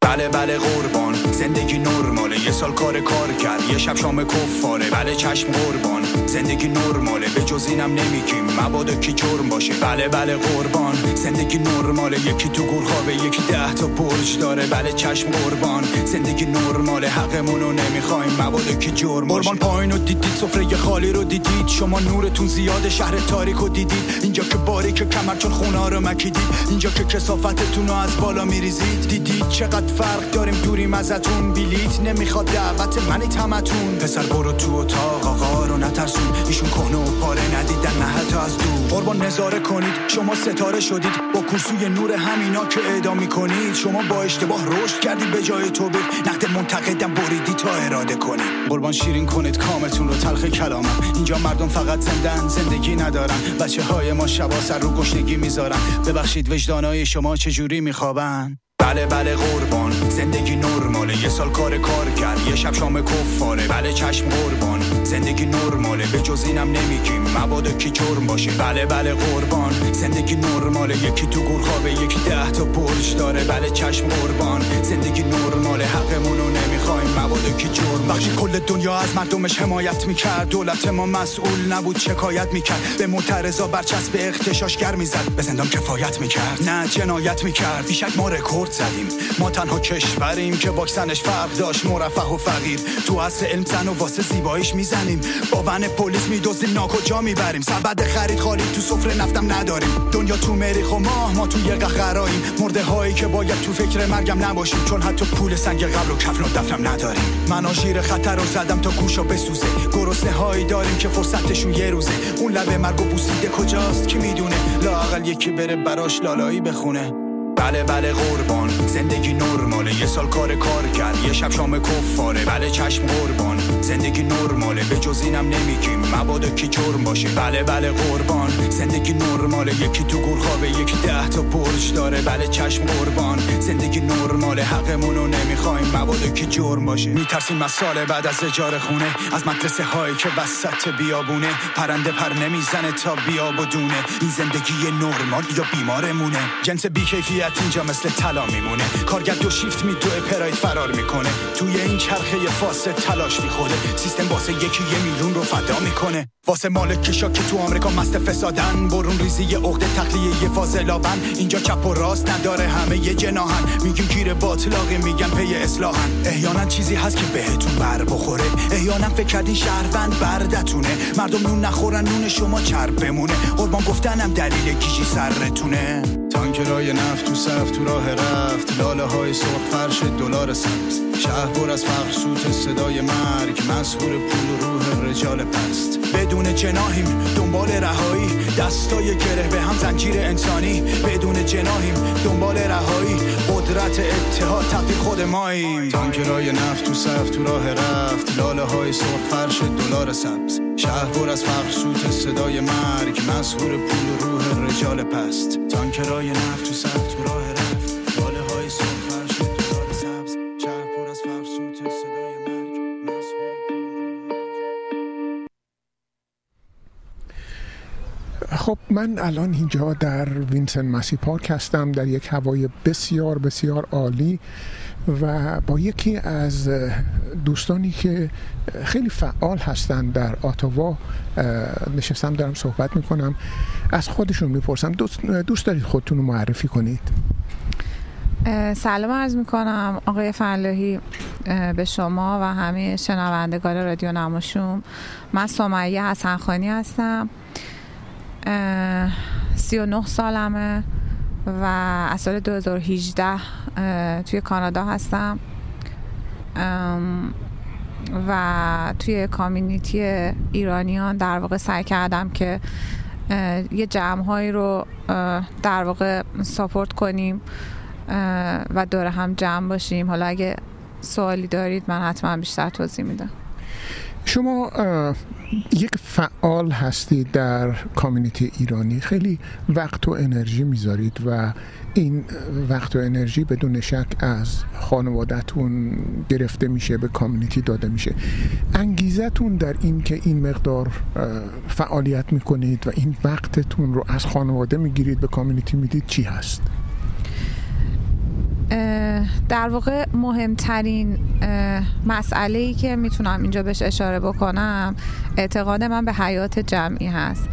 بله بله قربان، زندگی نرماله، یه سال کار کار کرد، یه شب شام کفاره. بله چشم قربان، زندگی نرماله، به جز اینم نمیگیم مبادا کی جرم باشه. بله بله قربان، زندگی نرماله، یکی تو گورخوابه یکی ده تا برج داره. بله چشم قربان، زندگی نرماله، حقمونو نمیخوایم مبادا کی جرم باشه. قربان پایینو دیدید، سفره خالی رو دیدید، شما نورتون زیاد شهر تاریکو دیدید، اینجا که باریک کمر چون خونا رو مکیدید، اینجا که کثافتتونو از بالا میریزید، دیدید چقدر فرق داریم دوریم ازتون. بلیت نمیخواد، دعوت منی تمتون. پسر برو تو اتاق، آقا رو نترسون، ایشون کهنه و پاره ندیدن نه حتی از دور. قربان نظاره کنید، شما ستاره شدید با کورسوی نور همینا که اعدام میکنید. شما با اشتباه رشد کردید، به جای توبه نقد منتقدم بریدی تا اراده کنید. قربان شیرین کنید کامتون رو، تلخ کلامم. اینجا مردم فقط زندن، زندگی ندارن. بچه‌های ما شبا سر رو گشنگی میذارن، ببخشید وجدانای شما چجوری میخوابن؟ بله بله قربان، زندگی نرماله، یه سال کار کار کرد، یه شب شام کفاره. بله چشم قربان، زندگی نرماله، به جز اینم نمیگیم مبادا کی جرم باشه. بله بله قربان، زندگی نرماله، یکی تو گورخوابه یکی ده تا برج داره. بله چشم قربان، زندگی نرماله، حقمونو نمیخوایم مبادا کی جرم باشه. کل دنیا از مردمش حمایت میکرد، دولت ما مسئول نبود شکایت میکرد، به معترضا برچسب اغتشاشگر میزد، به زندان کفایت میکرد نه جنایت میکرد. ایشک ما رکورد زدیم، ما تنها کشوریم که واکسنش فرق داشت، مرفه و فقیر تو اصل علم زن و واسه زیباییش میزنیم، با ون پلیس میدوزیم ناکجا میبریم، سبد خرید خالی تو سفره نفتم نداریم، دنیا تو مریخ و ماه ما تو یه قهقراییم، مرده هایی که باید تو فکر مرگم نباشیم، چون حتی پول سنگ قبل و کفن و دفنم نداریم. من آژیر خطر رو زدم تا گوشا بسوزه، گرسنه هایی داریم که فرصتشون یه روزه، اون لبه مرگ و بوسیده کجاست کی میدونه، لااقل یکی بره براش لالایی بخونه. بله بله قربان، زندگی نرماله، یه سال کار کار کرد، یه شب شام کفاره. بله چشم قربان، زندگی نرماله، به جز اینم نمیگیم مبادا کی جرم باشه. بله بله قربان، زندگی نرماله، یکی تو گورخوابه یکی ده تا برج داره. بله چشم قربان، زندگی نرماله، حقمونو نمیخوایم مبادا کی جرم باشه. میترسیم از سال بعد از اجاره خونه، از مدرسه هایی که وسط بیابونه، پرنده پر نمیزنه تا بیاب و دونه، این زندگی نرمال یا بیمارمونه. جنس بی‌کیفیت اینجا مثل طلا میمونه، کارگر دو شیفت میدوه پراید فرار میکنه، توی این چرخه فاسد تلاش میخوره، سیستم واسه یکی یه میلیون رو فدا میکنه، واسه مالک کشا که تو آمریکا مست فسادن، برون ریزی عقده تخلیه فاضلابن، اینجا چپ و راست نداره همه یه جناحن، میگیم گیر باطلاقی میگن پی اصلاحن، احیانا چیزی هست که بهتون بر بخوره، احیانا فکر کردین شهروند بردتونه، مردم نون نخورن نون شما چرب بمونه، قربان گفتنم دلیل کیجی سرتونه. تانکرای نفت تو صف تو راه رفت، لاله های سرخ فرش دلار سبز، شهر پر از فقر سوت صدای مرگ، مسحور پول روح رجال پست، بدون جناحیم دنبال رهایی، دستای گره به هم زنجیر انسانی، بدون جناحیم دنبال رهایی، قدرت اتحاد تقدیر خود ماییم. تانکرای نفت تو صف تو راه رفت، لاله های سرخ فرش دلار سبز، شهر پر از فقر سوت صدای مرگ، مسحور پول روح رجال پست، تانکرای نفت تو صف تو راه رفت، لاله های سرخ فرش دلار سبز، شهر پر از فقر سوت صدای مرگ، مسحور. خب من الان اینجا در وینسنت مسی پارک هستم، در یک هوای بسیار بسیار عالی و با یکی از دوستانی که خیلی فعال هستند در آتاوا نشستم دارم صحبت میکنم. از خودشون میپرسم دوست دارید خودتون رو معرفی کنید؟ سلام عرض میکنم آقای فلاحی به شما و همه شنوندگان رادیو نماشوم. من سمیه حسنخانی هستم، سی و نه سالمه و از سال دو هزار و هجده توی کانادا هستم و توی کامیونیتی ایرانیان در واقع سعی کردم که یه جمع‌هایی رو در واقع ساپورت کنیم و دور هم جمع باشیم. حالا اگه سوالی دارید من حتما بیشتر توضیح میدم. شما یک فعال هستید در کامیونیتی ایرانی، خیلی وقت و انرژی میذارید و این وقت و انرژی بدون شک از خانوادتون گرفته میشه به کامیونیتی داده میشه. انگیزتون در این که این مقدار فعالیت میکنید و این وقتتون رو از خانواده میگیرید به کامیونیتی میدید چی هست؟ در واقع مهمترین مسئله‌ای که میتونم اینجا بهش اشاره بکنم اعتقاد من به حیات جمعی هست.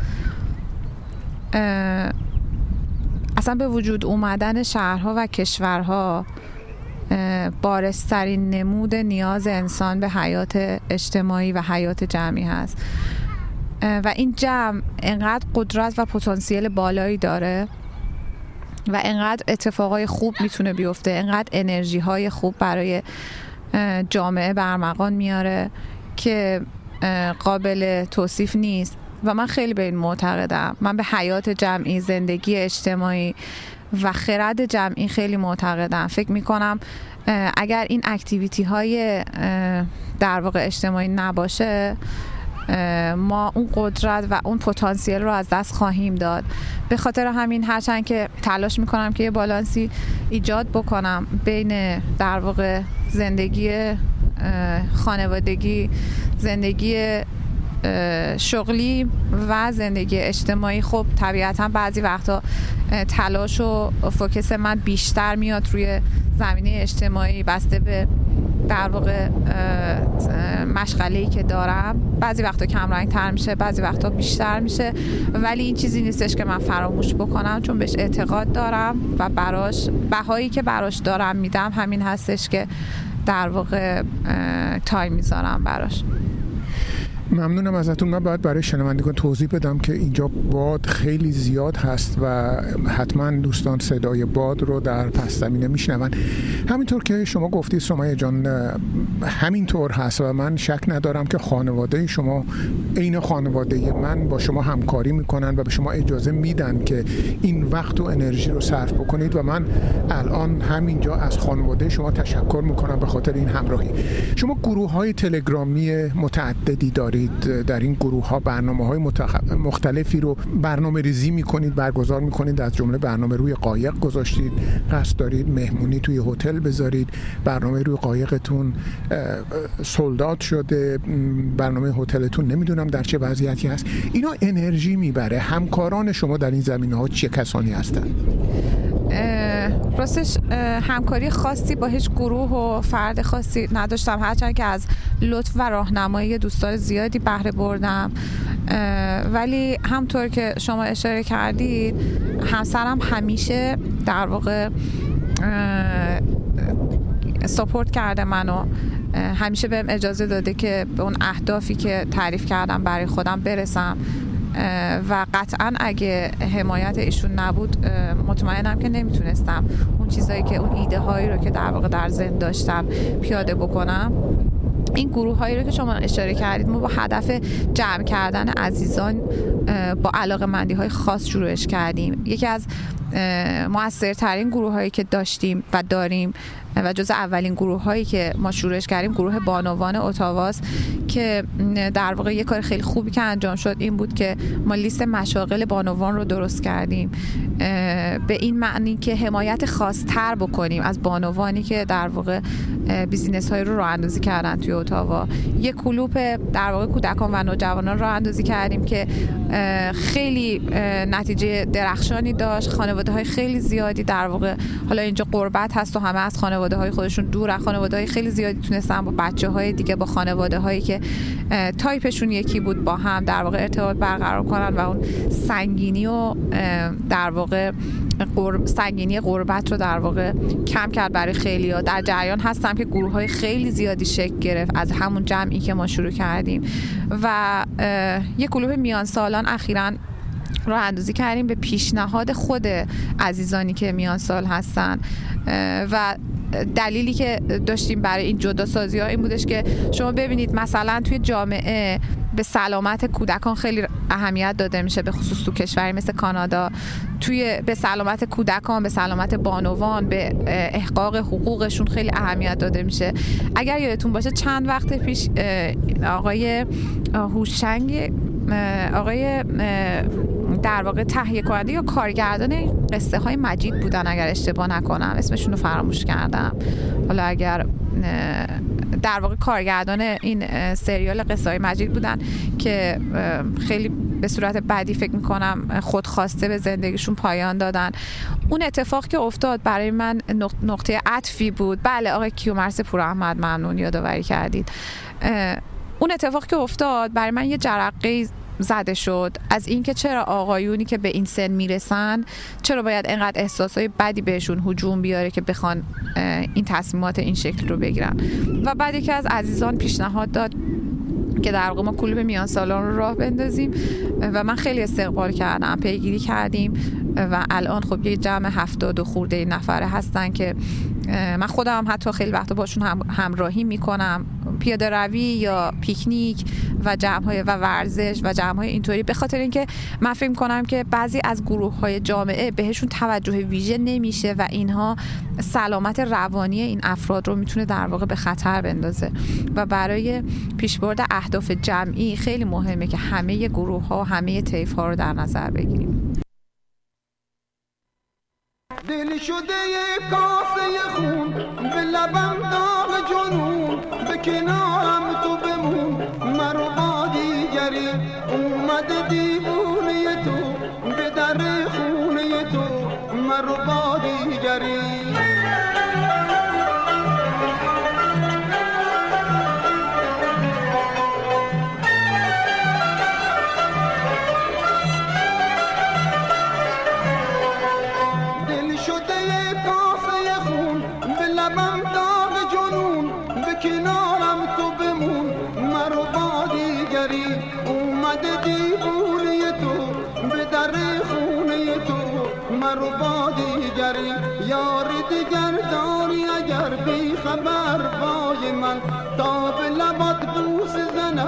اصلا به وجود اومدن شهرها و کشورها بارزترین نمود نیاز انسان به حیات اجتماعی و حیات جمعی هست و این جمع اینقدر قدرت و پتانسیل بالایی داره و اینقدر اتفاقای خوب میتونه بیفته، اینقدر انرژی های خوب برای جامعه برمغان میاره که قابل توصیف نیست و من خیلی به این معتقدم. من به حیات جمعی، زندگی اجتماعی و خرد جمعی خیلی معتقدم. فکر میکنم اگر این اکتیویتی های در واقع اجتماعی نباشه ما اون قدرت و اون پتانسیل رو از دست خواهیم داد. به خاطر همین هرچند که تلاش میکنم که یه بالانسی ایجاد بکنم بین در واقع زندگی خانوادگی، زندگی شغلی و زندگی اجتماعی، خب طبیعتا بعضی وقتا تلاش و فوکس من بیشتر میاد روی زمینه اجتماعی بسته به در واقع مشغله‌ای که دارم. بعضی وقتا کمرنگ تر میشه، بعضی وقتا بیشتر میشه، ولی این چیزی نیستش که من فراموش بکنم چون بهش اعتقاد دارم و براش بهایی که براش دارم میدم همین هستش که در واقع تایم میذارم براش. ممنونم ازتون. من باید برای شنوندگان توضیح بدم که اینجا باد خیلی زیاد هست و حتما دوستان صدای باد رو در پس زمینه میشنون. همینطور که شما گفتید سمیه جان همینطور هست و من شک ندارم که خانواده شما عین خانواده من با شما همکاری میکنن و به شما اجازه میدن که این وقت و انرژی رو صرف بکنید و من الان همینجا از خانواده شما تشکر میکنم به خاطر این همراهی. شما گروه‌های تلگرامی متعددی دارید، در این گروه ها برنامه های مختلفی رو برنامه ریزی می کنید، برگزار می کنید، از جمله برنامه روی قایق گذاشتید، قصد دارید مهمونی توی هتل بذارید، برنامه روی قایقتون سولدات شده، برنامه هتلتون نمیدونم در چه وضعیتی هست. اینا انرژی میبره. همکاران شما در این زمینه ها چه کسانی هستند؟ راستش همکاری خاصی با هیچ گروه و فرد خاصی نداشتم، هرچند که از لطف و راهنمایی دوستان زیادی بهره بردم. ولی همطور که شما اشاره کردید همسرم همیشه در واقع سپورت کرده منو، همیشه بهم اجازه داده که به اون اهدافی که تعریف کردم برای خودم برسم و قطعا اگه حمایت ایشون نبود مطمئنم که نمیتونستم اون چیزایی که اون ایده هایی رو که در واقع در ذهن داشتم پیاده بکنم. این گروه هایی رو که شما اشاره کردید ما با هدف جمع کردن عزیزان با علاقه‌مندی های خاص شروعش کردیم. یکی از مؤثرترین گروه هایی که داشتیم و داریم و جز اولین گروه هایی که ما شروعش کردیم گروه بانوان اتاواس که در واقع یک کار خیلی خوبی که انجام شد این بود که ما لیست مشاغل بانوان رو درست کردیم، به این معنی که حمایت خاص تر بکنیم از بانوانی که در واقع بیزینس های رو راه اندازی کردن توی اتاوا. یک کلوپ در واقع کودکان و نوجوانان راه اندازی کردیم که خیلی نتیجه درخشانی داشت. خانواده های خیلی زیادی در واقع، حالا اینجا قربت هست و همه از خانواده خانواده های خودشون دور، خانواده های خیلی زیادی تونستن با بچه های دیگه، با خانواده هایی که تایپشون یکی بود با هم در واقع ارتباط برقرار کنن و اون سنگینی و در واقع قرب، سنگینی قربت رو در واقع کم کرد برای خیلی ها. در جریان هستم که گروه های خیلی زیادی شکل گرفت از همون جمعی که ما شروع کردیم و یک گروه میان سالان اخیراً راه اندازی کردیم به پیشنهاد خود عزیزانی که میان سال هستن و دلیلی که داشتیم برای این جدا سازی ها این بودش که شما ببینید مثلا توی جامعه به سلامت کودکان خیلی اهمیت داده میشه، به خصوص تو کشوری مثل کانادا، توی به سلامت کودکان، به سلامت بانوان، به احقاق حقوقشون خیلی اهمیت داده میشه. اگر یادتون باشه چند وقت پیش آقای هوشنگ، آقای در واقع تهیه کننده یا کارگردان قصه های مجید بودن اگر اشتباه نکنم، اسمشون رو فراموش کردم، حالا اگر در واقع کارگردان این سریال قصه های مجید بودن که خیلی به صورت بدی فکر میکنم خودخواسته به زندگیشون پایان دادن، اون اتفاق که افتاد برای من نقطه عطفی بود. بله آقای کیومرث پوراحمد، ممنون یادآوری کردید. اون اتفاق که افتاد برای من یه جرقه زده شد از اینکه چرا آقایونی که به این سن میرسن چرا باید انقدر احساسای بدی بهشون هجوم بیاره که بخوان این تصمیمات این شکل رو بگیرن. و بعد یکی از عزیزان پیشنهاد داد که در واقع ما کلوب میان سالان رو راه بندازیم و من خیلی استقبال کردم، پیگیری کردیم و الان خب یه جمع هفتاد و خورده نفره هستن که من خودم هم حتی خیلی وقتا باشون هم همراهی میکنم، پیاده روی یا پیکنیک و جمع‌های و ورزش و جمع‌های اینطوری، به خاطر اینکه من فکر می‌کنم که بعضی از گروه‌های جامعه بهشون توجه ویژه نمیشه و اینها سلامت روانی این افراد رو میتونه در واقع به خطر بندازه و برای پیشبرد اهداف جمعی خیلی مهمه که همه گروه‌ها و همه طیف‌ها رو در نظر بگیریم. دل شده کاسه خون به لبم داغ جنون، به کنارم تو بمون مرو با دیگری، اومده دیوونه تو به در خونه تو مرو با دیگری.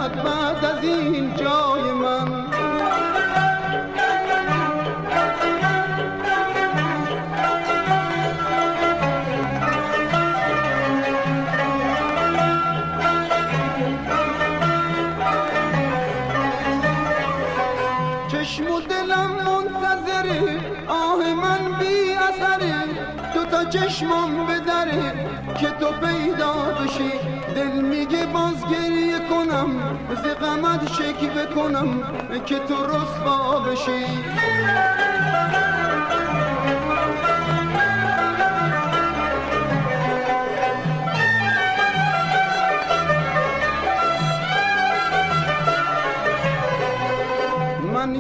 بعد از این جای من چشم و دلم منتظره، آه من بی اثره، تو تا چشمم بدره که تو پیدا بشی، دل میگه باز گریه کنم ز غمت شکی بکنم که تو رسوا بشی.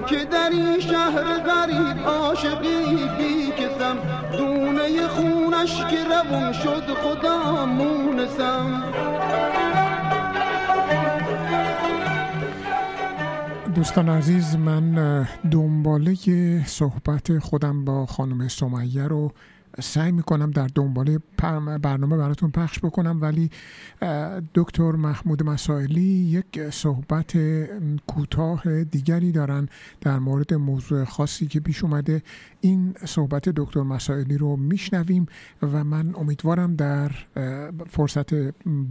که در این شهر غریب عاشقی بی کسم، دونه خونش که روون شد خدا مونسم. دوستان عزیز، من دنباله صحبت خودم با خانم سمیه رو سعی میکنم در دنباله برنامه براتون پخش بکنم، ولی دکتر محمود مسائلی یک صحبت کوتاه دیگری دارن در مورد موضوع خاصی که پیش اومده. این صحبت دکتر مسائلی رو میشنویم و من امیدوارم در فرصت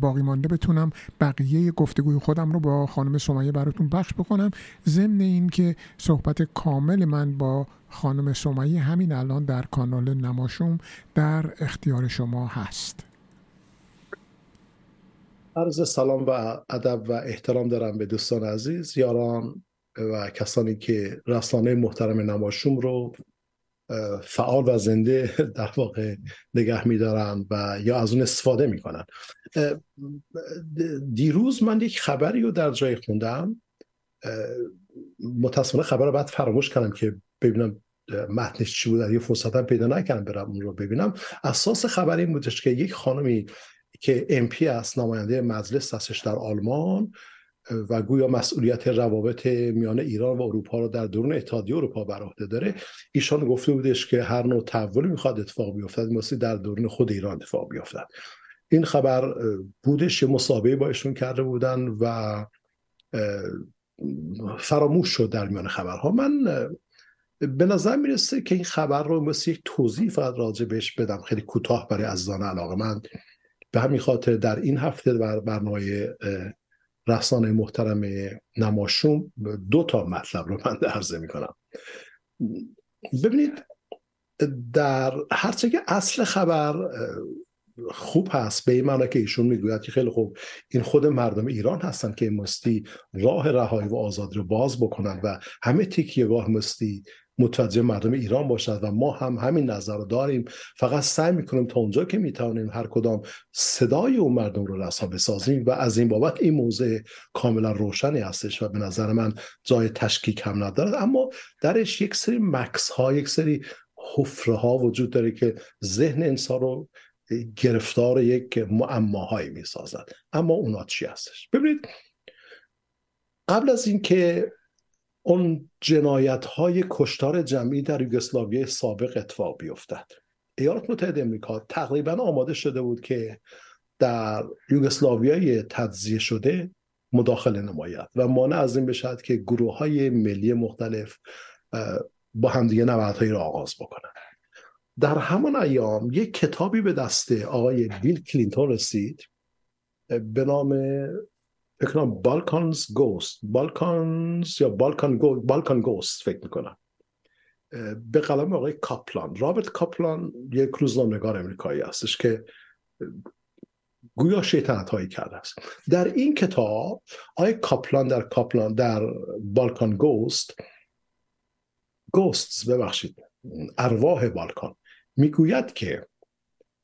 باقی مانده بتونم بقیه گفتگوی خودم رو با خانم سمیه براتون پخش بکنم، ضمن این که صحبت کامل من با خانم سمیه همین الان در کانال نماشوم در اختیار شما هست. عرض سلام و ادب و احترام دارم به دوستان عزیز، یاران و کسانی که رسانه محترم نماشوم رو فعال و زنده در واقع نگه می‌دارن و یا از اون استفاده می‌کنن. دیروز من یک خبری رو در جای خوندم، متأسفانه خبر رو بعد فراموش کردم که ببینم متنش چی بود، یه فرصت هم پیدا نکردم برم اون رو ببینم. اساس خبر این بودش که یک خانمی که ام پی است، نماینده مجلس هستش در آلمان و گویا مسئولیت روابط میان ایران و اروپا رو در درون اتحادیه اروپا بر عهده داره، ایشان گفته بودش که هر نوع تحولی میخواد اتفاق بیفتد ماسی در درون خود ایران اتفاق بیفتد. این خبر بودش، مسابقه با ایشون کرده بودن و فراموش شد در میان خبرها. من به نظر میرسه که این خبر رو مثل یک توضیح فقط راجع بهش بدم خیلی کوتاه برای عزیزان علاقه‌مند. به همین خاطر در این هفته در برنامه رسانه محترم نماشوم دو تا مطلب رو من عرضه میکنم. ببینید، در هرچه که اصل خبر خوب هست، به این معنی که ایشون میگوید که خیلی خوب این خود مردم ایران هستن که مستی راه رهایی و آزادی رو باز بکنن و همه تکیه گاه مستی متوجه مردم ایران باشد و ما هم همین نظر رو داریم، فقط سعی میکنیم تا اونجا که میتونیم هر کدام صدای اون مردم رو رسا بسازیم و از این بابت این موضوع کاملا روشنی هستش و به نظر من جای تشکیک هم ندارد. اما درش یک سری مکس ها، یک سری حفره ها وجود داره که ذهن انسان رو گرفتار یک معماهایی میسازد. اما اونا چی هستش؟ ببینید، قبل از این که اون جنایت‌های کشتار جمعی در یوگسلاوی سابق اتفاق بیفتد، ایالات متحده آمریکا تقریباً آماده شده بود که در یوگسلاویای تجزیه شده مداخله نماید و مانع از این بشد که گروه‌های ملی مختلف با همدیگه نبردهایی را آغاز بکنند. در همان ایام یک کتابی به دست آقای بیل کلینتون رسید به نام فکر کنم بالکانز گوست، بالکانز یا بالکان گو، بالکان گوست فکر میکنم، به قلم آقای کاپلان. رابرت کاپلان یک روزنامه‌نگار امریکایی هستش که گویا شیطنت هایی کرده است. در این کتاب آقای کاپلان در کاپلان در بالکان گوست گوستز ببخشید ارواح بالکان میگوید که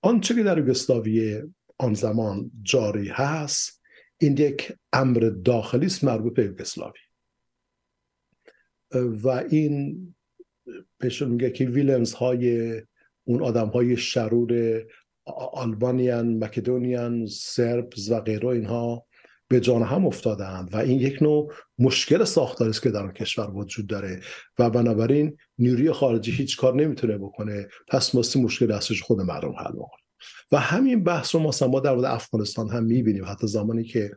آنچه که در یوگسلاوی آن زمان جاری هست این یک امر داخلی است مربوط به یوگسلاوی و این بهش میگه که ویلمز های اون آدم های شرور آلبانیان، مکدونیان، سربز و غیره اینها به جان هم افتادند و این یک نوع مشکل ساختاری است که در اون کشور وجود داره و بنابراین نیروی خارجی هیچ کار نمیتونه بکنه، پس ماسی مشکل دستش خود مردم حل میکنه. و همین بحث رو ما در مورد افغانستان هم میبینیم. حتی زمانی که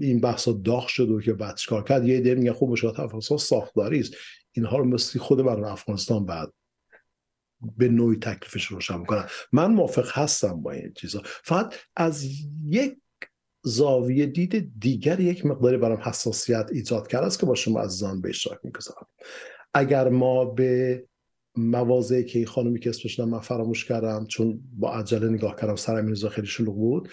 این بحث ها داغ شد و که بعد چیکار کرد، یه ایده میگن خب مشکلات افغانستان ساختاری است، اینها رو ماسی خود مردم افغانستان بعد به نوعی تکلیفش روشن میکنن. من موافق هستم با این چیزا، فقط از یک زاویه دید دیگر یک مقداری برام حساسیت ایجاد کرده است که با شما عزیزان به اشتراک می‌گذارم. اگر ما به موازی که خانمی که اسمش رو من فراموش کردم چون با عجله نگاه کردم سرم این روزا خیلی شلوغ بود،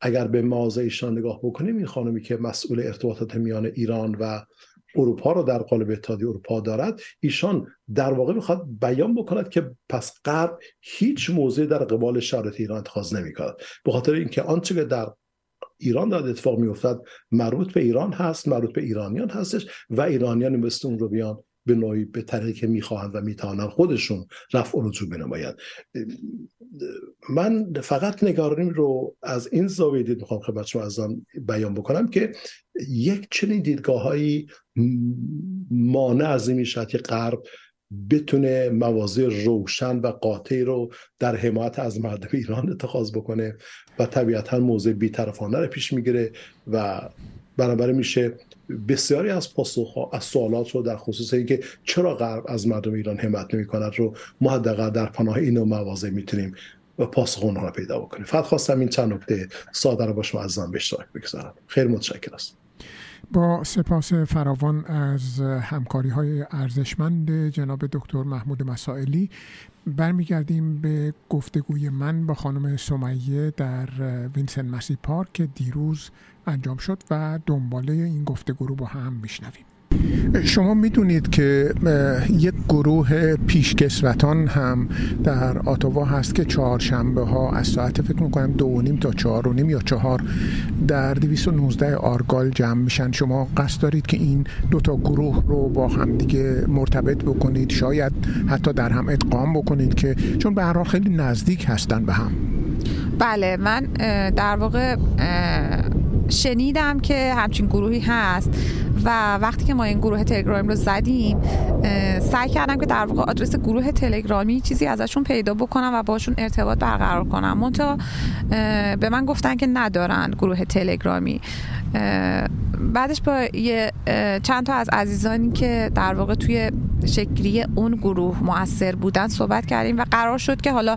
اگر به موازی ایشان نگاه بکنیم، این خانمی که مسئول ارتباطات میان ایران و اروپا رو در قالب اتحادیه اروپا دارد، ایشان در واقع میخواد بیان بکند که پس غرب هیچ موضعی در قبال شرایط ایران اتخاذ نمی‌کند، به خاطر اینکه آنچه در ایران داره اتفاق میفتد مربوط به ایران هست، مربوط به ایرانیان هستش و ایرانیان مثل اون رو بیان به نوعی به طریقی که میخواهند و میتوانند خودشون رفع و رجوع بنمایند. من فقط نگارانیم رو از این زاویه دید میخوام خدمت شما عزیزان بیان بکنم که یک چنین دیدگاه‌هایی مانع از این میشد که غرب بتونه مواضع روشن و قاطعی رو در حمایت از مردم ایران اتخاذ بکنه و طبیعتاً موضع بی‌طرفانه رو پیش میگیره و بنابراین میشه بسیاری از پاسخ‌ها از سوالات رو در خصوص اینکه چرا غرب از مردم ایران حمایت نمی‌کند رو ما حداقل در پناه این مواضع میتونیم و پاسخ اونها رو پیدا بکنیم. فقط خواستم این چند نکته ساده رو با شما عزیزان به اشتراک بگذارم. خیلی متشکرم. با سپاس فراوان از همکاری‌های ارزشمند جناب دکتر محمود مسائلی برمیگردیم به گفتگوی من با خانم سمیه در وینسنت مسی پارک که دیروز انجام شد و دنباله این گفتگو رو با هم میشنویم. شما میدونید که یک گروه پیشکسوتان هم در آتاوا هست که چهارشنبه ها از ساعت فکر میکنم دو و نیم تا چهار و نیم یا چهار در دویست و نوزده آرگال جمع میشن. شما قصد دارید که این دوتا گروه رو با هم دیگه مرتبط بکنید، شاید حتی در هم ادغام بکنید که چون به هر حال خیلی نزدیک هستن به هم. بله، من در واقع شنیدم که همچین گروهی هست و وقتی که ما این گروه تلگرام رو زدیم سعی کردم که در واقع آدرس گروه تلگرامی چیزی ازشون پیدا بکنم و باشون ارتباط برقرار کنم، منتها به من گفتن که ندارن گروه تلگرامی. بعدش با یه چند تا از عزیزانی که در واقع توی شکلی اون گروه مؤثر بودن صحبت کردیم و قرار شد که حالا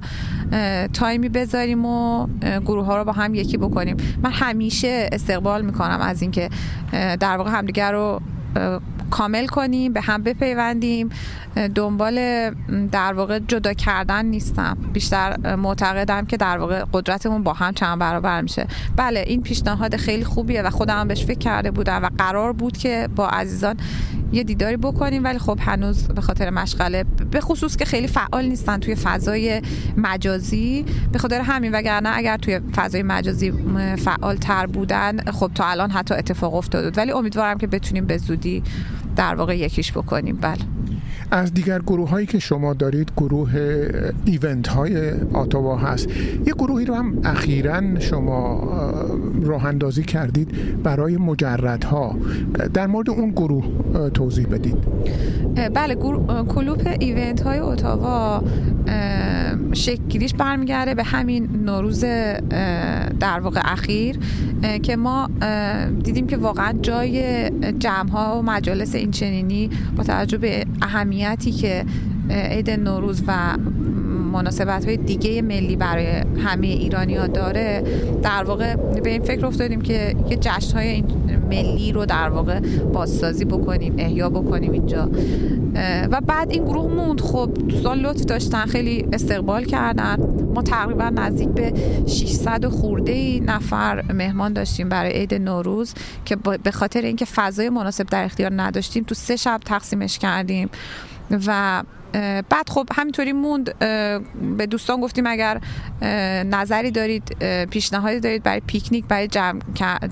تایمی بذاریم و گروه ها رو با هم یکی بکنیم. من همیشه استقبال میکنم از این که در واقع همدیگر رو کامل کنیم، به هم بپیوندیم. دنبال در واقع جدا کردن نیستم، بیشتر معتقدم که در واقع قدرتمون با هم چند برابر میشه. بله، این پیشنهاد خیلی خوبیه و خودم هم بهش فکر کرده بودم و قرار بود که با عزیزان یه دیداری بکنیم، ولی خب هنوز به خاطر مشغله، به خصوص که خیلی فعال نیستن توی فضای مجازی، به خاطر همین، وگرنه اگر توی فضای مجازی فعال تر بودن خب تا الان حتی اتفاق افتاده بود. ولی امیدوارم که بتونیم به زودی در واقع یکیش بکنیم. بله، از دیگر گروه هایی که شما دارید گروه ایونت های آتاوا هست. یه گروهی رو هم اخیراً شما راه اندازی کردید برای مجردها، در مورد اون گروه توضیح بدید. بله، کلوپ ایونت های آتاوا شکلیش برمیگرده به همین نوروز در واقع اخیر که ما دیدیم که واقعا جای جمع ها و مجالس این چنینی با توجه به اهمیتی که عید نوروز و مناسبت‌های دیگه ملی برای همه ایرانی‌ها داره، در واقع به این فکر افتادیم که یه جشن‌های ملی رو در واقع بازسازی بکنیم، احیا بکنیم اینجا. و بعد این گروه موند. خب دوستان لطف داشتن، خیلی استقبال کردن. ما تقریبا نزدیک به ششصد خورده نفر مهمان داشتیم برای عید نوروز که به خاطر اینکه فضای مناسب در اختیار نداشتیم تو سه شب تقسیمش کردیم و بعد خب همینطوری موند. به دوستان گفتیم اگر نظری دارید، پیشنهادی دارید برای پیکنیک، برای جمع,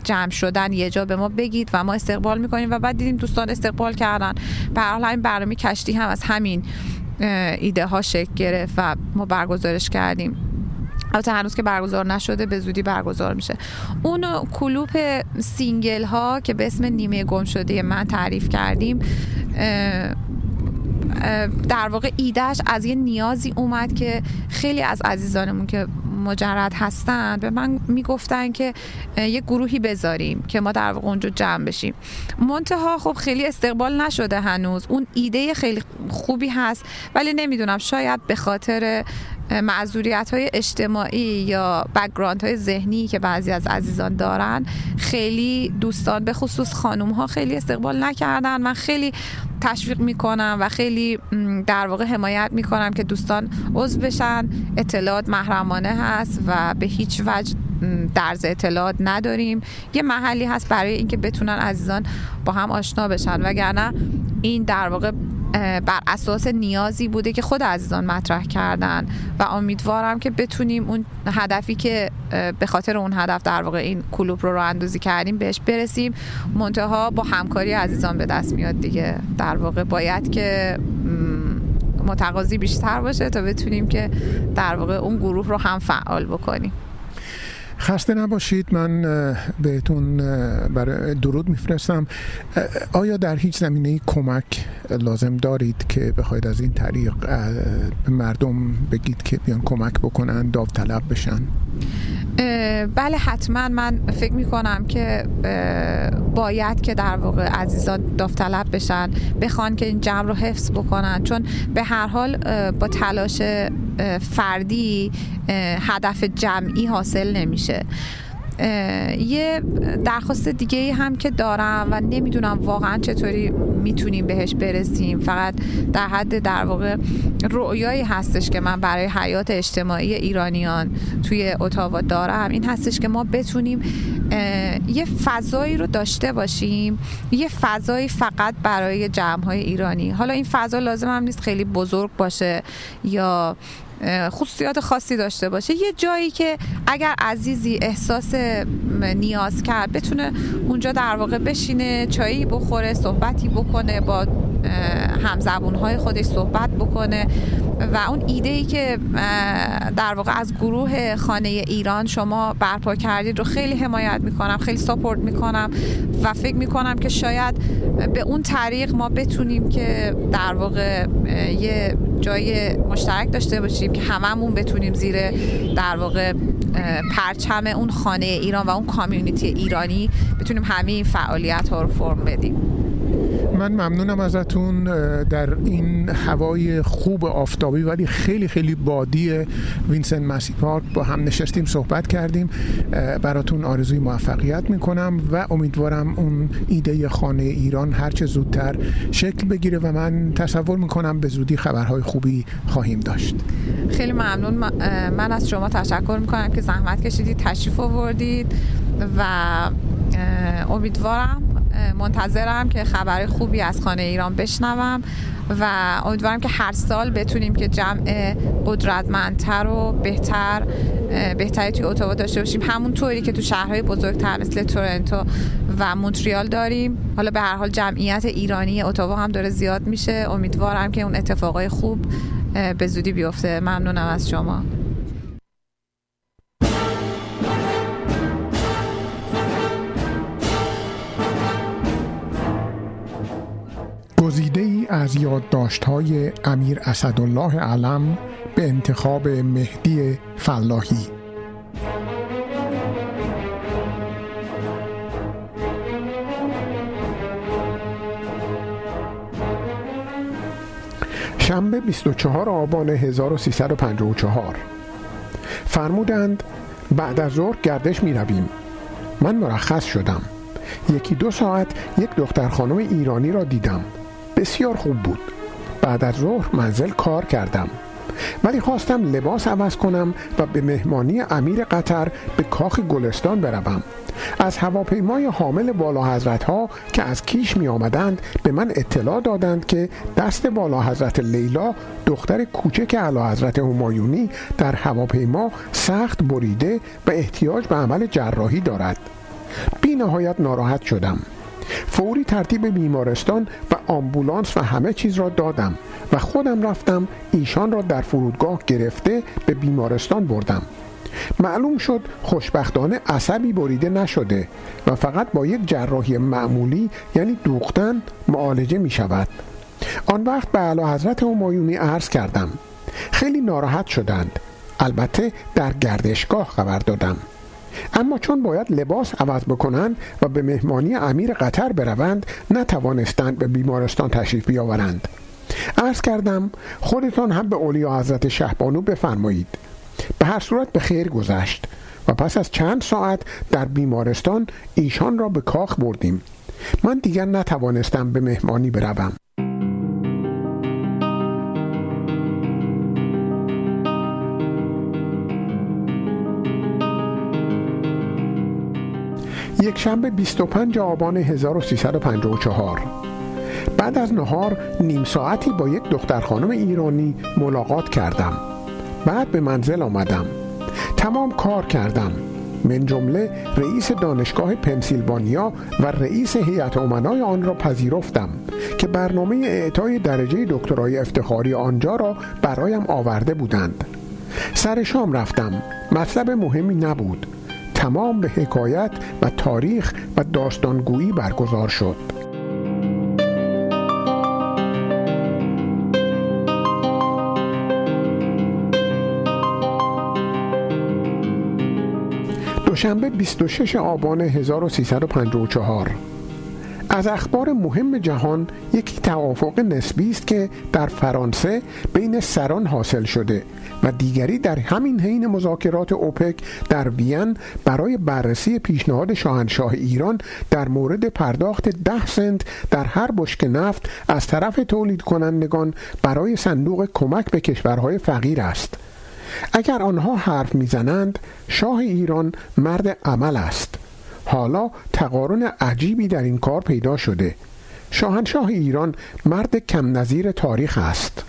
جمع شدن یه جا به ما بگید و ما استقبال میکنیم و بعد دیدیم دوستان استقبال کردن. به هر حال این برنامه کشتی هم از همین ایده ها شکل گرفت و ما برگزارش کردیم. البته هنوز که برگزار نشده، به زودی برگزار میشه. اون کلوپ سینگل ها که به اسم نیمه گم شده من تعریف کردیم، در واقع ایدهش از یه نیازی اومد که خیلی از عزیزانمون که مجرد هستن به من میگفتن که یه گروهی بذاریم که ما در واقع اونجا جمع بشیم. منتها خب خیلی استقبال نشده هنوز. اون ایده خیلی خوبی هست ولی نمیدونم، شاید به خاطر معذوریت‌های اجتماعی یا بک‌گراندهای ذهنی که بعضی از عزیزان دارن، خیلی دوستان به خصوص خانم‌ها خیلی استقبال نکردن. من خیلی تشویق میکنم و خیلی در واقع حمایت میکنم که دوستان عضو بشن. اطلاعات محرمانه هست و به هیچ وجه درز اطلاعات نداریم. یه محلی هست برای اینکه بتونن عزیزان با هم آشنا بشن، وگرنه این در واقع بر اساس نیازی بوده که خود عزیزان مطرح کردن و امیدوارم که بتونیم اون هدفی که به خاطر اون هدف در واقع این کلوب رو راه اندازی کردیم بهش برسیم. منتها با همکاری عزیزان به دست میاد دیگه، در واقع باید که متقاضی بیشتر باشه تا بتونیم که در واقع اون گروه رو هم فعال بکنیم. خسته نباشید، من بهتون برای درود میفرستم. آیا در هیچ زمینه‌ای کمک لازم دارید که بخواید از این طریق به مردم بگید که بیان کمک بکنن، داوطلب بشن؟ بله حتما. من فکر میکنم که باید که در واقع عزیزان داوطلب بشن، بخوان که این جمع رو حفظ بکنن، چون به هر حال با تلاش فردی هدف جمعی حاصل نمیشه. یه درخواست دیگه هم که دارم و نمیدونم واقعا چطوری میتونیم بهش برسیم، فقط در حد در واقع رؤیایی هستش که من برای حیات اجتماعی ایرانیان توی اتاوا دارم، این هستش که ما بتونیم یه فضایی رو داشته باشیم، یه فضایی فقط برای جمع‌های ایرانی. حالا این فضا لازم هم نیست خیلی بزرگ باشه یا خصوصیات خاصی داشته باشه، یه جایی که اگر عزیزی احساس نیاز کرد بتونه اونجا در واقع بشینه، چایی بخوره، صحبتی بکنه، با همزبونهای خودش صحبت بکنه. و اون ایده‌ای که در واقع از گروه خانه ایران شما برپا کردید رو خیلی حمایت میکنم، خیلی ساپورت میکنم و فکر میکنم که شاید به اون طریق ما بتونیم که در واقع یه جای مشترک داشته باشیم که هممون بتونیم زیر در واقع پرچم اون خانه ایران و اون کامیونیتی ایرانی بتونیم همه این فعالیت ها رو فرم بدیم. من ممنونم ازتون. در این هوای خوب آفتابی ولی خیلی خیلی بادی وینسنت مسی پارک با هم نشستیم، صحبت کردیم. براتون آرزوی موفقیت میکنم و امیدوارم اون ایده خانه ایران هرچه زودتر شکل بگیره و من تصور میکنم به زودی خبرهای خوبی خواهیم داشت. خیلی ممنون. من از شما تشکر میکنم که زحمت کشیدید، تشریف آوردید و امیدوارم، منتظرم که خبر خوبی از خانه ایران بشنوم و امیدوارم که هر سال بتونیم که جمع قدرتمندتر و بهتر بهتری توی اتاوا داشته باشیم، همون طوری که تو شهرهای بزرگتر مثل تورنتو و مونتریال داریم. حالا به هر حال جمعیت ایرانی اتاوا هم داره زیاد میشه، امیدوارم که اون اتفاقای خوب به زودی بیفته. ممنونم از شما. گزیده‌ای از یادداشت‌های امیر اسدالله علم به انتخاب مهدی فلاحی. شنبه بیست و چهارم آبان هزار و سیصد و پنجاه و چهار. فرمودند بعد از ظهر گردش می‌رویم. من مرخص شدم. یکی دو ساعت یک دختر خانم ایرانی را دیدم، بسیار خوب بود. بعد از ظهر منزل کار کردم، ولی خواستم لباس عوض کنم و به مهمانی امیر قطر به کاخ گلستان بروم. از هواپیمای حامل والا حضرت ها که از کیش می آمدند به من اطلاع دادند که دست والا حضرت لیلا، دختر کوچک اعلی حضرت همایونی، در هواپیما سخت بریده و احتیاج به عمل جراحی دارد. بی نهایت ناراحت شدم. فوری ترتیب بیمارستان و آمبولانس و همه چیز را دادم و خودم رفتم ایشان را در فرودگاه گرفته به بیمارستان بردم. معلوم شد خوشبختانه عصبی بریده نشده و فقط با یک جراحی معمولی یعنی دوختن معالجه می شود. آن وقت به اعلی حضرت همایونی عرض کردم. خیلی ناراحت شدند. البته در گردشگاه خبر دادم، اما چون باید لباس عوض بکنند و به مهمانی امیر قطر بروند نتوانستند به بیمارستان تشریف بیاورند. عرض کردم خودتان هم به اولیا حضرت شهبانو بفرمایید. به هر صورت به خیر گذشت و پس از چند ساعت در بیمارستان ایشان را به کاخ بردیم. من دیگر نتوانستم به مهمانی بروم. یک شنبه بیست و پنجم آبان هزار و سیصد و پنجاه و چهار. بعد از نهار نیم ساعتی با یک دختر خانم ایرانی ملاقات کردم. بعد به منزل آمدم. تمام کار کردم، من جمله رئیس دانشگاه پنسیلوانیا و رئیس هیئت امنای آن را پذیرفتم که برنامه اعطای درجه دکترای افتخاری آنجا را برایم آورده بودند. سر شام رفتم، مطلب مهمی نبود. تمام به حکایت و تاریخ و داستانگویی برگزار شد. دوشنبه بیست و شش آبان هزار و سیصد و پنجاه و چهار. از اخبار مهم جهان یکی توافق نسبی است که در فرانسه بین سران حاصل شده و دیگری در همین حین مذاکرات اوپک در وین برای بررسی پیشنهاد شاهنشاه ایران در مورد پرداخت ده سنت در هر بشکه نفت از طرف تولید کنندگان برای صندوق کمک به کشورهای فقیر است. اگر آنها حرف میزنند، شاه ایران مرد عمل است. حالا تقارن عجیبی در این کار پیدا شده. شاهنشاه ایران مرد کم نظیر تاریخ است.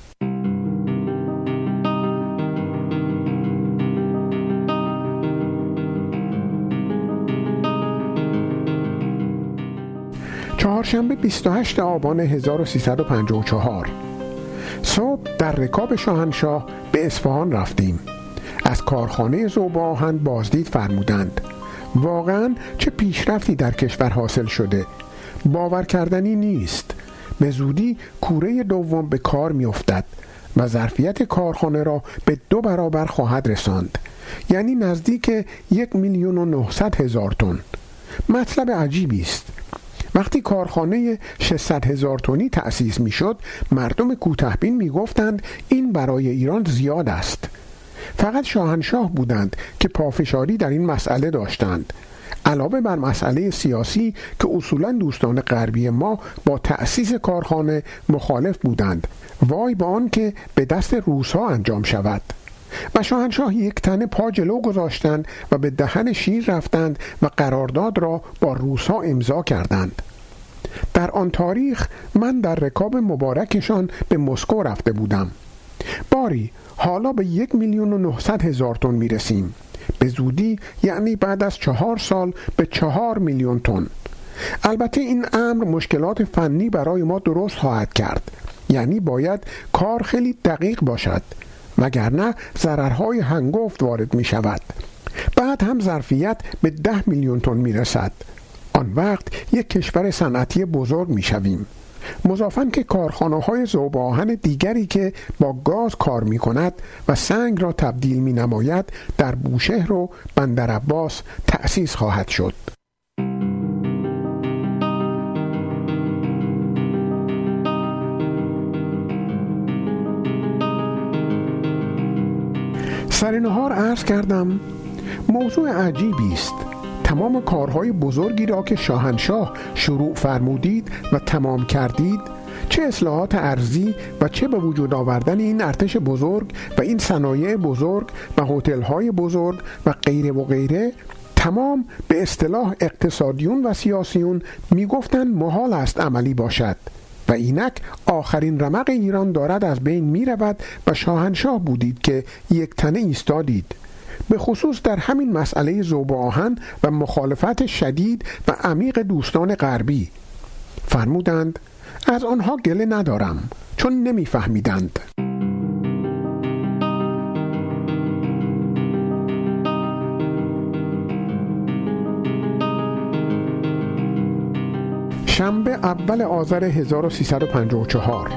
چهارشنبه بیست و هشت آبان هزار و سیصد و پنجاه و چهار. صبح در رکاب شاهنشاه به اصفهان رفتیم. از کارخانه ذوب‌آهن بازدید فرمودند. واقعاً چه پیشرفتی در کشور حاصل شده، باور کردنی نیست. به زودی کوره دوم به کار می‌افتد و ظرفیت کارخانه را به دو برابر خواهد رساند، یعنی نزدیک یک میلیون و نهصد هزار تن. مطلب عجیبی است. وقتی کارخانه ششصد هزار تنی تأسیس می‌شد، مردم کوتاه‌بین می‌گفتند این برای ایران زیاد است. فقط شاهنشاه بودند که پافشاری در این مسئله داشتند. علاوه بر مسئله سیاسی که اصولاً دوستان غربی ما با تأسیس کارخانه مخالف بودند، وای به آن که به دست روس‌ها انجام شود. و شاهنشاه یک تنه پا جلو گذاشتند و به دهن شیر رفتند و قرارداد را با روس‌ها امضا کردند. در آن تاریخ من در رکاب مبارکشان به مسکو رفته بودم. باری حالا به یک میلیون و نهصد هزار تن می رسیم. به زودی، یعنی بعد از چهار سال، به چهار میلیون تن. البته این امر مشکلات فنی برای ما درست خواهد کرد، یعنی باید کار خیلی دقیق باشد، وگرنه ضررهای هنگفت وارد می شود. بعد هم ظرفیت به ده میلیون تن می رسد. آن وقت یک کشور صنعتی بزرگ می شویم. مضافاً که کارخانه‌های ذوب‌آهن دیگری که با گاز کار می‌کند و سنگ را تبدیل می‌نماید در بوشهر و بندرعباس تأسیس خواهد شد. سر نهار عرض کردم موضوع عجیبی است. تمام کارهای بزرگی را که شاهنشاه شروع فرمودید و تمام کردید، چه اصلاحات ارضی و چه به وجود آوردن این ارتش بزرگ و این صنایع بزرگ و هتل‌های بزرگ و غیره و غیره، تمام به اصطلاح اقتصادیون و سیاسیون میگفتند محال است عملی باشد و اینک آخرین رمق ایران دارد از بین میرود و شاهنشاه بودید که یک تنه ایستادید. به خصوص در همین مسئله ذوب‌آهن و مخالفت شدید و عمیق دوستان غربی. فرمودند از آنها گله ندارم، چون نمی‌فهمیدند. شنبه اول آذر هزار و سیصد و پنجاه و چهار.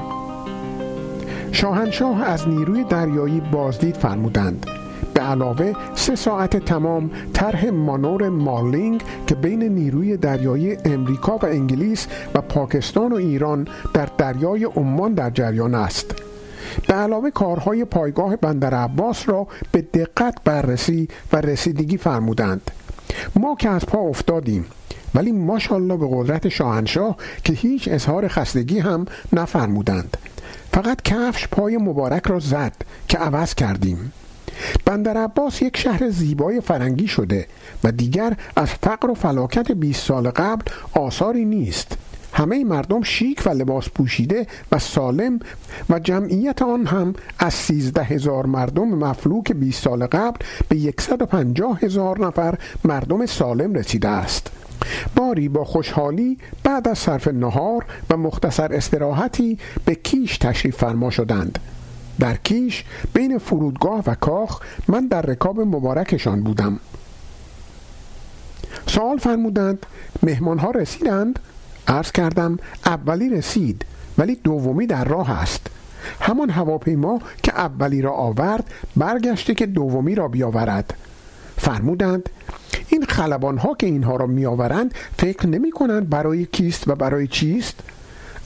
شاهنشاه از نیروی دریایی بازدید فرمودند. به علاوه سه ساعت تمام طرح مانور مارلینگ که بین نیروی دریایی امریکا و انگلیس و پاکستان و ایران در دریای عمان در جریان است. به علاوه کارهای پایگاه بندرعباس را به دقت بررسی و رسیدگی فرمودند. ما که از پا افتادیم، ولی ماشاءالله به قدرت شاهنشاه که هیچ اظهار خستگی هم نفرمودند. فقط کفش پای مبارک را زد که عوض کردیم. بندرعباس یک شهر زیبای فرنگی شده و دیگر از فقر و فلاکت بیست سال قبل آثاری نیست. همه مردم شیک و لباس پوشیده و سالم و جمعیت آن هم از سیزده هزار مردم مفلوک بیست سال قبل به صد و پنجاه هزار نفر مردم سالم رسیده است. باری با خوشحالی بعد از صرف نهار و مختصر استراحتی به کیش تشریف فرما شدند. در کیش بین فرودگاه و کاخ من در رکاب مبارکشان بودم. سوال فرمودند مهمان‌ها رسیدند؟ عرض کردم اولی رسید ولی دومی در راه است. همان هواپیما که اولی را آورد برگشته که دومی را بیاورد. فرمودند این خلبان ها که اینها را می آورند فکر نمی کنند برای کیست و برای چیست؟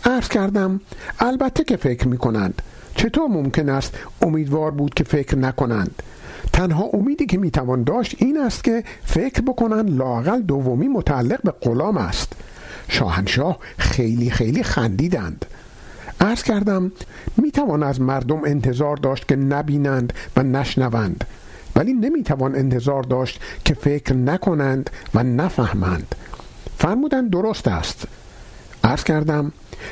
عرض کردم البته که فکر می کنند. چطور ممکن است امیدوار بود که فکر نکنند؟ تنها امیدی که می توان داشت این است که فکر بکنند لااقل دومی متعلق به غلام است. شاهنشاه خیلی خیلی خندیدند. عرض کردم می توان از مردم انتظار داشت که نبینند و نشنوند، ولی نمی توان انتظار داشت که فکر نکنند و نفهمند. فرمودند درست است. عرض کردم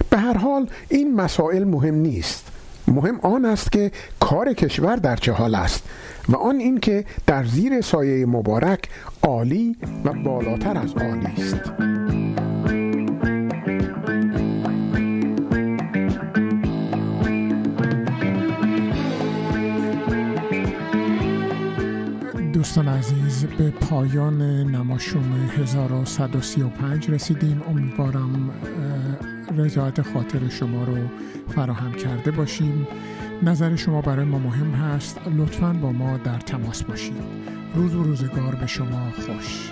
به هر حال این مسائل مهم نیست. مهم آن است که کار کشور در چه حال است و آن این که در زیر سایه مبارک عالی و بالاتر از عالی است. دوستان عزیز، به پایان نماشوم هزار و صد و سی و پنج رسیدیم. امیدوارم رضایت خاطر شما رو فراهم کرده باشیم. نظر شما برای ما مهم هست. لطفاً با ما در تماس باشید. روز و روزگار به شما خوش.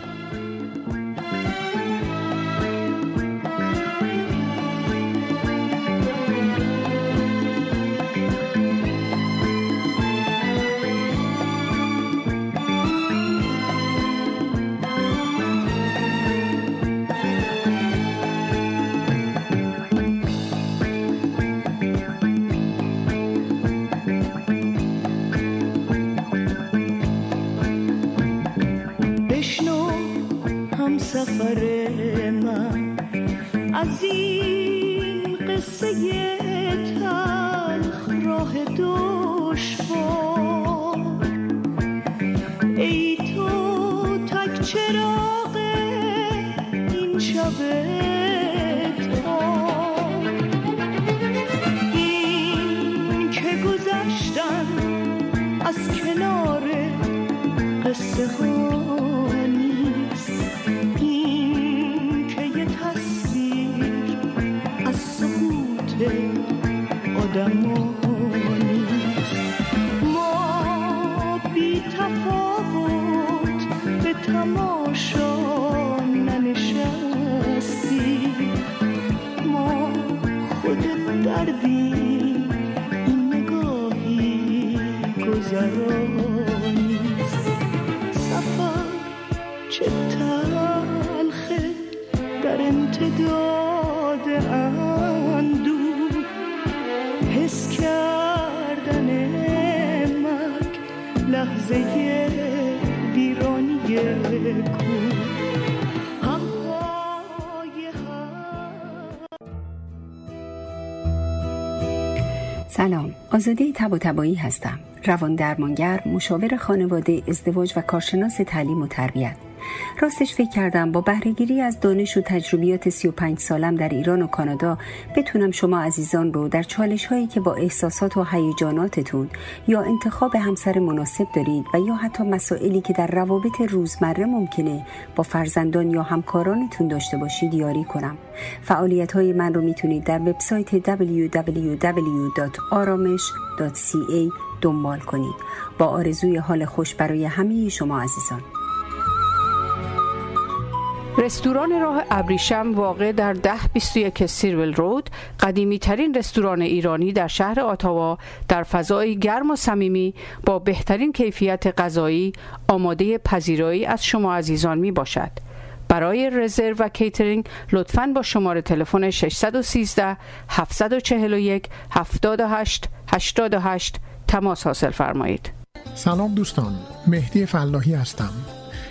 سلام، آزاده طباطبایی هستم، روان درمانگر، مشاور خانواده، ازدواج و کارشناس تعلیم و تربیت. راستش فکر کردم با بهره‌گیری از دانش و تجربیات سی و پنج سالم در ایران و کانادا بتونم شما عزیزان رو در چالش‌هایی که با احساسات و هیجاناتتون یا انتخاب همسر مناسب دارید و یا حتی مسائلی که در روابط روزمره ممکنه با فرزندان یا همکارانتون داشته باشید یاری کنم. فعالیت‌های من رو میتونید در وبسایت دبلیو دبلیو دبلیو دات آرامش دات سی ای دنبال کنید. با آرزوی حال خوش برای همه شما عزیزان. رستوران راه ابریشم واقع در ده بیست و یک سیرول رود، قدیمی ترین رستوران ایرانی در شهر آتاوا، در فضای گرم و صمیمی با بهترین کیفیت غذایی آماده پذیرایی از شما عزیزان می باشد. برای رزرو و کیترینگ لطفاً با شماره تلفن شش یک سه هفت چهار یک هفت هشت هشت هشت تماس حاصل فرمایید. سلام دوستان، مهدی فلاحی هستم.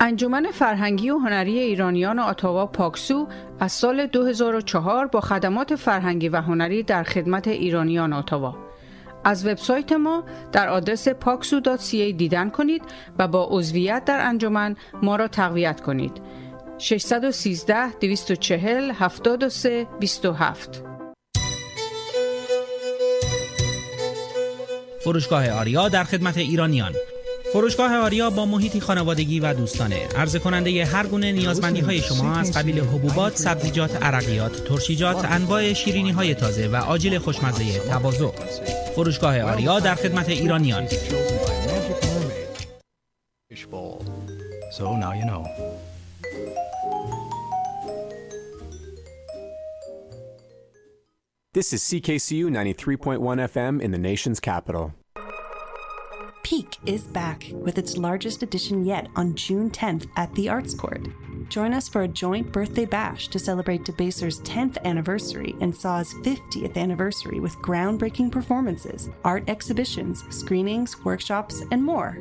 انجمن فرهنگی و هنری ایرانیان اتاوا پاکسو از سال دو هزار و چهار با خدمات فرهنگی و هنری در خدمت ایرانیان اتاوا. از وبسایت ما در آدرس پی ای کی اس یو دات سی ای دیدن کنید و با عضویت در انجمن ما را تقویت کنید. شش یک سه، دو چهار صفر، هفت سه، دو هفت. فروشگاه آریا در خدمت ایرانیان. فروشگاه آریا با محیطی خانوادگی و دوستانه، عرضه کننده هر گونه نیازمندی‌های شما از قبیل حبوبات، سبزیجات، عرقیات، ترشیجات، انواع شیرینی‌های تازه و آجیل خوشمزه تواضع. فروشگاه آریا در خدمت ایرانیان. This is C K C U ninety-three point one F M in the nation's capital. Peak is back with its largest edition yet on June tenth at the Arts Court. Join us for a joint birthday bash to celebrate Debaser's tenth anniversary and Saw's fiftieth anniversary with groundbreaking performances, art exhibitions, screenings, workshops, and more.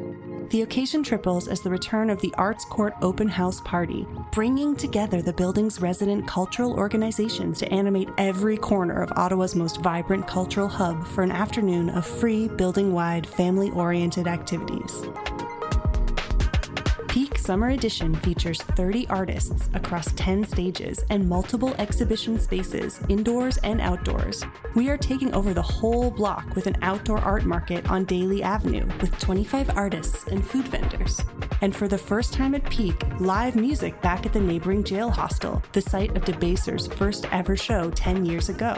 The occasion triples as the return of the Arts Court Open House Party, bringing together the building's resident cultural organizations to animate every corner of Ottawa's most vibrant cultural hub for an afternoon of free, building-wide, family-oriented activities. Peak Summer Edition features thirty artists across ten stages and multiple exhibition spaces, indoors and outdoors. We are taking over the whole block with an outdoor art market on Daly Avenue with twenty-five artists and food vendors. And for the first time at Peak, live music back at the neighboring jail hostel, the site of Debaser's first ever show ten years ago.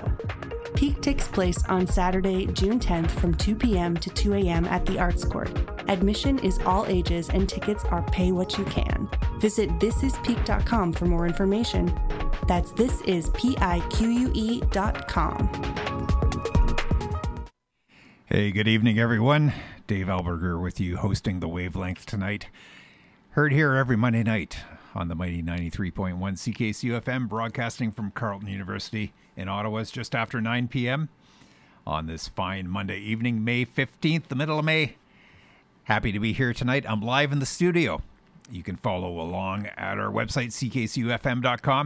Peak takes place on Saturday, June tenth from two p.m. to two a.m. at the Arts Court. Admission is all ages and tickets are pay what you can. Visit this is peak dot com for more information. That's this is peak dot com. Hey, good evening, everyone. Dave Alberger with you, hosting The Wavelength tonight. Heard here every Monday night on the mighty ninety-three point one C K C U F M, broadcasting from Carleton University in Ottawa. It's just after nine p.m. on this fine Monday evening, May fifteenth, the middle of May. Happy to be here tonight. I'm live in the studio. You can follow along at our website, c k c u f m dot com.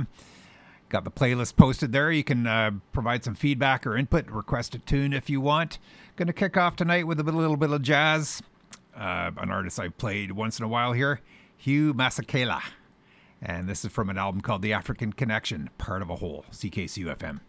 Got the playlist posted there. You can uh, provide some feedback or input, request a tune if you want. Going to kick off tonight with a little bit of jazz. Uh, an artist I've played once in a while here, Hugh Masekela. And this is from an album called The African Connection, Part of a Whole, C K C U F M.